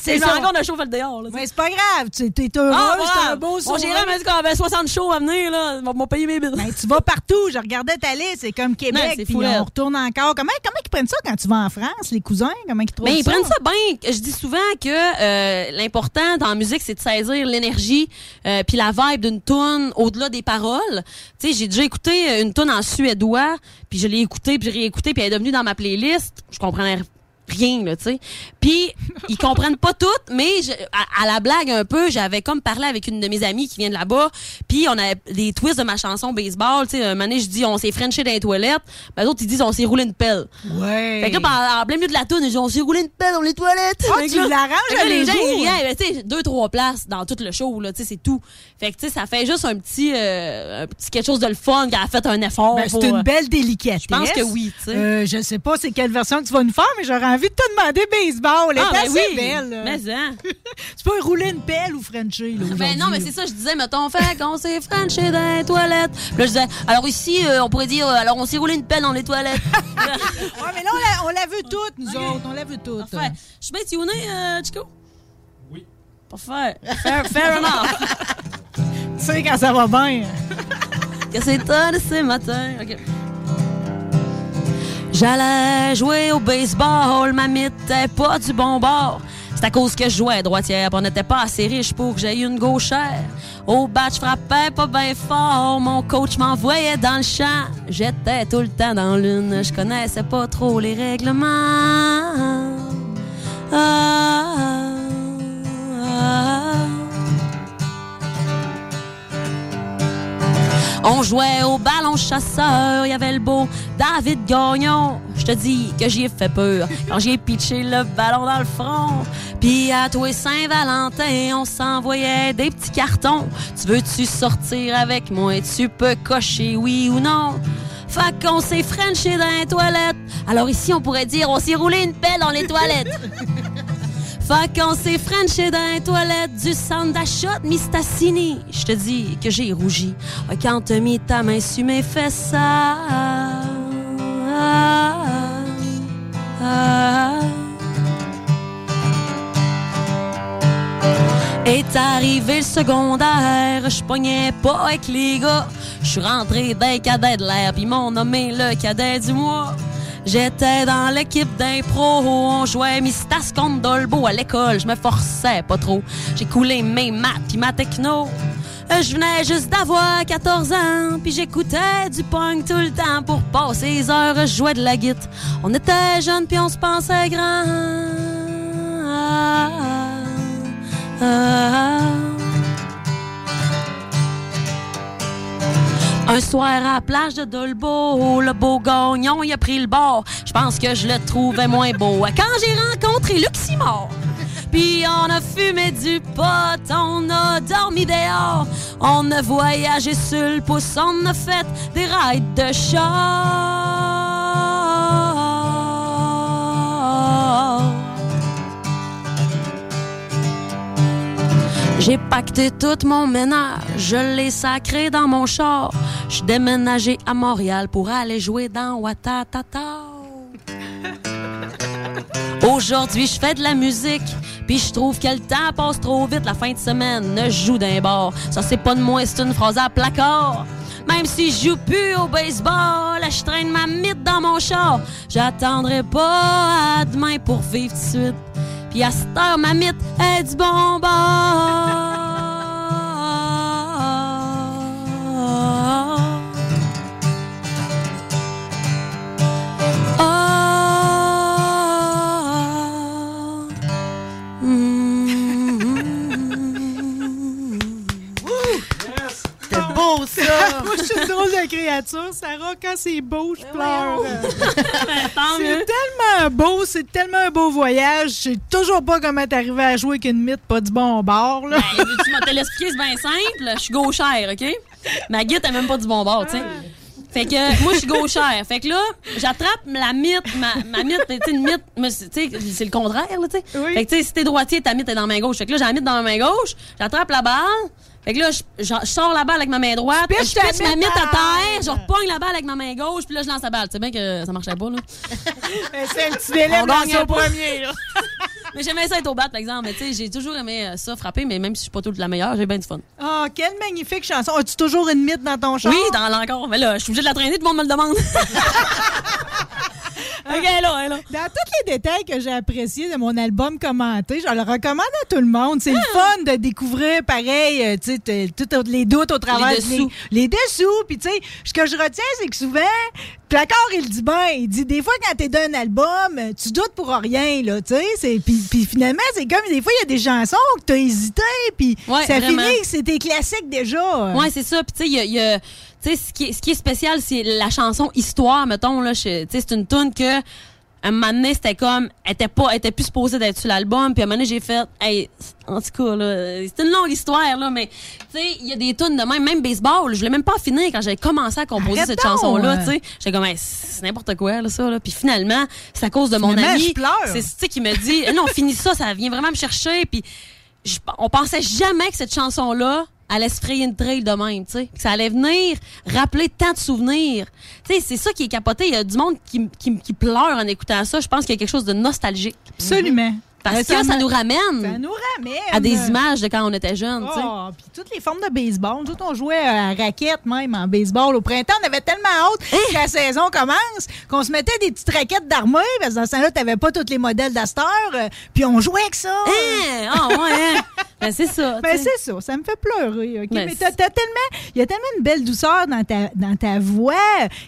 C'est ça, on a chaud fait le dehors. Là, mais c'est pas grave, t'es heureux, c'est un beau sourire. Mon gérant m'a dit qu'on avait 60 shows à venir, là, ils vont payer mes billes. Mais tu vas partout, je regardais ta liste, c'est comme Québec, puis on retourne encore. Comment ils prennent ça quand tu vas en France, les cousins? Comment ils trouvent ça? Ils prennent ça bien. Je dis souvent que l'important dans la musique, c'est de saisir l'énergie puis la vibe d'une toune au-delà des paroles. Tu sais, j'ai déjà écouté une toune en suédois, puis je l'ai écoutée, puis j'ai réécoutée, puis elle est devenue dans ma playlist. Je comprenais rien, là, tu sais. Puis, ils comprennent pas tout, mais à la blague un peu, j'avais comme parlé avec une de mes amies qui vient de là-bas, puis on avait des twists de ma chanson baseball, tu sais, un moment donné, je dis, on s'est frenché dans les toilettes, ben, les autres, ils disent, on s'est roulé une pelle. Ouais. Fait que là, en plein milieu de la toune, ils disent, on s'est roulé une pelle dans les toilettes. Ah, tu l'arranges à les gens, ils riaient, tu sais, 2-3 places dans tout le show, là, tu sais, c'est tout. Fait que, tu sais, ça fait juste un petit quelque chose de le fun qui a fait un effort. Ben, c'est une belle délicatesse. Je pense que oui, tu sais. Je sais pas c'est quelle version que tu vas nous faire, mais j'aurais envie de te demander baseball. Elle est assez belle. Mais hein. Tu peux rouler une pelle ou frencher, là. Ben non, mais c'est ça, je disais, mettons, fait qu'on s'est frenché dans les toilettes. Puis là, je disais, alors ici, on pourrait dire, alors on s'est roulé une pelle dans les toilettes. Ouais, mais là, on la veut toutes, nous autres. On la veut toutes. Parfait. Je suis bien tunée, Chico? Oui. Parfait. Fair enough. Tu sais, quand ça va bien. Que c'est tard, c'est matin. OK. J'allais jouer au baseball, ma mythe était pas du bon bord. C'est à cause que je jouais droitière, on n'était pas assez riche pour que j'aie une gauchère. Au bat, je frappais pas bien fort, mon coach m'envoyait dans le champ. J'étais tout le temps dans l'une, je connaissais pas trop les règlements. Ah, ah, ah. On jouait au ballon chasseur, il y avait le beau David Gagnon. Je te dis que j'y ai fait peur quand j'ai pitché le ballon dans le front. Puis à toi et Saint-Valentin, on s'envoyait des petits cartons. Tu veux-tu sortir avec moi? Tu peux cocher oui ou non? Fait qu'on s'est frenché dans les toilettes. Alors ici, on pourrait dire on s'est roulé une pelle dans les toilettes. Fait qu'on s'est frenché dans les toilettes du centre d'achat de Mistassini. Je te dis que j'ai rougi quand t'as mis ta main sur mes fesses. Ah, ah, ah, ah. Est arrivé le secondaire, je pognais pas avec les gars. Je suis rentré d'un cadet de l'air, pis m'ont nommé le cadet du mois. J'étais dans l'équipe d'impro, on jouait Mistas contre Dolbo à l'école, je me forçais pas trop. J'ai coulé mes maths pis ma techno. Je venais juste d'avoir 14 ans, pis j'écoutais du punk tout le temps pour passer les heures, je jouais de la guitare. On était jeunes pis on se pensait grand. Ah, ah, ah, ah. Un soir à la plage de Dolbeau, le beau Gagnon, il a pris le bord. Je pense que je le trouvais moins beau. Quand j'ai rencontré Luc Simard, puis on a fumé du pot, on a dormi dehors, on a voyagé sur le pouce, on a fait des rides de char. J'ai pacté tout mon ménage, je l'ai sacré dans mon char, je suis déménagé à Montréal pour aller jouer dans Ouattatata. Aujourd'hui, je fais de la musique, puis je trouve que le temps passe trop vite. La fin de semaine, je joue d'un bar. Ça, c'est pas de moi, c'est une phrase à placard. Même si je joue plus au baseball, je traîne ma mythe dans mon char. J'attendrai pas à demain pour vivre tout de suite. Puis à cette heure, ma mythe est du bon bord. Moi, je suis drôle de créature, Sarah. Quand c'est beau, je pleure. C'est tellement beau, c'est tellement un beau voyage. Je sais toujours pas comment t'es arrivé à jouer avec une mythe pas du bon bord. Là. Ben, tu m'as l'expliqué, c'est bien simple. Je suis gauchère, OK? Ma guide, elle même pas du bon bord, tu sais. Fait que moi, je suis gauchère. Fait que là, j'attrape la mythe. Ma mythe, tu sais, une mythe, c'est le contraire, tu sais. Oui. Fait que tu sais, si t'es droitier, ta mythe est dans la main gauche. Fait que là, j'ai la mythe dans la main gauche, j'attrape la balle. Fait que là, je sors la balle avec ma main droite, je pisse ma mythe à terre, je repogne la balle avec ma main gauche, puis là, je lance la balle. Tu sais bien que ça marchait pas, là. Mais c'est un petit délai dans le premier, là. Mais j'aimais ça être au bat, par exemple. Mais tu sais, j'ai toujours aimé ça, frapper, mais même si je suis pas toute la meilleure, j'ai bien du fun. Oh, quelle magnifique chanson. As-tu toujours une mythe dans ton char? Oui, dans l'encore. Mais là, je suis obligée de la traîner, tout le monde me le demande. OK, là. Dans tous les détails que j'ai appréciés de mon album commenté, je le recommande à tout le monde. C'est le fun de découvrir, pareil, tu sais, tous les doutes au travers les dessous. Puis, tu sais, ce que je retiens, c'est que souvent, Placard, il dit bien, il dit des fois, quand t'es d'un album, tu doutes pour rien, là, tu sais. Puis finalement, c'est comme des fois, il y a des chansons que t'as hésité, puis ouais, ça vraiment finit, c'est tes classiques déjà. Ouais, c'est ça. Puis, tu sais, il y a tu sais, ce qui est spécial, c'est la chanson Histoire, mettons, là, tu sais, c'est une toune que, un moment donné, c'était comme, elle était plus supposée d'être sur l'album, puis à un moment donné, j'ai fait, hey, en tout cas, là, c'est une longue histoire, là, mais, tu sais, il y a des tounes de même baseball, je voulais même pas finir quand j'avais commencé à composer cette chanson-là, tu sais. J'étais comme, hey, c'est n'importe quoi, là, ça, là. Puis finalement, c'est à cause de mon ami. Je pleure. C'est, tu sais, qui me dit, non, finis ça vient vraiment me chercher, puis on pensait jamais que cette chanson-là allait se frayer une trail de même, tu sais. Ça allait venir rappeler tant de souvenirs. Tu sais, c'est ça qui est capoté. Il y a du monde qui pleure en écoutant ça. Je pense qu'il y a quelque chose de nostalgique. Absolument. Parce que ça nous ramène à des images de quand on était jeunes. Oh, puis toutes les formes de baseball. Nous autres, on jouait à raquettes même en baseball. Au printemps, on avait tellement hâte que la saison commence qu'on se mettait des petites raquettes d'armée parce que dans ce temps-là, t'avais pas tous les modèles d'Astor. Puis on jouait avec ça. Ah ouais, ben, c'est ça. Ben, c'est ça. Ça me fait pleurer. Okay? Ben, mais il y a tellement une belle douceur dans ta voix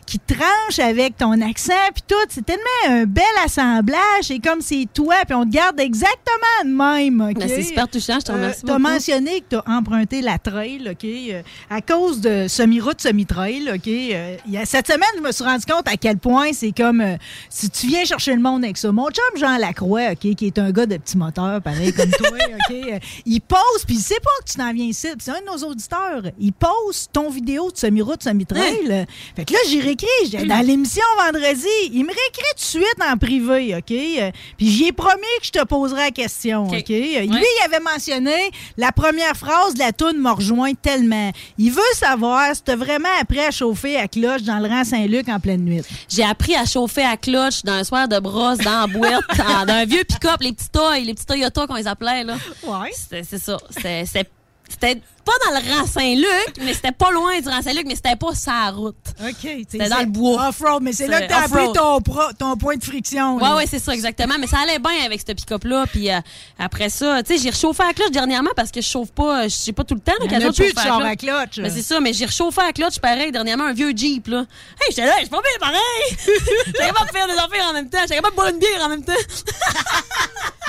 qui tranche avec ton accent. Puis tout, c'est tellement un bel assemblage. C'est comme c'est toi. Puis on te garde exactement de même. Okay? Ben, c'est super touchant. Je te remercie beaucoup. Tu as mentionné que tu as emprunté la trail. Okay? À cause de semi-route, semi-trail. Okay? Cette semaine, je me suis rendu compte à quel point c'est comme si tu viens chercher le monde avec ça. Mon chum Jean Lacroix, okay, qui est un gars de petit moteur, pareil comme toi, okay, il pose, puis il sait pas que tu t'en viens ici. Pis c'est un de nos auditeurs. Il pose ton vidéo de semi-route, semi-trail. Ouais. Fait que là, j'y réécris. Dans l'émission vendredi, il me réécrit tout de suite en privé, OK? Puis j'y ai promis que je te poserais la question, OK? Okay? Lui, il avait mentionné la première phrase de la toune m'a rejoint tellement. Il veut savoir si t'as vraiment appris à chauffer à cloche dans le rang Saint-Luc en pleine nuit. J'ai appris à chauffer à cloche d'un soir de brosse dans la boîte, dans un vieux pick-up, les petits Toyota qu'on les appelait, là. Ouais. C'est ça. C'était pas dans le rang Saint-Luc, mais c'était pas loin du rang Saint-Luc, mais c'était pas sa route. OK. C'était dans le bois. Off-road, mais c'est là que t'as appris ton point de friction. Ouais, c'est ça, exactement. Mais ça allait bien avec ce pick-up-là. Puis après ça, tu sais, j'ai rechauffé à la cloche dernièrement parce que je chauffe pas, je sais pas tout le temps. Il y en a plus de char à cloche. Mais c'est ça, mais j'ai rechauffé à la cloche, pareil, dernièrement, un vieux Jeep, là. Hey, j'étais là, je suis pas bien pareil. J'étais capable de faire des affaires en même temps. J'étais capable de boire une bière en même temps.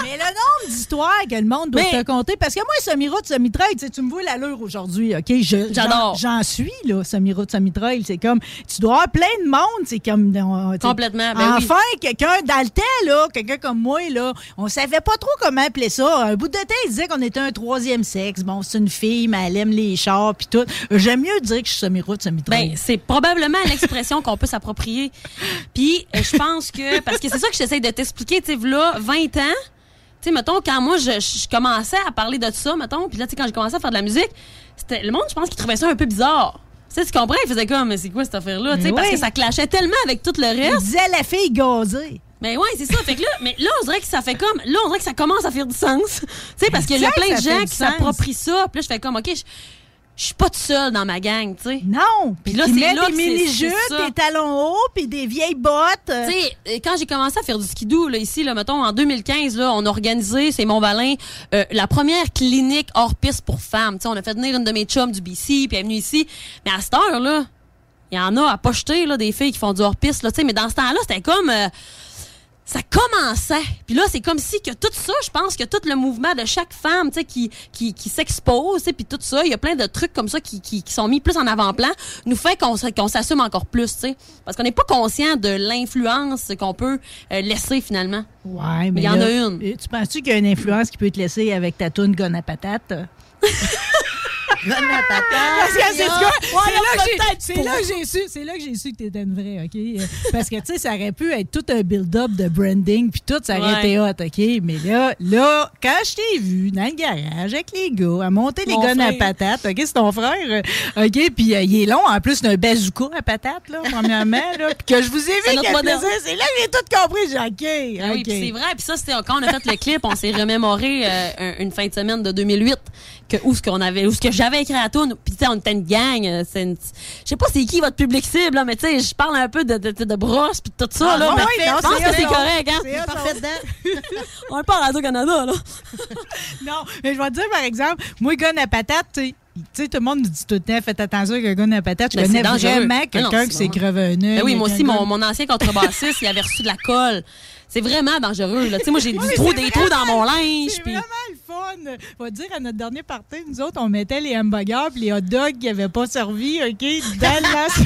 Mais le nombre d'histoires que le monde doit te compter, parce que moi, semi-route, semi-trail, tu me vois la voiture aujourd'hui, OK? J'adore. J'en suis, là, semi-route, semi-trail. C'est comme, tu dois avoir plein de monde. C'est comme... complètement. Ben enfin, oui. Quelqu'un dans le temps, là, quelqu'un comme moi, là, on savait pas trop comment appeler ça. Un bout de temps, il disait qu'on était un troisième sexe. Bon, c'est une fille, mais elle aime les chars, puis tout. J'aime mieux dire que je suis semi-route, semi-trail. Ben, c'est probablement l'expression qu'on peut s'approprier. Puis, je pense que... Parce que c'est ça que j'essaie de t'expliquer, tu sais, là, 20 ans... Tu sais, mettons, quand moi, je commençais à parler de ça, mettons, puis là, tu sais, quand j'ai commencé à faire de la musique, c'était le monde, je pense, qui trouvait ça un peu bizarre. Tu sais, tu comprends? Il faisait comme, mais c'est quoi cette affaire-là? Tu sais, oui. Parce que ça clashait tellement avec tout le reste. Il disait la fille gazée. Mais ouais, c'est ça. Fait que là, mais là, on dirait que ça fait comme, là, on dirait que ça commence à faire du sens. Tu sais, parce qu'il y a plein de gens qui s'approprient ça. Puis là, je fais comme, OK, je suis pas toute seule dans ma gang, tu sais. Non! Puis là, c'est là des mini-jupes, des talons hauts, puis des vieilles bottes. Tu sais, quand j'ai commencé à faire du skidoo, là, ici, là, mettons, en 2015, là, on a organisé, c'est Mont-Valin, la première clinique hors-piste pour femmes. Tu sais, on a fait venir une de mes chums du BC, puis elle est venue ici. Mais à cette heure, là, il y en a à pas jeter, là, des filles qui font du hors-piste, là, tu sais. Mais dans ce temps-là, c'était comme... ça commençait. Puis là, c'est comme si que tout ça, je pense que tout le mouvement de chaque femme, tu sais, qui s'expose, tu sais, puis tout ça, il y a plein de trucs comme ça qui sont mis plus en avant-plan, nous fait qu'on s'assume encore plus, tu sais, parce qu'on n'est pas conscient de l'influence qu'on peut laisser finalement. Ouais, mais il y en a une. Tu penses-tu qu'il y a une influence qui peut être laissée avec ta toune gonne à patate? Parce que c'est quoi? C'est là que j'ai su que t'étais une vraie, OK? Parce que, tu sais, ça aurait pu être tout un build-up de branding, puis tout, ça aurait été hot, OK? Mais là, quand je t'ai vu dans le garage avec les gars, à monter les gonnes à patates, OK? C'est ton frère, OK? Puis il est long, en plus, d'un bazooka à patates, là, premièrement, là. Puis que je vous ai vu, c'est là que j'ai tout compris, j'ai OK. Ah oui, puis c'est vrai. Puis ça, c'était quand on a fait le clip, on s'est remémoré une fin de semaine de 2008, où j'avais écrit à toune, puis tu sais, on était une gang. Je sais pas c'est qui votre public cible, là, mais tu sais, je parle un peu de brosse puis tout ça, là. Je pense que c'est correct, hein? C'est parfait dedans. On est pas à Radio-Canada, là. Non, mais je vais te dire, par exemple, moi, gonne à patate, tu sais, tout le monde nous dit tout le temps, faites attention avec un gonne à patate. Je connais vraiment quelqu'un qui s'est crevé un œil. Oui, moi aussi, mon ancien contrebassiste, il avait reçu de la colle. C'est vraiment dangereux, là. Tu sais, moi, j'ai des trous dans mon linge. C'est vraiment le fun. On va dire, à notre dernier party, nous autres, on mettait les hamburgers puis les hot dogs qui n'avaient pas servi, OK, dans la salle.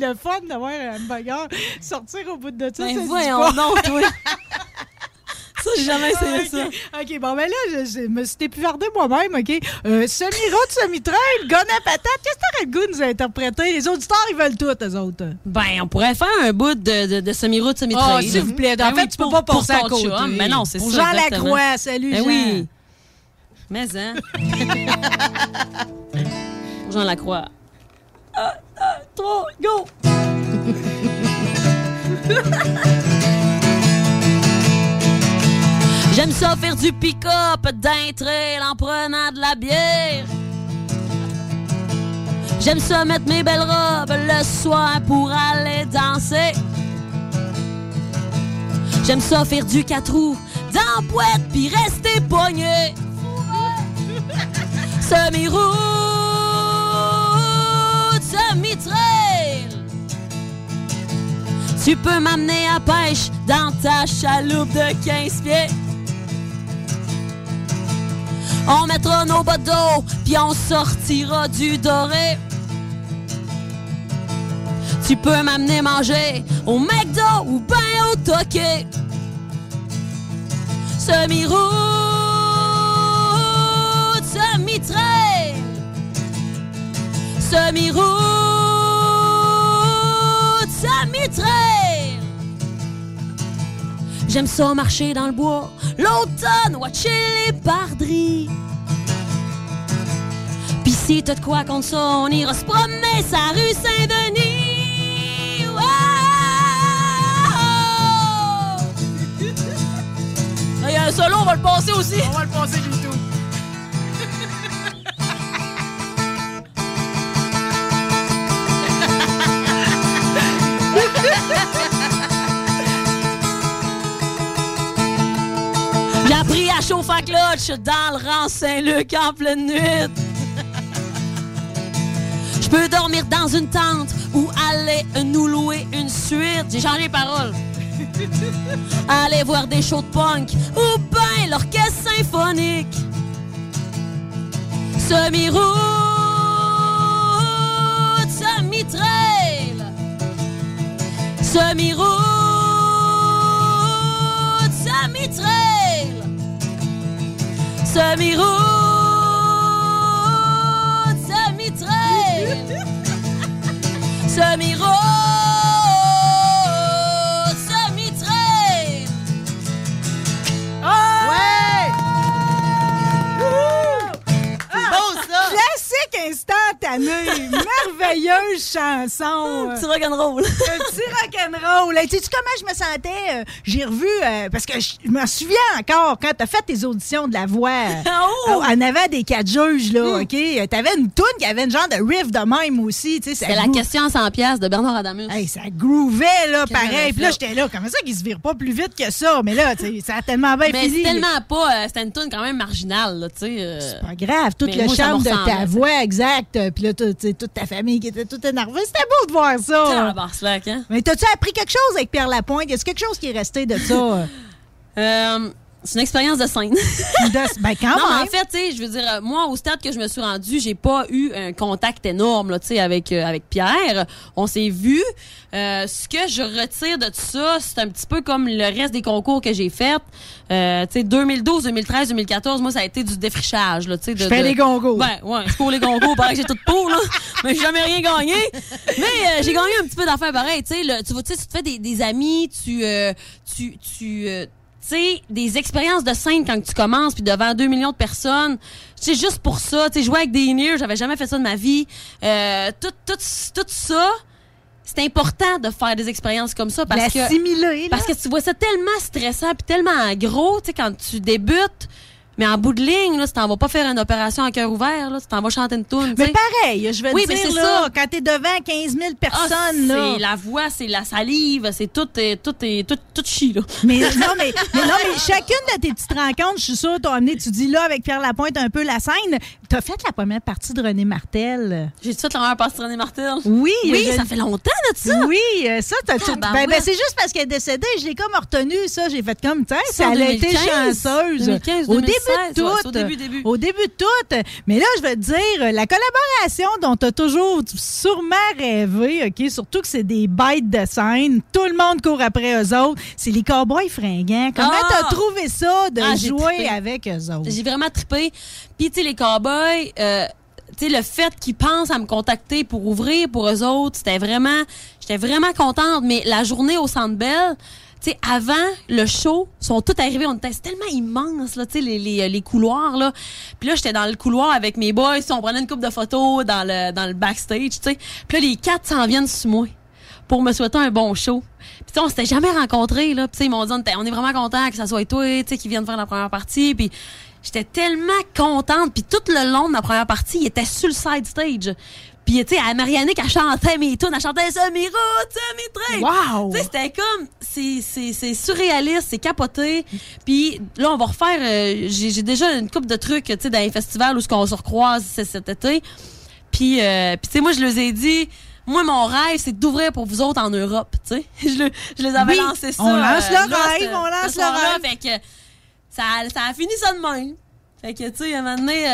Le fun d'avoir un hamburger sortir au bout de ça, ben c'est voyons donc, toi. Ça, j'ai jamais essayé ça. OK, bon, ben là, je me suis épivardée moi-même, OK? Semi-route, semi-trail, gonne à patate. Qu'est-ce que t'aurais le goût de nous interpréter? Les auditeurs, ils veulent tout, eux autres. Ben, on pourrait faire un bout de semi-route, semi-trail. Oh, s'il vous plaît. En fait, tu peux pas passer à côté. Mais non, c'est ça. Pour Jean Lacroix, salut, Jean. Oui. Mais, hein? Pour Jean Lacroix. 1, 2, 3, go! J'aime ça faire du pick-up d'un trail en prenant de la bière. J'aime ça mettre mes belles robes le soir pour aller danser. J'aime ça faire du 4 roues dans boîte pis rester pogné. Semi-route, semi-trail. Tu peux m'amener à pêche dans ta chaloupe de 15 pieds. On mettra nos bottes d'eau, puis on sortira du doré. Tu peux m'amener manger au McDo ou ben au Toqué. Semi-route, semi-trail. Semi-route, semi-trail. J'aime ça marcher dans le bois, l'automne, watcher les pardries. Pis si t'as de quoi contre ça, on ira se promener sa rue Saint-Denis. Wow! Il y a un solo, on va le passer aussi. On va le passer du tout. J'ai appris à chauffer à clutch dans le rang Saint-Luc en pleine nuit. Je peux dormir dans une tente ou aller nous louer une suite. J'ai changé les paroles. Aller voir des shows de punk ou ben l'orchestre symphonique. Semi-route, semi-trail, semi-route, semi-trail, semi-route, semi-trail, semi-route, semi-trail. Oh! Ouais! Oh, ça! Classique instantané! Merveilleuse chanson! Un petit rock'n'roll! Un petit rock'n'roll! Hey, sais-tu comment je me sentais? J'ai revu, parce que je m'en souviens encore, quand t'as fait tes auditions de la voix, en avant des 4 juges, là, OK? T'avais une toune qui avait une genre de riff de même aussi. C'était la question 100$ de Bernard Adamus. Hey, ça groovait, là, pareil. Puis là, j'étais là, comment ça qu'ils se virent pas plus vite que ça? Mais là, ça a tellement bien fini. Mais tellement pas, c'était une toune quand même marginale, là, tu sais. C'est pas grave, tout le charme de ta voix, exact. Puis là, toute ta famille qui était toute énervée. C'était beau de voir ça. C'est la barre slack, hein? Mais t'as-tu appris quelque chose avec Pierre Lapointe? Est-ce quelque chose qui est resté de ça? C'est une expérience de scène. Ben quand non, même. En fait, tu sais, je veux dire, moi, au stade que je me suis rendue, j'ai pas eu un contact énorme, tu sais, avec Pierre. On s'est vus. Ce que je retire de tout ça, c'est un petit peu comme le reste des concours que j'ai faits. Tu sais, 2012, 2013, 2014, moi, ça a été du défrichage, là, tu sais. Je fais les concours. Ben, ouais, c'est pour les concours. Pareil que j'ai tout pour, là. Mais j'ai jamais rien gagné. Mais j'ai gagné un petit peu d'affaires pareil, tu sais. Tu vois, tu te fais des amis, tu sais, des expériences de scène quand tu commences, puis devant 2 millions de personnes, tu sais, juste pour ça, tu sais, jouer avec des in-ears, j'avais jamais fait ça de ma vie. Tout ça, c'est important de faire des expériences comme ça parce que, tu vois ça tellement stressant puis tellement gros, tu sais, quand tu débutes. Mais en bout de ligne, là, tu t'en vas pas faire une opération à cœur ouvert, là, tu t'en vas chanter une toune. Mais pareil, je veux dire, c'est là, ça. Quand t'es devant 15 000 personnes, là. C'est la voix, c'est la salive, c'est tout chi, là. Mais chacune de tes petites rencontres, je suis sûre, t'as amené, tu dis là, avec Pierre Lapointe, un peu la scène. T'as fait la première partie de René Martel. J'ai-tu fait la première partie de René Martel? Oui. Oui, ça fait longtemps, de ça. Oui, ça, c'est juste parce qu'elle est décédée, je l'ai comme retenu, ça, j'ai fait comme, tu sais, elle a été chanceuse. 2015, au début. Au début de tout. Mais là, je veux te dire, la collaboration dont tu as toujours sûrement rêvé, OK, surtout que c'est des bêtes de scène, tout le monde court après eux autres, c'est les Cowboys fringants. Comment t'as trouvé ça de jouer avec eux autres? J'ai vraiment trippé. Puis, tu sais, les Cowboys, tu sais, le fait qu'ils pensent à me contacter pour ouvrir pour eux autres, j'étais vraiment contente. Mais la journée au Centre Bell, tu sais, avant le show, sont tous arrivés, on était tellement immense là, tu sais, les couloirs là. Puis là, j'étais dans le couloir avec mes boys, on prenait une couple de photos dans le backstage, tu sais. Puis là, les 4 s'en viennent sur moi pour me souhaiter un bon show. Puis on s'était jamais rencontrés là, puis ils m'ont dit on est vraiment contents que ça soit toi, tu sais, qui viennent faire la première partie. Puis j'étais tellement contente, puis tout le long de la première partie, ils étaient sur le side stage. Puis, tu sais, Mariannick, elle chantait mes tunes, elle chantait Semi-route, Semi-trail. Wow! Tu sais, c'était comme, c'est surréaliste, c'est capoté. Puis là, on va refaire, j'ai déjà une couple de trucs, tu sais, dans les festivals où on se recroise cet été. Puis, tu sais, moi, je leur ai dit, moi, mon rêve, c'est d'ouvrir pour vous autres en Europe, tu sais. Je les avais lancé ça. On lance le rêve. Fait que ça a fini ça de même. Fait que, tu sais, à un moment donné,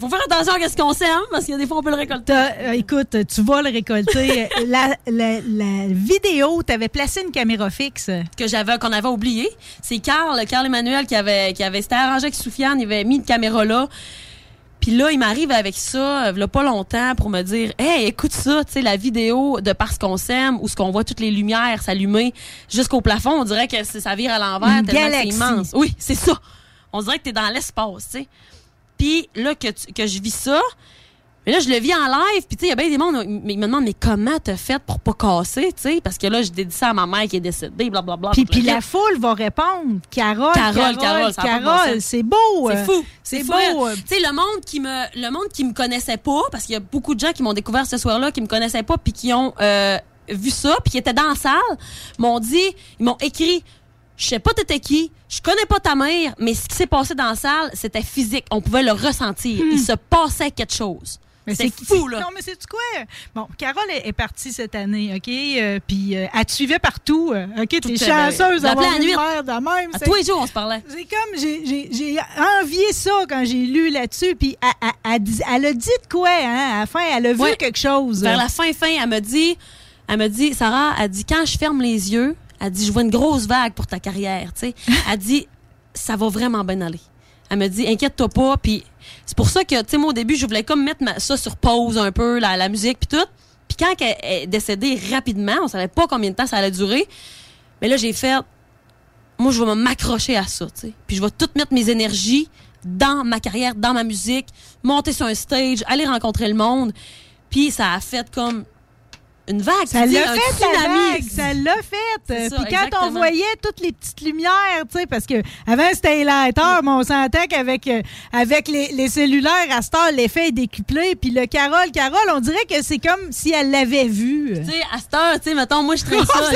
faut faire attention à ce qu'on sème, parce qu'il y a des fois, on peut le récolter. Écoute, tu vas le récolter. la vidéo, t'avais placé une caméra fixe. Qu'on avait oubliée. C'est Carl Emmanuel qui avait s'était arrangé avec Soufiane, il avait mis une caméra là. Puis là, il m'arrive avec ça, il y a pas longtemps, pour me dire « Hey, écoute ça, tu sais, la vidéo de Parce qu'on s'aime, où ce qu'on voit toutes les lumières s'allumer jusqu'au plafond, on dirait que ça vire à l'envers, tellement c'est immense. » Oui, c'est ça. On dirait que t'es dans l'espace, tu sais. Puis là, que je vis ça, mais là, je le vis en live, puis tu sais, il y a bien des monde qui me demandent, mais comment t'as fait pour pas casser, tu sais? Parce que là, je dédie ça à ma mère qui est décédée, blablabla. Puis la foule va répondre, Carole, c'est beau. C'est fou. C'est beau. Tu sais, le monde qui me connaissait pas, parce qu'il y a beaucoup de gens qui m'ont découvert ce soir-là, qui me connaissaient pas, puis qui ont vu ça, puis qui étaient dans la salle, ils m'ont écrit... Je sais pas t'étais qui, je connais pas ta mère, mais ce qui s'est passé dans la salle, c'était physique. On pouvait le ressentir. Il se passait quelque chose. C'est fou, là. Non, mais c'est quoi? Bon, Carole est partie cette année, OK? Puis elle te suivait partout, OK? T'es chanceuse d'avoir une mère de même. À tous les jours, on se parlait. C'est comme, j'ai envié ça quand j'ai lu là-dessus. Puis elle a dit de quoi, hein? À la fin, elle a vu quelque chose. Vers la fin, elle me dit, Sarah, elle dit, quand je ferme les yeux, elle dit, je vois une grosse vague pour ta carrière, tu sais. Elle dit, ça va vraiment bien aller. Elle me dit, inquiète-toi pas. Puis c'est pour ça que, tu sais, moi, au début, je voulais comme mettre ça sur pause un peu, la musique, puis tout. Puis quand elle est décédée rapidement, on savait pas combien de temps ça allait durer. Mais là, j'ai fait, moi, je vais m'accrocher à ça, tu sais. Puis je vais tout mettre mes énergies dans ma carrière, dans ma musique, monter sur un stage, aller rencontrer le monde. Puis ça a fait comme... une vague, ça l'a fait, la vague, ça l'a fait. Puis quand on voyait toutes les petites lumières, tu sais, parce que avant c'était élateur, mais on s'entend qu'avec les cellulaires, à cette heure, l'effet est décuplé. Puis le Carole, on dirait que c'est comme si elle l'avait vu. Tu sais, à cette heure, tu sais, mettons, moi je traîne ça.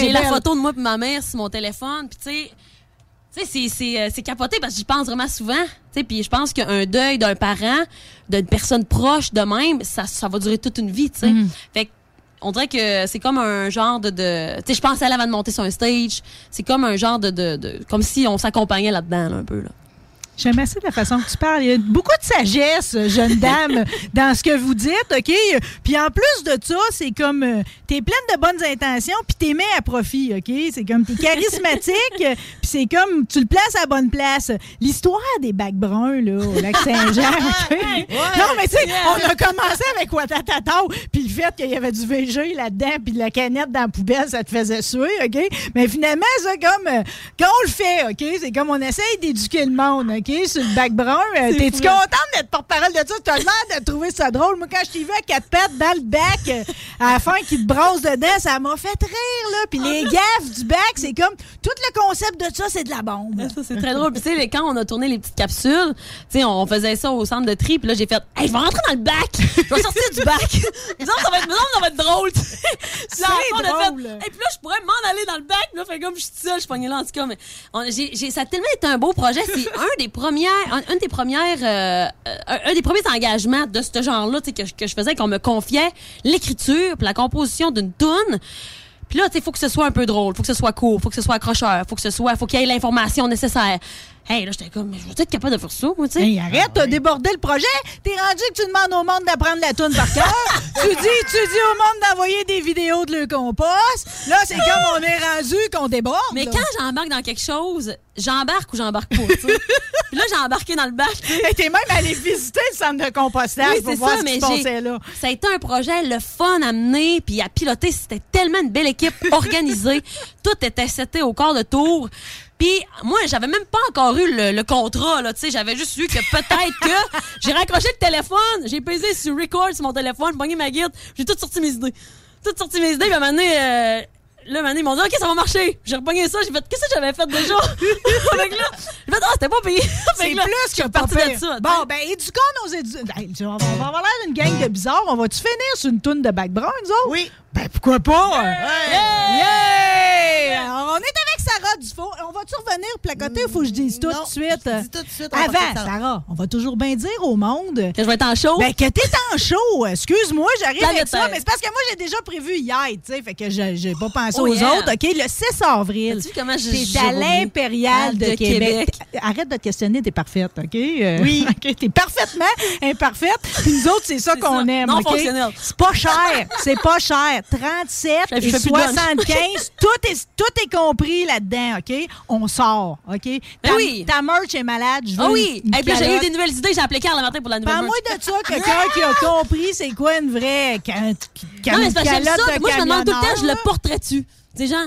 J'ai la photo de moi et ma mère sur mon téléphone. Puis tu sais, c'est capoté parce que j'y pense vraiment souvent. Tu sais, puis je pense qu'un deuil d'un parent, d'une personne proche de même, ça va durer toute une vie, tu sais. Fait que on dirait que c'est comme un genre de tu sais, je pensais à elle avant de monter sur un stage. C'est comme un genre de comme si on s'accompagnait là-dedans, là, un peu, là. J'aime assez la façon que tu parles. Il y a beaucoup de sagesse, jeune dame, dans ce que vous dites, OK? Puis en plus de ça, c'est comme... t'es pleine de bonnes intentions, puis t'es mis à profit, OK? C'est comme... t'es charismatique, puis c'est comme... tu le places à la bonne place. L'histoire des bacs bruns, là, au Lac-Saint-Jean, okay? Ouais, non, mais tu sais, on a commencé avec Ouattatataou, puis le fait qu'il y avait du VG là-dedans, puis de la canette dans la poubelle, ça te faisait suer, OK? Mais finalement, c'est comme... quand on le fait, OK? C'est comme on essaye d'éduquer le monde, OK? Sur le bac brun. T'es-tu contente d'être porte-parole de ça? T'as l'air de trouver ça drôle. Moi, quand je t'y vais à quatre pattes dans le bac, à la fin qu'ils te brassent dedans, ça m'a fait rire, là. Puis les gaffes du bac, c'est comme tout le concept de ça, c'est de la bombe. Ça, c'est très drôle. Puis tu sais, quand on a tourné les petites capsules, tu sais, on faisait ça au centre de tri. Puis là, j'ai fait, hey, je vais rentrer dans le bac. Je vais sortir du bac. Disons, ça va être drôle. C'est là, on a fait, hey, puis là, je pourrais m'en aller dans le bac. Là, fait comme je suis seule, je suis pognée là. En tout cas, mais ça a tellement été un beau projet. C'est un des premiers engagements de ce genre-là, tu sais, que je faisais, qu'on me confiait l'écriture, puis la composition d'une toune. Puis là, tu sais, faut que ce soit un peu drôle, faut que ce soit court, faut que ce soit accrocheur, faut qu'il y ait l'information nécessaire. Hey, là, j'étais comme, je vais être capable de faire ça, moi, tu sais. Hey, arrête, t'as débordé le projet. T'es rendu que tu demandes au monde d'apprendre la toune par cœur. tu dis au monde d'envoyer des vidéos de le compost. Là, c'est comme on est rendu qu'on déborde. Mais là, quand j'embarque dans quelque chose, j'embarque ou j'embarque pas, tu sais. Puis là, j'ai embarqué dans le bac. Hey, t'es même allé visiter le centre de compostage pour voir ce qui se passait là. Ça a été un projet, le fun à mener, puis à piloter. C'était tellement une belle équipe organisée. Tout était seté au quart de tour. Puis moi, j'avais même pas encore eu le contrat, là, tu sais, j'avais juste vu que peut-être que j'ai raccroché le téléphone, j'ai pesé sur record sur mon téléphone, j'ai pogné ma guide, j'ai toutes sorti mes idées, puis à un moment donné, ils m'ont dit « OK, ça va marcher ». J'ai repogné ça, j'ai fait « Qu'est-ce que j'avais fait déjà? » Fait que là, j'ai fait « Ah, c'était pas payé ». C'est plus que parti de ça. Bon, ben, éduquons nos éducateurs. On va avoir l'air d'une gang de bizarres. On va-tu finir sur une toune de bac brun, nous autres? Oui. Ben, pourquoi pas? Yeah! On est avec Sarah Dufault. On va-tu revenir placoter ou faut que je dise tout de suite? Dis tout de suite. Avant, Sarah, on va toujours bien dire au monde... que je vais être en show. Ben, que t'es en show. Excuse-moi, j'arrive avec ça, mais c'est parce que moi, j'ai déjà prévu hier, tu sais, fait que j'ai pas pensé aux autres. OK, le 6 avril, c'est à l'Impérial de Québec. Arrête de te questionner, t'es parfaite, OK? Oui. Okay, t'es parfaitement imparfaite. Puis nous autres, c'est ça qu'on aime, non, OK? Fonctionnel. C'est pas cher. 37 et 75, tout est compris là-dedans, OK? On sort, OK? Ta merch est malade, je veux. Ah oui! Et puis j'ai eu des nouvelles idées, j'ai appelé Carl le matin pour la nouvelle merch. Parle-moi de ça, quelqu'un qui a compris c'est quoi une vraie calotte de camionneur. Moi, je me demande tout le temps, je le porterais-tu? Des gens...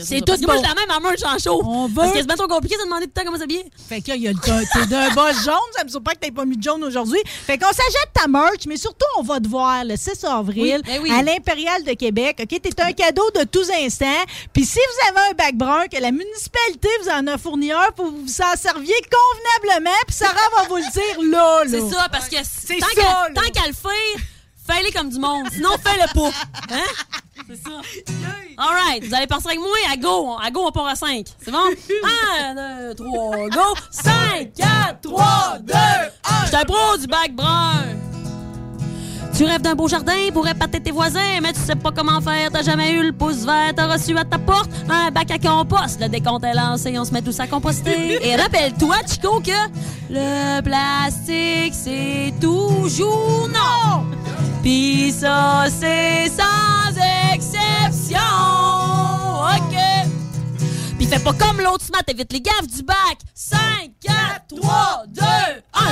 C'est tout beau. Moi, je la même à main, je suis en chaud. Parce que c'est pas trop compliqué de demander tout le temps comment s'habiller. Fait que là, t'es d'un boss jaune. Ça me surprend que t'aies pas mis de jaune aujourd'hui. Fait qu'on s'achète ta merch, mais surtout, on va te voir le 6 avril à l'Impérial de Québec. OK? T'es un cadeau de tous instants. Puis si vous avez un bac brun, que la municipalité vous en a fourni un, pour vous s'en servir convenablement, puis Sarah va vous le dire là. C'est ça, parce que tant qu'à le faire, fais-le comme du monde. Sinon, fais-le pas. Hein? C'est ça. All right, vous allez partir avec moi à go. À go, on part à 5. C'est bon? 1, 2, 3, go. 5, 4, 3, 2, 1. Je suis un pro du bac brun. Tu rêves d'un beau jardin pour épater tes voisins, mais tu sais pas comment faire, t'as jamais eu le pouce vert, t'as reçu à ta porte un bac à compost. Le décompte est lancé, on se met tous à composter. Et rappelle-toi, Chico, que le plastique, c'est toujours non. Pis ça, c'est sans exception. OK. Pis fais pas comme l'autre ce matin, évite les gaffes du bac. 5, 4, 3, 2, 1.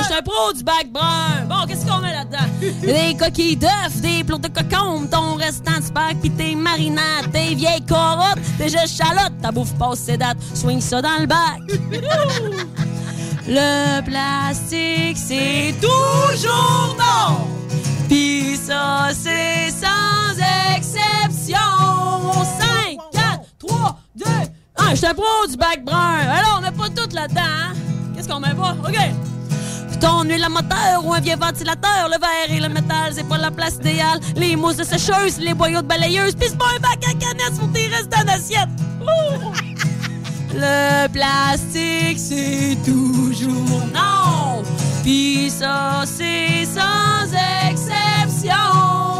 J'suis un pro du bac brun. Bon, qu'est-ce qu'on met là-dedans? Des coquilles d'œufs, des plots de cocombe, ton restant de spag, pis tes marinades, tes vieilles carottes, tes échalotes, ta bouffe passe ses dates, swing ça dans le bac. Le plastique, c'est toujours non. Pis ça, c'est sans exception. 5, 4, 3, 2, 1. Je suis un pro du bac brun. Alors, on met pas tout là-dedans, hein? Qu'est-ce qu'on met pas? OK. Ton huile à moteur ou un vieux ventilateur, le verre et le métal, c'est pas la place idéale. Les mousses de sécheuse, les boyaux de balayeuse, pis c'est pas un bac à canettes pour tes restes d'un assiette. Ouh. Le plastique, c'est toujours non. Pis ça, c'est sans exception.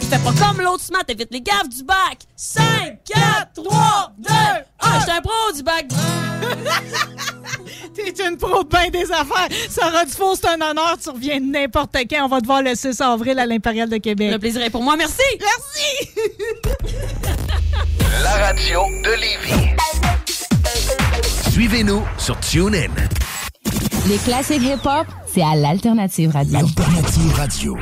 Pis fais pas comme l'autre ce matin, évite les gaffes du bac. 5, 4, 3, 2, 1. J'suis un pro du bac. T'es une pro ben des affaires. Sarah Dufour, c'est un honneur. Tu reviens n'importe quand. On va te voir le 6 avril à l'Impérial de Québec. Le plaisir est pour moi. Merci. Merci. La radio de Lévis. Suivez-nous sur TuneIn. Les classiques hip-hop, c'est à l'Alternative Radio. L'Alternative Radio.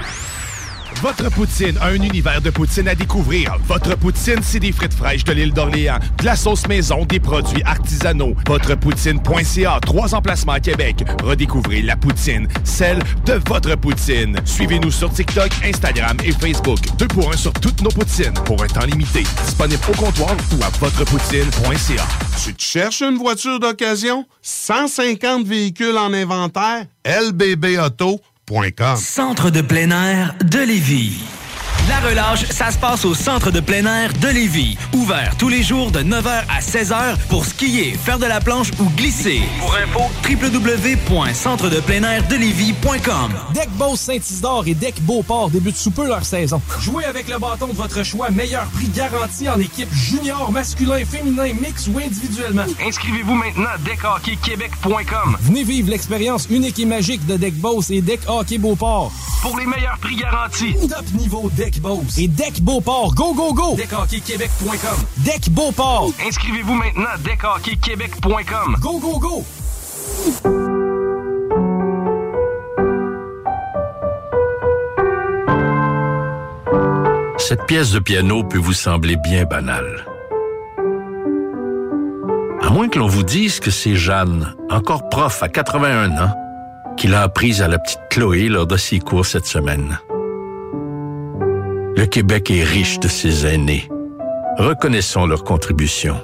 Votre poutine, un univers de poutine à découvrir. Votre poutine, c'est des frites fraîches de l'île d'Orléans, de la sauce maison, des produits artisanaux. Votrepoutine.ca, 3 emplacements à Québec. Redécouvrez la poutine, celle de votre poutine. Suivez-nous sur TikTok, Instagram et Facebook. 2 pour 1 sur toutes nos poutines, pour un temps limité. Disponible au comptoir ou à Votrepoutine.ca. Tu te cherches une voiture d'occasion? 150 véhicules en inventaire? LBB Auto. Centre de plein air de Lévis. La relâche, ça se passe au Centre de plein air de Lévis. Ouvert tous les jours de 9h à 16h pour skier, faire de la planche ou glisser. Pour info, www.centredepleinairdelévis.com. Deck Beauce Saint-Isidore et Deck Beauport débutent sous peu leur saison. Jouez avec le bâton de votre choix. Meilleur prix garanti en équipe junior, masculin, féminin, mix ou individuellement. Inscrivez-vous maintenant à deckhockeyquebec.com. Venez vivre l'expérience unique et magique de Deck Beauce et Deck Hockey Beauport. Pour les meilleurs prix garantis. Top niveau Deck Beauce et Deck Beauport. Go, go, go! DeckHockeyQuébec.com. Deck Beauport. Inscrivez-vous maintenant à DeckHockeyQuébec.com. Go, go, go! Cette pièce de piano peut vous sembler bien banale. À moins que l'on vous dise que c'est Jeanne, encore prof à 81 ans, qui l'a apprise à la petite Chloé lors de ses cours cette semaine. Le Québec est riche de ses aînés. Reconnaissons leur contribution.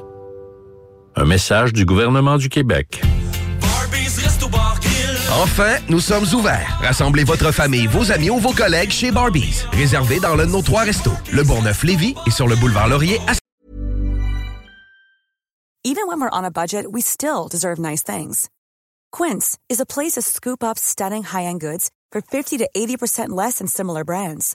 Un message du gouvernement du Québec. Enfin, nous sommes ouverts. Rassemblez votre famille, vos amis ou vos collègues chez Barbies. Réservé dans l'un de nos 3 restos, le Bourgneuf-Lévis et sur le boulevard Laurier à... Even when we're on a budget, we still deserve nice things. Quince is a place to scoop up stunning high-end goods for 50 to 80% less than similar brands.